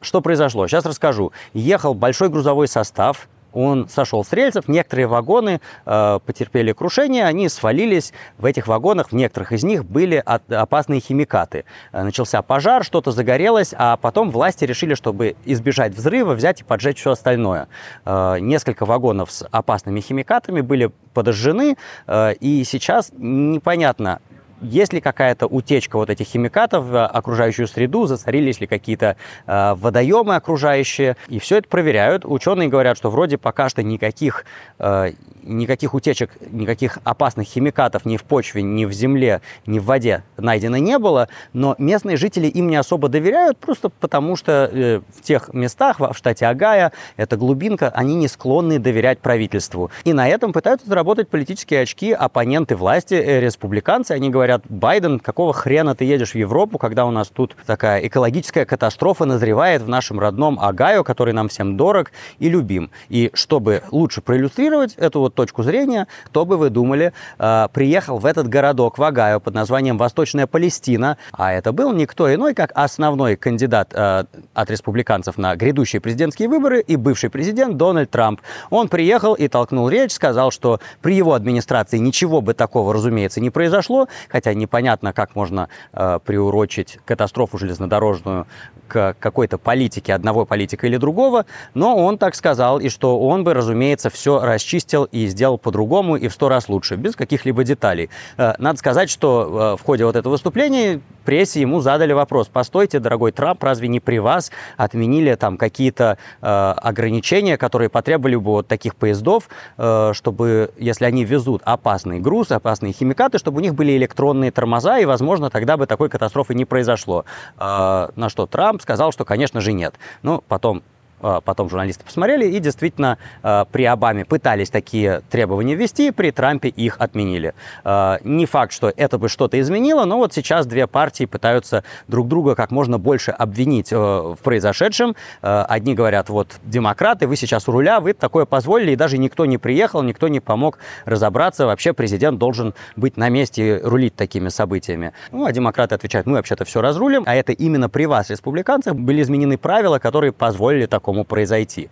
Что произошло? Сейчас расскажу. Ехал большой грузовой состав, он сошел с рельсов, некоторые вагоны э, потерпели крушение, они свалились. В этих вагонах, в некоторых из них, были от, опасные химикаты. Начался пожар, что-то загорелось, а потом власти решили, чтобы избежать взрыва, взять и поджечь все остальное. Э, несколько вагонов с опасными химикатами были подожжены, э, и сейчас непонятно, есть ли какая-то утечка вот этих химикатов в окружающую среду, засорились ли какие-то э, водоемы окружающие. И все это проверяют. Ученые говорят, что вроде пока что никаких, э, никаких утечек, никаких опасных химикатов ни в почве, ни в земле, ни в воде найдено не было. Но местные жители им не особо доверяют, просто потому что э, в тех местах, в штате Огайо, это глубинка, они не склонны доверять правительству. И на этом пытаются заработать политические очки оппоненты власти, э, республиканцы. Они говорят, Байден, какого хрена ты едешь в Европу, когда у нас тут такая экологическая катастрофа назревает в нашем родном Огайо, который нам всем дорог и любим. И чтобы лучше проиллюстрировать эту вот точку зрения, кто бы вы думали, э, приехал в этот городок в Огайо под названием Восточная Палестина, а это был никто иной, как основной кандидат э, от республиканцев на грядущие президентские выборы и бывший президент Дональд Трамп. Он приехал и толкнул речь, сказал, что при его администрации ничего бы такого, разумеется, не произошло, хотя хотя непонятно, как можно э, приурочить катастрофу железнодорожную к какой-то политике, одного политика или другого, но он так сказал, и что он бы, разумеется, все расчистил и сделал по-другому и в сто раз лучше, без каких-либо деталей. Э, надо сказать, что э, в ходе вот этого выступления прессе ему задали вопрос: постойте, дорогой Трамп, разве не при вас отменили там какие-то э, ограничения, которые потребовали бы от таких поездов, э, чтобы, если они везут опасный груз, опасные химикаты, чтобы у них были электронные тормоза, и, возможно, тогда бы такой катастрофы не произошло. Э, на что Трамп сказал, что, конечно же, нет. Но потом... Потом журналисты посмотрели, и действительно при Обаме пытались такие требования ввести, при Трампе их отменили. Не факт, что это бы что-то изменило, но вот сейчас две партии пытаются друг друга как можно больше обвинить в произошедшем. Одни говорят: вот, демократы, вы сейчас у руля, вы такое позволили, и даже никто не приехал, никто не помог разобраться. Вообще президент должен быть на месте и рулить такими событиями. Ну, а демократы отвечают: мы вообще-то все разрулим, а это именно при вас, республиканцах, были изменены правила, которые позволили такому произойти.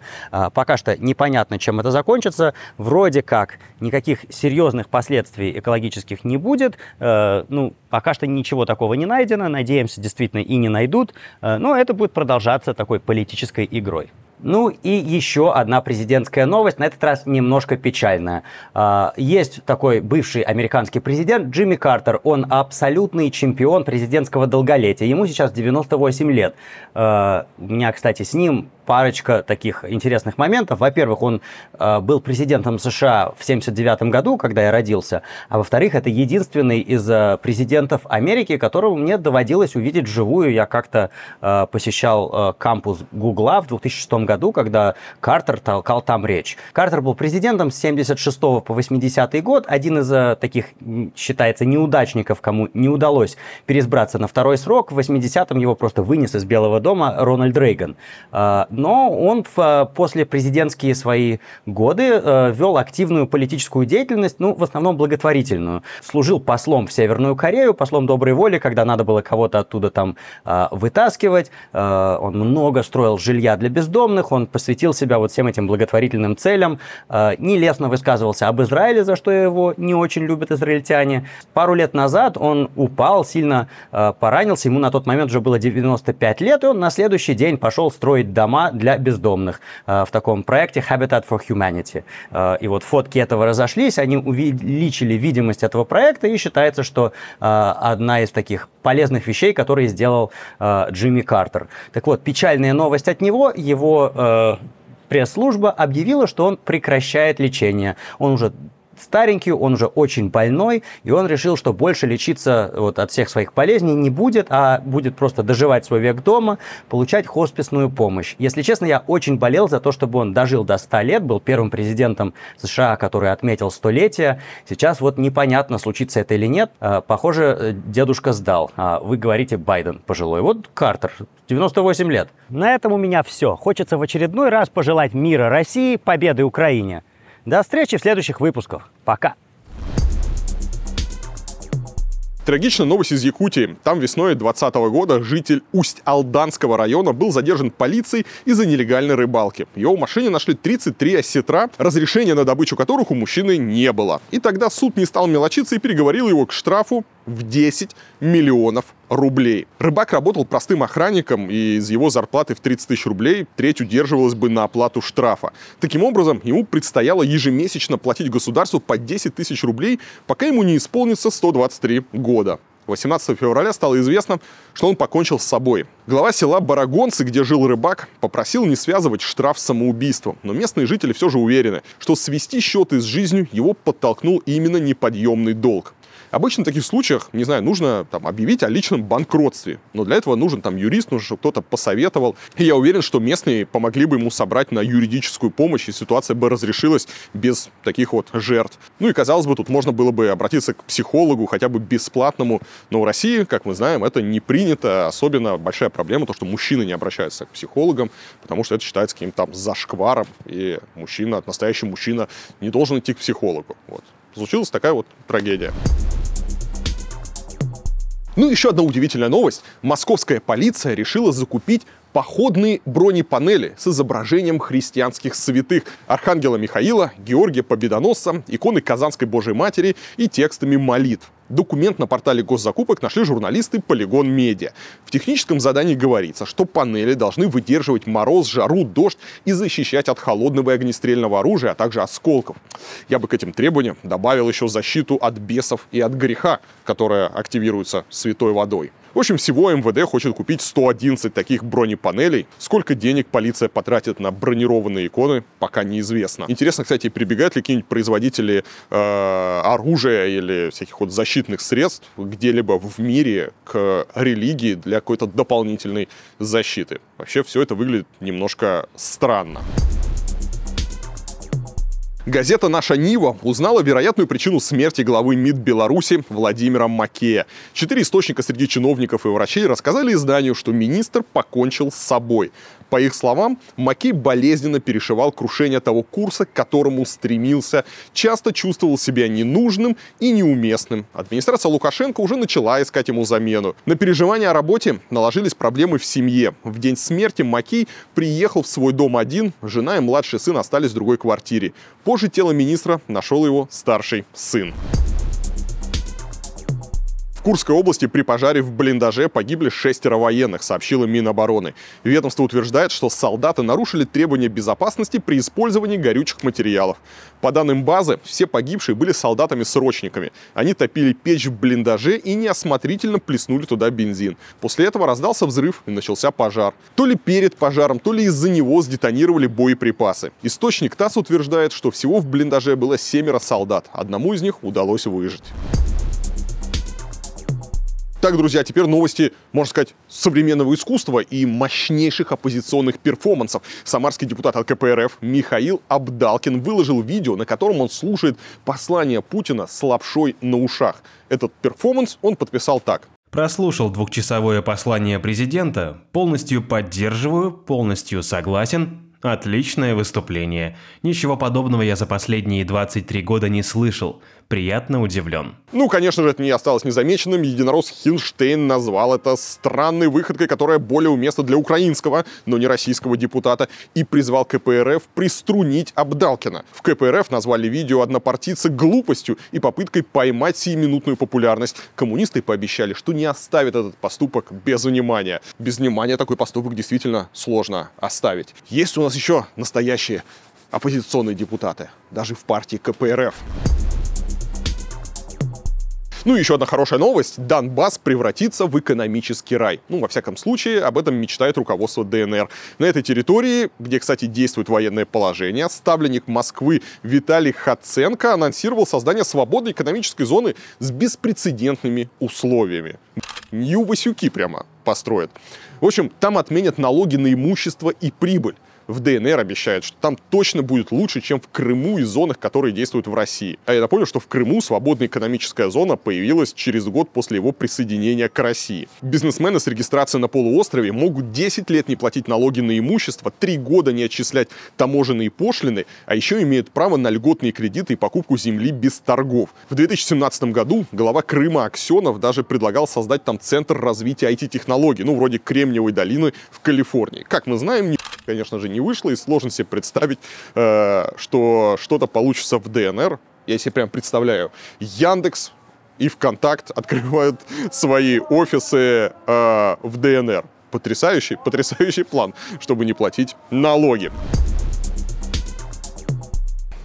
Пока что непонятно, чем это закончится. Вроде как никаких серьезных последствий экологических не будет. Ну, пока что ничего такого не найдено. Надеемся, действительно и не найдут. Но это будет продолжаться такой политической игрой. Ну и еще одна президентская новость, на этот раз немножко печальная. Есть такой бывший американский президент Джимми Картер. Он абсолютный чемпион президентского долголетия. Ему сейчас девяносто восемь лет. У меня, кстати, с ним парочка таких интересных моментов. Во-первых, он был президентом США в семьдесят девятом году, когда я родился. А во-вторых, это единственный из президентов Америки, которого мне доводилось увидеть вживую. Я как-то посещал кампус Гугла в две тысячи шестом году. году, когда Картер толкал там речь. Картер был президентом с семьдесят шестого по восьмидесятый год. Один из таких, считается, неудачников, кому не удалось переизбраться на второй срок. В восьмидесятом его просто вынес из Белого дома Рональд Рейган. Но он в после президентские свои годы вел активную политическую деятельность, ну, в основном благотворительную. Служил послом в Северную Корею, послом доброй воли, когда надо было кого-то оттуда там вытаскивать. Он много строил жилья для бездомных, он посвятил себя вот всем этим благотворительным целям, э, нелестно высказывался об Израиле, за что его не очень любят израильтяне. Пару лет назад он упал, сильно э, поранился, ему на тот момент уже было девяносто пять лет, и он на следующий день пошел строить дома для бездомных э, в таком проекте Habitat for Humanity. Э, и вот фотки этого разошлись, они увеличили видимость этого проекта, и считается, что э, одна из таких полезных вещей, которые сделал э, Джимми Картер. Так вот, печальная новость от него, его пресс-служба объявила, что он прекращает лечение. Он уже старенький, он уже очень больной, и он решил, что больше лечиться вот от всех своих болезней не будет, а будет просто доживать свой век дома, получать хосписную помощь. Если честно, я очень болел за то, чтобы он дожил до ста лет, был первым президентом США, который отметил столетие. Сейчас вот непонятно, случится это или нет. Похоже, дедушка сдал. А вы говорите: Байден пожилой. Вот Картер, девяносто восемь лет. На этом у меня все. Хочется в очередной раз пожелать мира России, победы Украине. До встречи в следующих выпусках. Пока. Трагичная новость из Якутии. Там весной двадцатого года житель Усть-Алданского района был задержан полицией из-за нелегальной рыбалки. В его машине нашли тридцать три осетра, разрешения на добычу которых у мужчины не было. И тогда суд не стал мелочиться и переговорил его к штрафу в десять миллионов рублей. Рыбак работал простым охранником, и из его зарплаты в тридцать тысяч рублей треть удерживалась бы на оплату штрафа. Таким образом, ему предстояло ежемесячно платить государству по десять тысяч рублей, пока ему не исполнится сто двадцать три года. восемнадцатого февраля стало известно, что он покончил с собой. Глава села Барагонцы, где жил рыбак, попросил не связывать штраф с самоубийством. Но местные жители все же уверены, что свести счеты с жизнью его подтолкнул именно неподъемный долг. Обычно в таких случаях, не знаю, нужно там объявить о личном банкротстве. Но для этого нужен там юрист, нужно, чтобы кто-то посоветовал. И я уверен, что местные помогли бы ему собрать на юридическую помощь, и ситуация бы разрешилась без таких вот жертв. Ну и, казалось бы, тут можно было бы обратиться к психологу, хотя бы бесплатному. Но в России, как мы знаем, это не принято. Особенно большая проблема то, что мужчины не обращаются к психологам, потому что это считается каким-то там зашкваром. И мужчина, настоящий мужчина, не должен идти к психологу. Вот. Случилась такая вот трагедия. Ну, еще одна удивительная новость. Московская полиция решила закупить походные бронепанели с изображением христианских святых, Архангела Михаила, Георгия Победоносца, иконы Казанской Божьей Матери и текстами молитв. Документ на портале госзакупок нашли журналисты «Полигон Медиа». В техническом задании говорится, что панели должны выдерживать мороз, жару, дождь и защищать от холодного и огнестрельного оружия, а также осколков. Я бы к этим требованиям добавил еще защиту от бесов и от греха, которая активируется святой водой. В общем, всего МВД хочет купить сто одиннадцать таких бронепанелей. Сколько денег полиция потратит на бронированные иконы, пока неизвестно. Интересно, кстати, прибегают ли какие-нибудь производители э, оружия или всяких вот защитных средств где-либо в мире к религии для какой-то дополнительной защиты. Вообще, все это выглядит немножко странно. Газета «Наша Нива» узнала вероятную причину смерти главы МИД Беларуси Владимира Макея. Четыре источника среди чиновников и врачей рассказали изданию, что министр покончил с собой. По их словам, Макей болезненно переживал крушение того курса, к которому стремился, часто чувствовал себя ненужным и неуместным. Администрация Лукашенко уже начала искать ему замену. На переживания о работе наложились проблемы в семье. В день смерти Макей приехал в свой дом один, жена и младший сын остались в другой квартире. Позже тело министра нашел его старший сын. В Курской области при пожаре в блиндаже погибли шестеро военных, сообщила Минобороны. Ведомство утверждает, что солдаты нарушили требования безопасности при использовании горючих материалов. По данным базы, все погибшие были солдатами-срочниками. Они топили печь в блиндаже и неосмотрительно плеснули туда бензин. После этого раздался взрыв и начался пожар. То ли перед пожаром, то ли из-за него сдетонировали боеприпасы. Источник ТАСС утверждает, что всего в блиндаже было семеро солдат. Одному из них удалось выжить. Так, друзья, теперь новости, можно сказать, современного искусства и мощнейших оппозиционных перформансов. Самарский депутат от ка пэ эр эф Михаил Абдалкин выложил видео, на котором он слушает послание Путина с лапшой на ушах. Этот перформанс он подписал так. Прослушал двухчасовое послание президента, полностью поддерживаю, полностью согласен. Отличное выступление. Ничего подобного я за последние двадцать три года не слышал. Приятно удивлен. Ну, конечно же, это не осталось незамеченным. Единорос Хинштейн назвал это странной выходкой, которая более уместна для украинского, но не российского депутата, и призвал ка пэ эр эф приструнить Абдалкина. В ка пэ эр эф назвали видео однопартийца глупостью и попыткой поймать сиюминутную популярность. Коммунисты пообещали, что не оставят этот поступок без внимания. Без внимания такой поступок действительно сложно оставить. Есть у нас еще настоящие оппозиционные депутаты, даже в партии ка пэ эр эф. Ну и еще одна хорошая новость. Донбасс превратится в экономический рай. Ну, во всяком случае, об этом мечтает руководство дэ эн эр. На этой территории, где, кстати, действует военное положение, ставленник Москвы Виталий Хоценко анонсировал создание свободной экономической зоны с беспрецедентными условиями. Нью-Васюки прямо построят. В общем, там отменят налоги на имущество и прибыль. В дэ эн эр обещают, что там точно будет лучше, чем в Крыму и зонах, которые действуют в России. А я напомню, что в Крыму свободная экономическая зона появилась через год после его присоединения к России. Бизнесмены с регистрацией на полуострове могут десять лет не платить налоги на имущество, три года не отчислять таможенные пошлины, а еще имеют право на льготные кредиты и покупку земли без торгов. В две тысячи семнадцатом году глава Крыма Аксенов даже предлагал создать там центр развития ай ти-технологий, ну, вроде Кремниевой долины в Калифорнии. Как мы знаем, конечно же, не вышло, и сложно себе представить, э, что что-то получится в дэ эн эр. Я себе прям представляю, Яндекс и ВКонтакт открывают свои офисы э, в дэ эн эр. Потрясающий, потрясающий план, чтобы не платить налоги.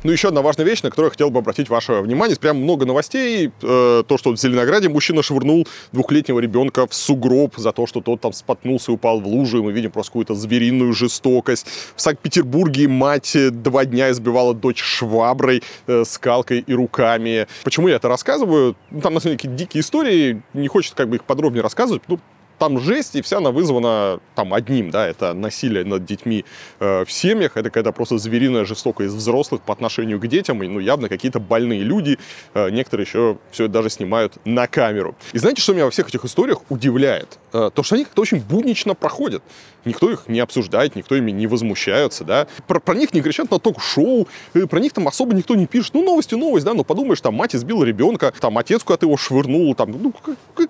Ну, еще одна важная вещь, на которую я хотел бы обратить ваше внимание. Прям много новостей. Э, то, что в Зеленограде мужчина швырнул двухлетнего ребенка в сугроб за то, что тот там споткнулся и упал в лужу. И мы видим просто какую-то звериную жестокость. В Санкт-Петербурге мать два дня избивала дочь шваброй, э, скалкой и руками. Почему я это рассказываю? Ну, там, на самом деле, какие-то дикие истории. Не хочется как бы их подробнее рассказывать. Ну, там жесть, и вся она вызвана там одним, да, это насилие над детьми э, в семьях, это какая-то просто звериная жестокость взрослых по отношению к детям, и, ну, явно какие-то больные люди, э, некоторые еще все это даже снимают на камеру. И знаете, что меня во всех этих историях удивляет? потому что они как-то очень буднично проходят. Никто их не обсуждает, никто ими не возмущается, да. Про, про них не кричат на ток-шоу, про них там особо никто не пишет. Ну, новость и новость, да, но подумаешь, там мать избила ребенка, там отец куда-то его швырнул, там, ну,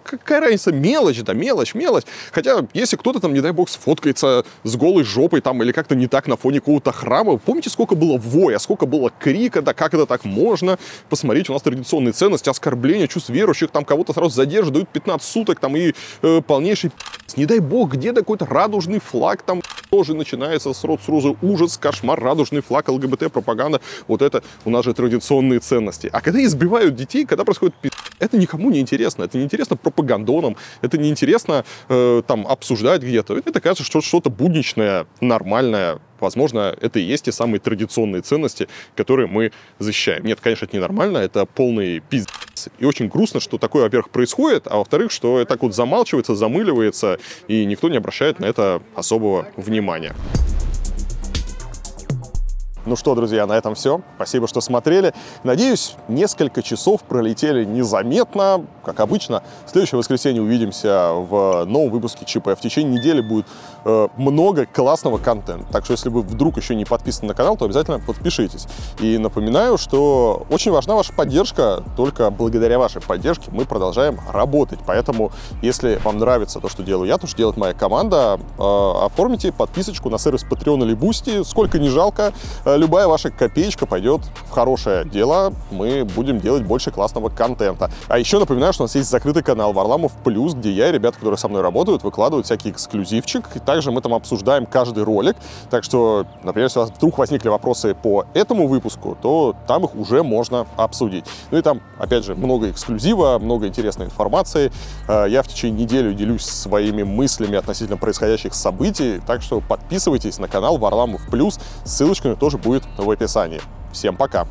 какая разница, мелочь, да, мелочь, мелочь. Хотя, если кто-то там, не дай бог, сфоткается с голой жопой там или как-то не так на фоне какого-то храма, помните, сколько было воя, сколько было крика, да, как это так можно? Посмотрите, у нас традиционные ценности, оскорбления чувств верующих, там кого-то сразу задержат, дают пятнадцать суток, там, и э, полнейший пи***ц. Не дай бог, где-то какой-то радужный флаг, там тоже начинается с рот, с розы, ужас, кошмар, радужный флаг, ЛГБТ, пропаганда. Вот это у нас же традиционные ценности. А когда избивают детей, когда происходит пи***ц, это никому не интересно. Это не интересно пропагандонам, это не интересно э, там обсуждать где-то. Это кажется, что что-то будничное, нормальное. Возможно, это и есть те самые традиционные ценности, которые мы защищаем. Нет, конечно, это ненормально, это полный пиздец. И очень грустно, что такое, во-первых, происходит, а во-вторых, что это так вот замалчивается, замыливается, и никто не обращает на это особого внимания. Ну что, друзья, на этом все. Спасибо, что смотрели. Надеюсь, несколько часов пролетели незаметно, как обычно. В следующее воскресенье увидимся в новом выпуске ЧП. В течение недели будет э, много классного контента. Так что, если вы вдруг еще не подписаны на канал, то обязательно подпишитесь. И напоминаю, что очень важна ваша поддержка. Только благодаря вашей поддержке мы продолжаем работать. Поэтому, если вам нравится то, что делаю я, то, что делает моя команда, э, оформите подписочку на сервис Patreon или Boosty. Сколько не жалко. Любая ваша копеечка пойдет в хорошее дело, мы будем делать больше классного контента. А еще напоминаю, что у нас есть закрытый канал Варламов Плюс, где я и ребята, которые со мной работают, выкладывают всякий эксклюзивчик. И также мы там обсуждаем каждый ролик. Так что, например, если у вас вдруг возникли вопросы по этому выпуску, то там их уже можно обсудить. Ну и там, опять же, много эксклюзива, много интересной информации. Я в течение недели делюсь своими мыслями относительно происходящих событий. Так что подписывайтесь на канал Варламов Плюс. Ссылочка на тоже будет в описании. Всем пока!